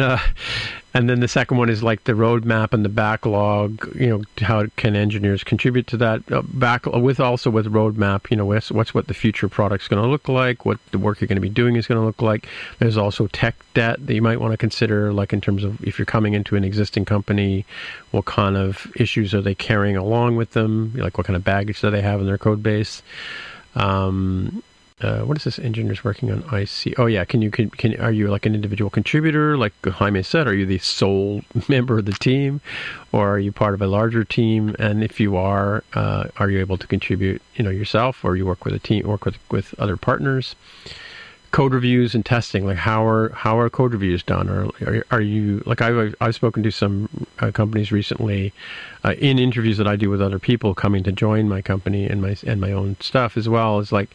the second one is like the roadmap and the backlog. How can engineers contribute to that backlog? With roadmap, what's what the future product's going to look like, what the work you're going to be doing is going to look like. There's also tech debt that you might want to consider, like in terms of if you're coming into an existing company, what kind of issues are they carrying along with them? Like what kind of baggage do they have in their code base? What is this engineer's working on? I see. Oh yeah. Are you like an individual contributor? Like Jaime said, are you the sole member of the team, or are you part of a larger team? And if you are you able to contribute, yourself, or you work with a team, work with other partners? Code reviews and testing, like how are code reviews done? Or are you, like I've spoken to some companies recently in interviews that I do with other people coming to join my company and my own stuff as well. Is like,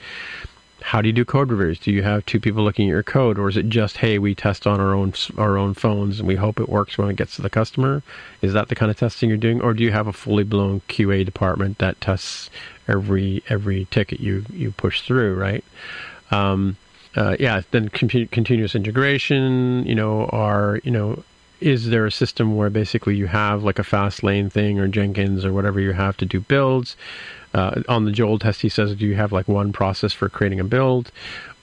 how do you do code reviews? Do you have two people looking at your code, or is it just, hey, we test on our own phones and we hope it works when it gets to the customer? Is that the kind of testing you're doing, or do you have a fully blown QA department that tests every ticket you push through, right? Then continuous integration, is there a system where basically you have like a fast lane thing or Jenkins or whatever you have to do builds? On the Joel test, he says, do you have like one process for creating a build?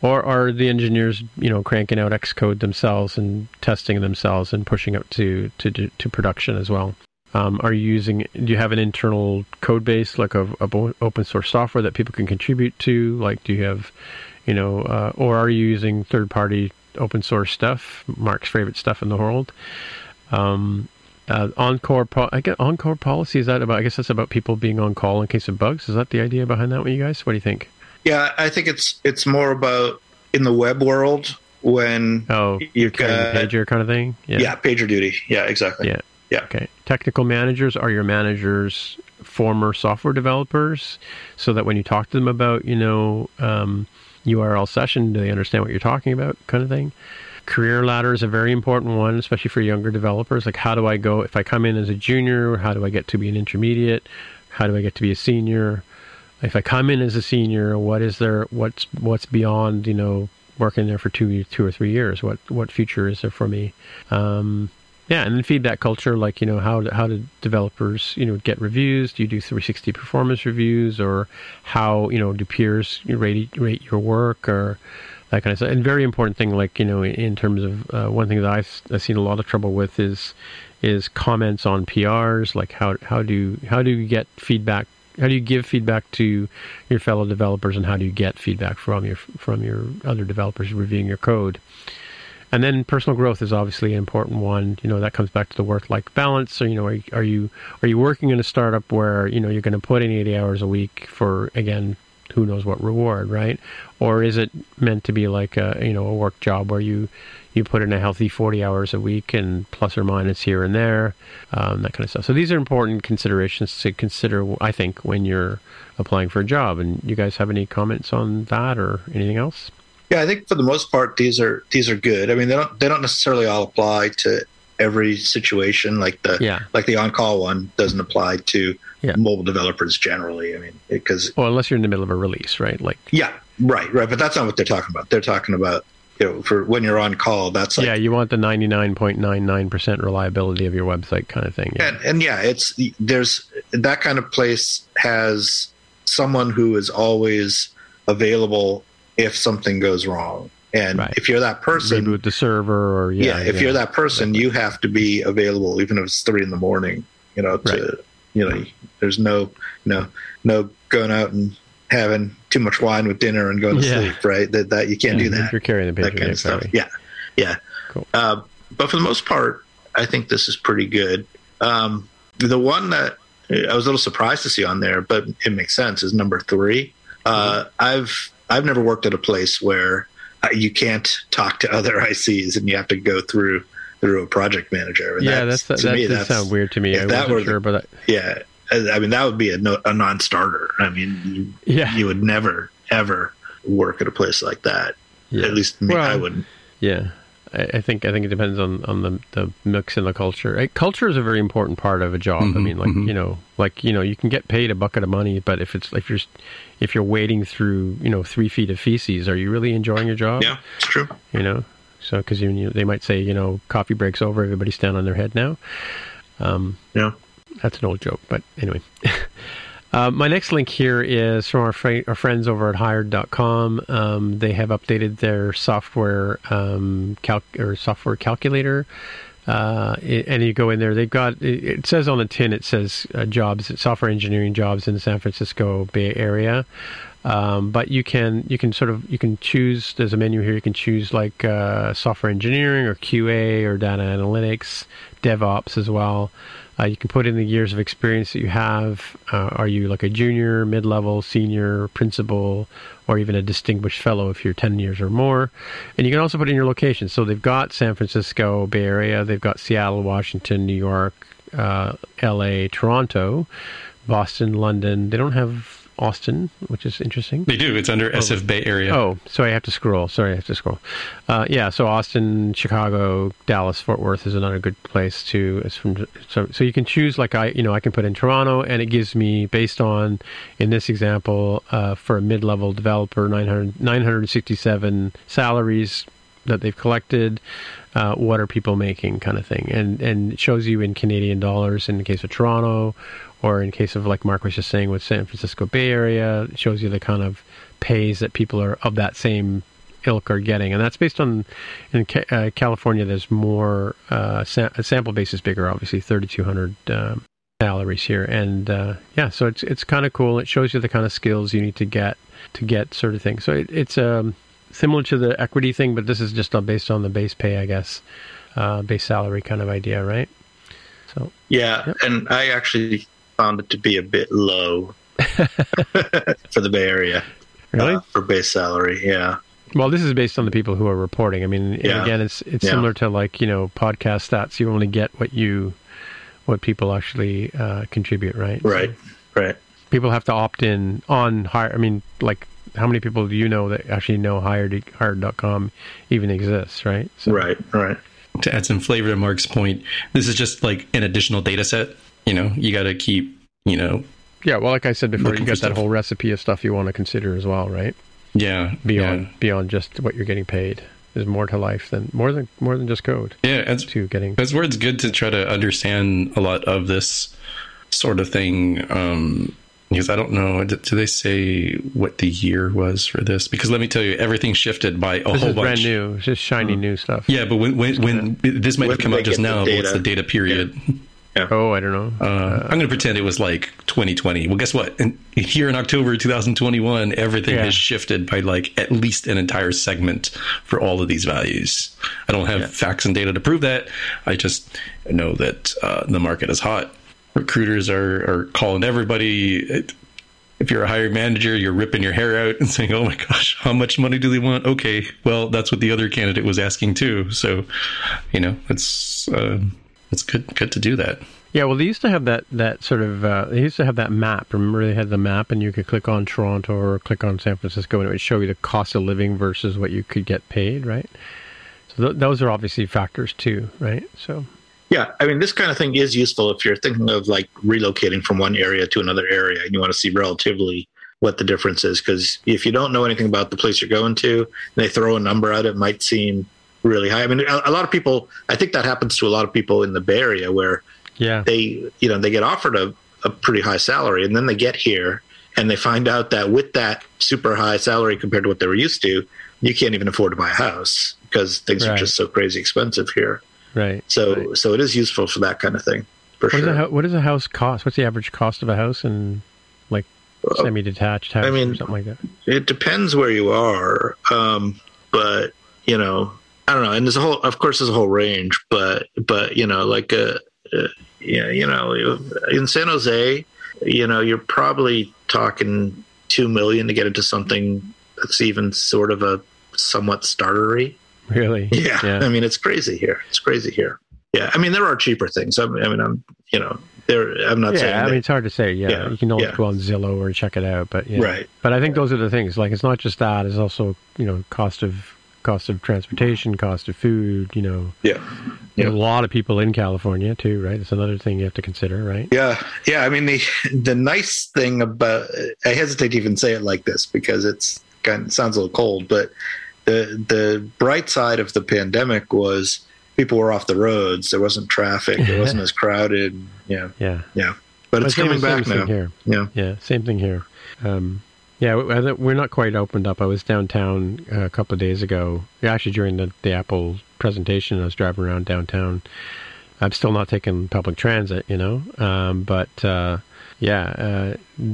Or are the engineers, cranking out Xcode themselves and testing themselves and pushing up to production as well? Do you have an internal code base, like a open source software that people can contribute to? Like, do you have... or are you using third-party open source stuff? Mark's favorite stuff in the world. On-call policy, is that about? I guess that's about people being on call in case of bugs. Is that the idea behind that one, you guys? What do you think? Yeah, I think it's more about in the web world. when you've got pager kind of thing. Yeah, pager duty. Yeah, exactly. Yeah. Okay. Technical managers are your managers, former software developers, so that when you talk to them about, URL session, do they understand what you're talking about, kind of thing. Career ladder is a very important one, especially for younger developers. Like, how do I go, if I come in as a junior, how do I get to be an intermediate? How do I get to be a senior? If I come in as a senior, what's beyond, working there for two or three years? What future is there for me? And then feedback culture, like, how do developers, get reviews? Do you do 360 performance reviews? Or how, do peers rate your work, or that kind of stuff? And very important thing, like, in terms of one thing that I've seen a lot of trouble with is comments on PRs, like how do you get feedback? How do you give feedback to your fellow developers, and how do you get feedback from your other developers reviewing your code? And then personal growth is obviously an important one. That comes back to the work-life balance. So, are you working in a startup where, you're going to put in 80 hours a week for, again, who knows what reward, right? Or is it meant to be like a work job where you put in a healthy 40 hours a week and plus or minus here and there, that kind of stuff. So these are important considerations to consider, I think, when you're applying for a job. And you guys have any comments on that or anything else? Yeah, I think for the most part these are good. I mean, they don't necessarily all apply to every situation. Like the on-call one doesn't apply to mobile developers generally. I mean, unless you're in the middle of a release, right? Right. But that's not what they're talking about. They're talking about for when you're on call. That's like, you want the 99.99% reliability of your website kind of thing. Yeah. And there's that kind of place has someone who is always available if something goes wrong. And if you're that person, reboot the server, or you're that person, you have to be available, even if it's 3 a.m. There's no going out and having too much wine with dinner and going to sleep, right? That you can't do that. You're carrying the pager, that kind of stuff. Yeah. Cool. But for the most part, I think this is pretty good. The one that I was a little surprised to see on there, but it makes sense, is number 3. I've never worked at a place where you can't talk to other ICs, and you have to go through a project manager. And that sounds weird to me. I mean, that would be a non-starter. I mean, you would never ever work at a place like that. Yeah. At least I wouldn't. Yeah, I think it depends on the mix and the culture. Culture is a very important part of a job. Mm-hmm, I mean, you can get paid a bucket of money, but if you're wading through 3 feet of feces, are you really enjoying your job? Yeah, it's true. So because they might say coffee break's over, everybody's down on their head now. That's an old joke, but anyway. My next link here is from our friends over at Hired.com. They have updated their software software calculator. And you go in there, they've got, it says on the tin, it says jobs, software engineering jobs in the San Francisco Bay Area. But you can choose, there's a menu here, you can choose like software engineering or QA or data analytics, DevOps as well. You can put in the years of experience that you have. Are you like a junior, mid-level, senior, principal, or even a distinguished fellow if you're 10 years or more? And you can also put in your location. So they've got San Francisco Bay Area, they've got Seattle, Washington, New York, LA, Toronto, Boston, London. They don't have Austin, which is interesting. They do. It's under SF Bay Area. Oh, so I have to scroll. So Austin, Chicago, Dallas, Fort Worth is another good place too. So you can choose, like I can put in Toronto, and it gives me, based on, in this example, for a mid-level developer, 967 salaries that they've collected. What are people making, kind of thing, and it shows you in Canadian dollars in the case of Toronto, or in case of, like Mark was just saying, with San Francisco Bay Area, it shows you the kind of pays that people are of that same ilk are getting, and that's based on, in California, there's more, sample base is bigger, obviously, 3,200 salaries here, and so it's kind of cool. It shows you the kind of skills you need to get sort of thing. So it's similar to the equity thing, but this is just based on the base pay, I guess, base salary kind of idea, right? So and I actually found it to be a bit low for the Bay Area, really? For base salary. Yeah, Well, this is based on the people who are reporting. I mean, again, it's similar to, like, you know, podcast stats. You only get what people actually contribute, right? Right. People have to opt in on Hired. I mean, like, how many people do you know that actually know Hired.com even exists, right? So. Right. To add some flavor to Mark's point, this is just like an additional data set. You know, you got to keep, you know. Yeah, well, like I said before, you got that whole recipe of stuff you want to consider as well, right? Yeah, beyond just what you're getting paid. There's more to life than more than just code. Yeah, that's where it's good to try to understand a lot of this sort of thing. Because I don't know, do they say what the year was for this? Because let me tell you, everything shifted by a whole bunch. This is brand new. It's just shiny new stuff. Yeah, but when this might have come out just now, what's the data period? Yeah. Yeah. Oh, I don't know. I'm going to pretend it was like 2020. Well, guess what? Here in October 2021, everything has shifted by like at least an entire segment for all of these values. I don't have facts and data to prove that. I just know that the market is hot. Recruiters are calling everybody. If you're a hired manager, you're ripping your hair out and saying, oh my gosh, how much money do they want? Okay, well, that's what the other candidate was asking too. So, you know, it's good to do that. Yeah, well, they used to have that sort of that map. Remember, they had the map, and you could click on Toronto or click on San Francisco, and it would show you the cost of living versus what you could get paid, right? So those are obviously factors too, right? So yeah, I mean, this kind of thing is useful if you're thinking of like relocating from one area to another area, and you want to see relatively what the difference is. Because if you don't know anything about the place you're going to, and they throw a number out, it might seem really high. I mean, a lot of people, I think that happens to a lot of people in the Bay Area where they, you know, they get offered a pretty high salary, and then they get here and they find out that with that super high salary compared to what they were used to, you can't even afford to buy a house because things are just so crazy expensive here. Right. So it is useful for that kind of thing. For what does a house cost? What's the average cost of a house in like semi-detached house or something like that? It depends where you are. But, you know, I don't know, and there's a whole range, but you know, like in San Jose, you know, you're probably talking $2 million to get into something that's even sort of a somewhat startery. Really? Yeah. I mean, it's crazy here. Yeah, I mean, there are cheaper things. It's hard to say. Yeah. You can always go on Zillow or check it out, but right. But I think those are the things. Like, it's not just that; it's also, you know, cost of transportation, cost of food, you know. Yeah. A lot of people in California too, right? It's another thing you have to consider, right? Yeah. I mean, the nice thing about, I hesitate to even say it like this because it sounds a little cold, but the bright side of the pandemic was people were off the roads. There wasn't traffic. It wasn't as crowded. Yeah. But it's coming back now. Yeah. Same thing here. Yeah, we're not quite opened up. I was downtown a couple of days ago. Actually, during the Apple presentation, I was driving around downtown. I'm still not taking public transit, you know.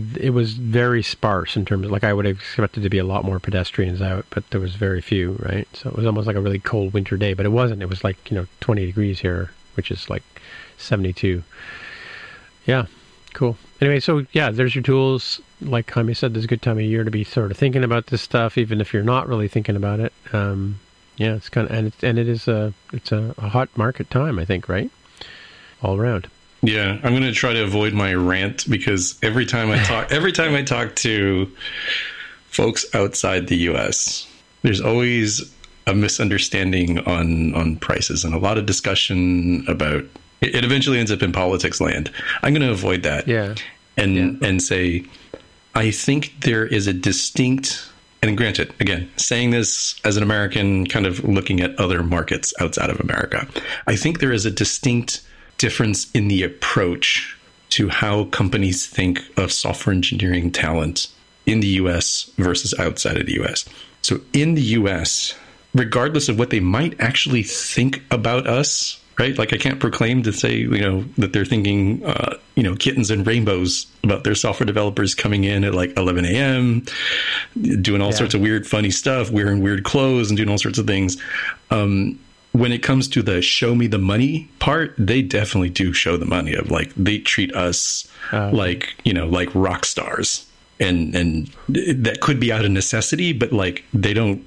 It was very sparse in terms of, like, I would have expected to be a lot more pedestrians out, but there was very few, right? So it was almost like a really cold winter day, but it wasn't. It was like, you know, 20 degrees here, which is like 72. Yeah, cool. Anyway, so yeah, there's your tools. Like Jaime said, there's a good time of year to be sort of thinking about this stuff, even if you're not really thinking about it. It's kind of, and it is a hot market time, I think, right? All around. Yeah, I'm going to try to avoid my rant because every time I talk to folks outside the U.S., there's always a misunderstanding on prices and a lot of discussion about. It eventually ends up in politics land. I'm going to avoid that. Yeah. And say, I think there is a distinct, and granted, again, saying this as an American, kind of looking at other markets outside of America, I think there is a distinct difference in the approach to how companies think of software engineering talent in the US versus outside of the US. So in the US, regardless of what they might actually think about us, right? Like, I can't proclaim to say, you know, that they're thinking, you know, kittens and rainbows about their software developers coming in at like 11 a.m., doing all sorts of weird, funny stuff, wearing weird clothes and doing all sorts of things. When it comes to the show me the money part, they definitely do show the money of, like, they treat us like, you know, like rock stars. And that could be out of necessity, but like they don't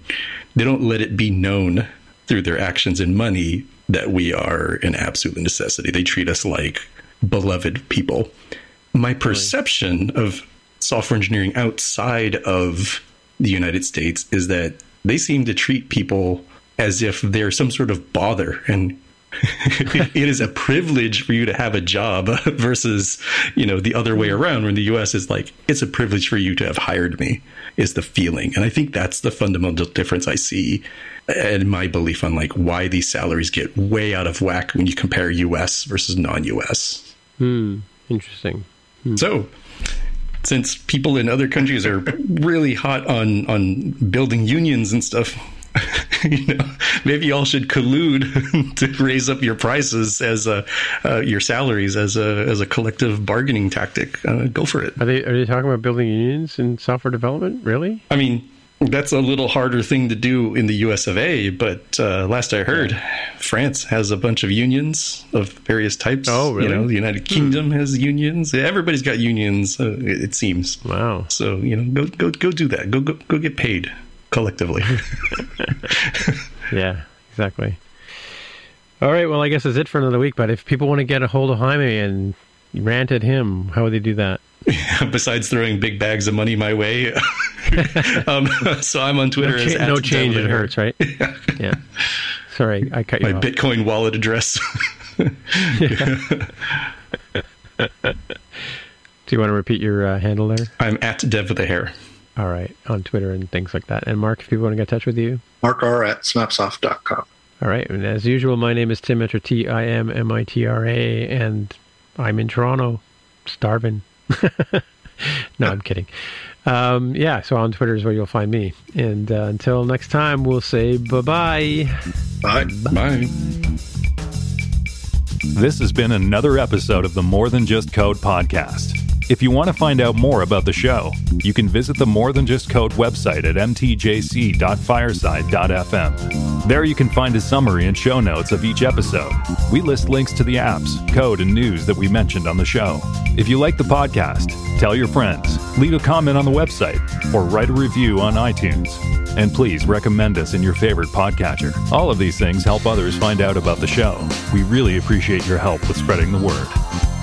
they don't let it be known through their actions and money that we are an absolute necessity. They treat us like beloved people. My perception of software engineering outside of the United States is that they seem to treat people as if they're some sort of bother, and it is a privilege for you to have a job versus, you know, the other way around, when the US is like, it's a privilege for you to have hired me, is the feeling. And I think that's the fundamental difference I see, and my belief on like why these salaries get way out of whack when you compare US versus non-US. Interesting. So since people in other countries are really hot on building unions and stuff, you know, maybe y'all should collude to raise up your prices as your salaries as a collective bargaining tactic. Go for it. Are they talking about building unions in software development? Really? I mean, that's a little harder thing to do in the US of A, but last I heard, France has a bunch of unions of various types. Oh, really? You know, the United Kingdom has unions. Everybody's got unions, it seems. Wow. So, you know, go do that. Go get paid collectively. Yeah, exactly. All right, well, I guess that's it for another week, but if people want to get a hold of Jaime and rant at him, how would they do that? Besides throwing big bags of money my way. So I'm on Twitter as No Change It Hurts, right? Yeah. Sorry, I cut you off. My Bitcoin wallet address. Do you want to repeat your handle there? I'm at Dev with a Hair. All right, on Twitter and things like that. And Mark, if people want to get in touch with you? Mark R at Snapsoft.com. All right, and as usual, my name is Tim Mitchell, Timmitra, and I'm in Toronto, starving. No, I'm kidding. So on Twitter is where you'll find me. And until next time, we'll say bye-bye. Bye. Bye. This has been another episode of the More Than Just Code podcast. If you want to find out more about the show, you can visit the More Than Just Code website at mtjc.fireside.fm. There you can find a summary and show notes of each episode. We list links to the apps, code, and news that we mentioned on the show. If you like the podcast, tell your friends, leave a comment on the website, or write a review on iTunes. And please recommend us in your favorite podcatcher. All of these things help others find out about the show. We really appreciate your help with spreading the word.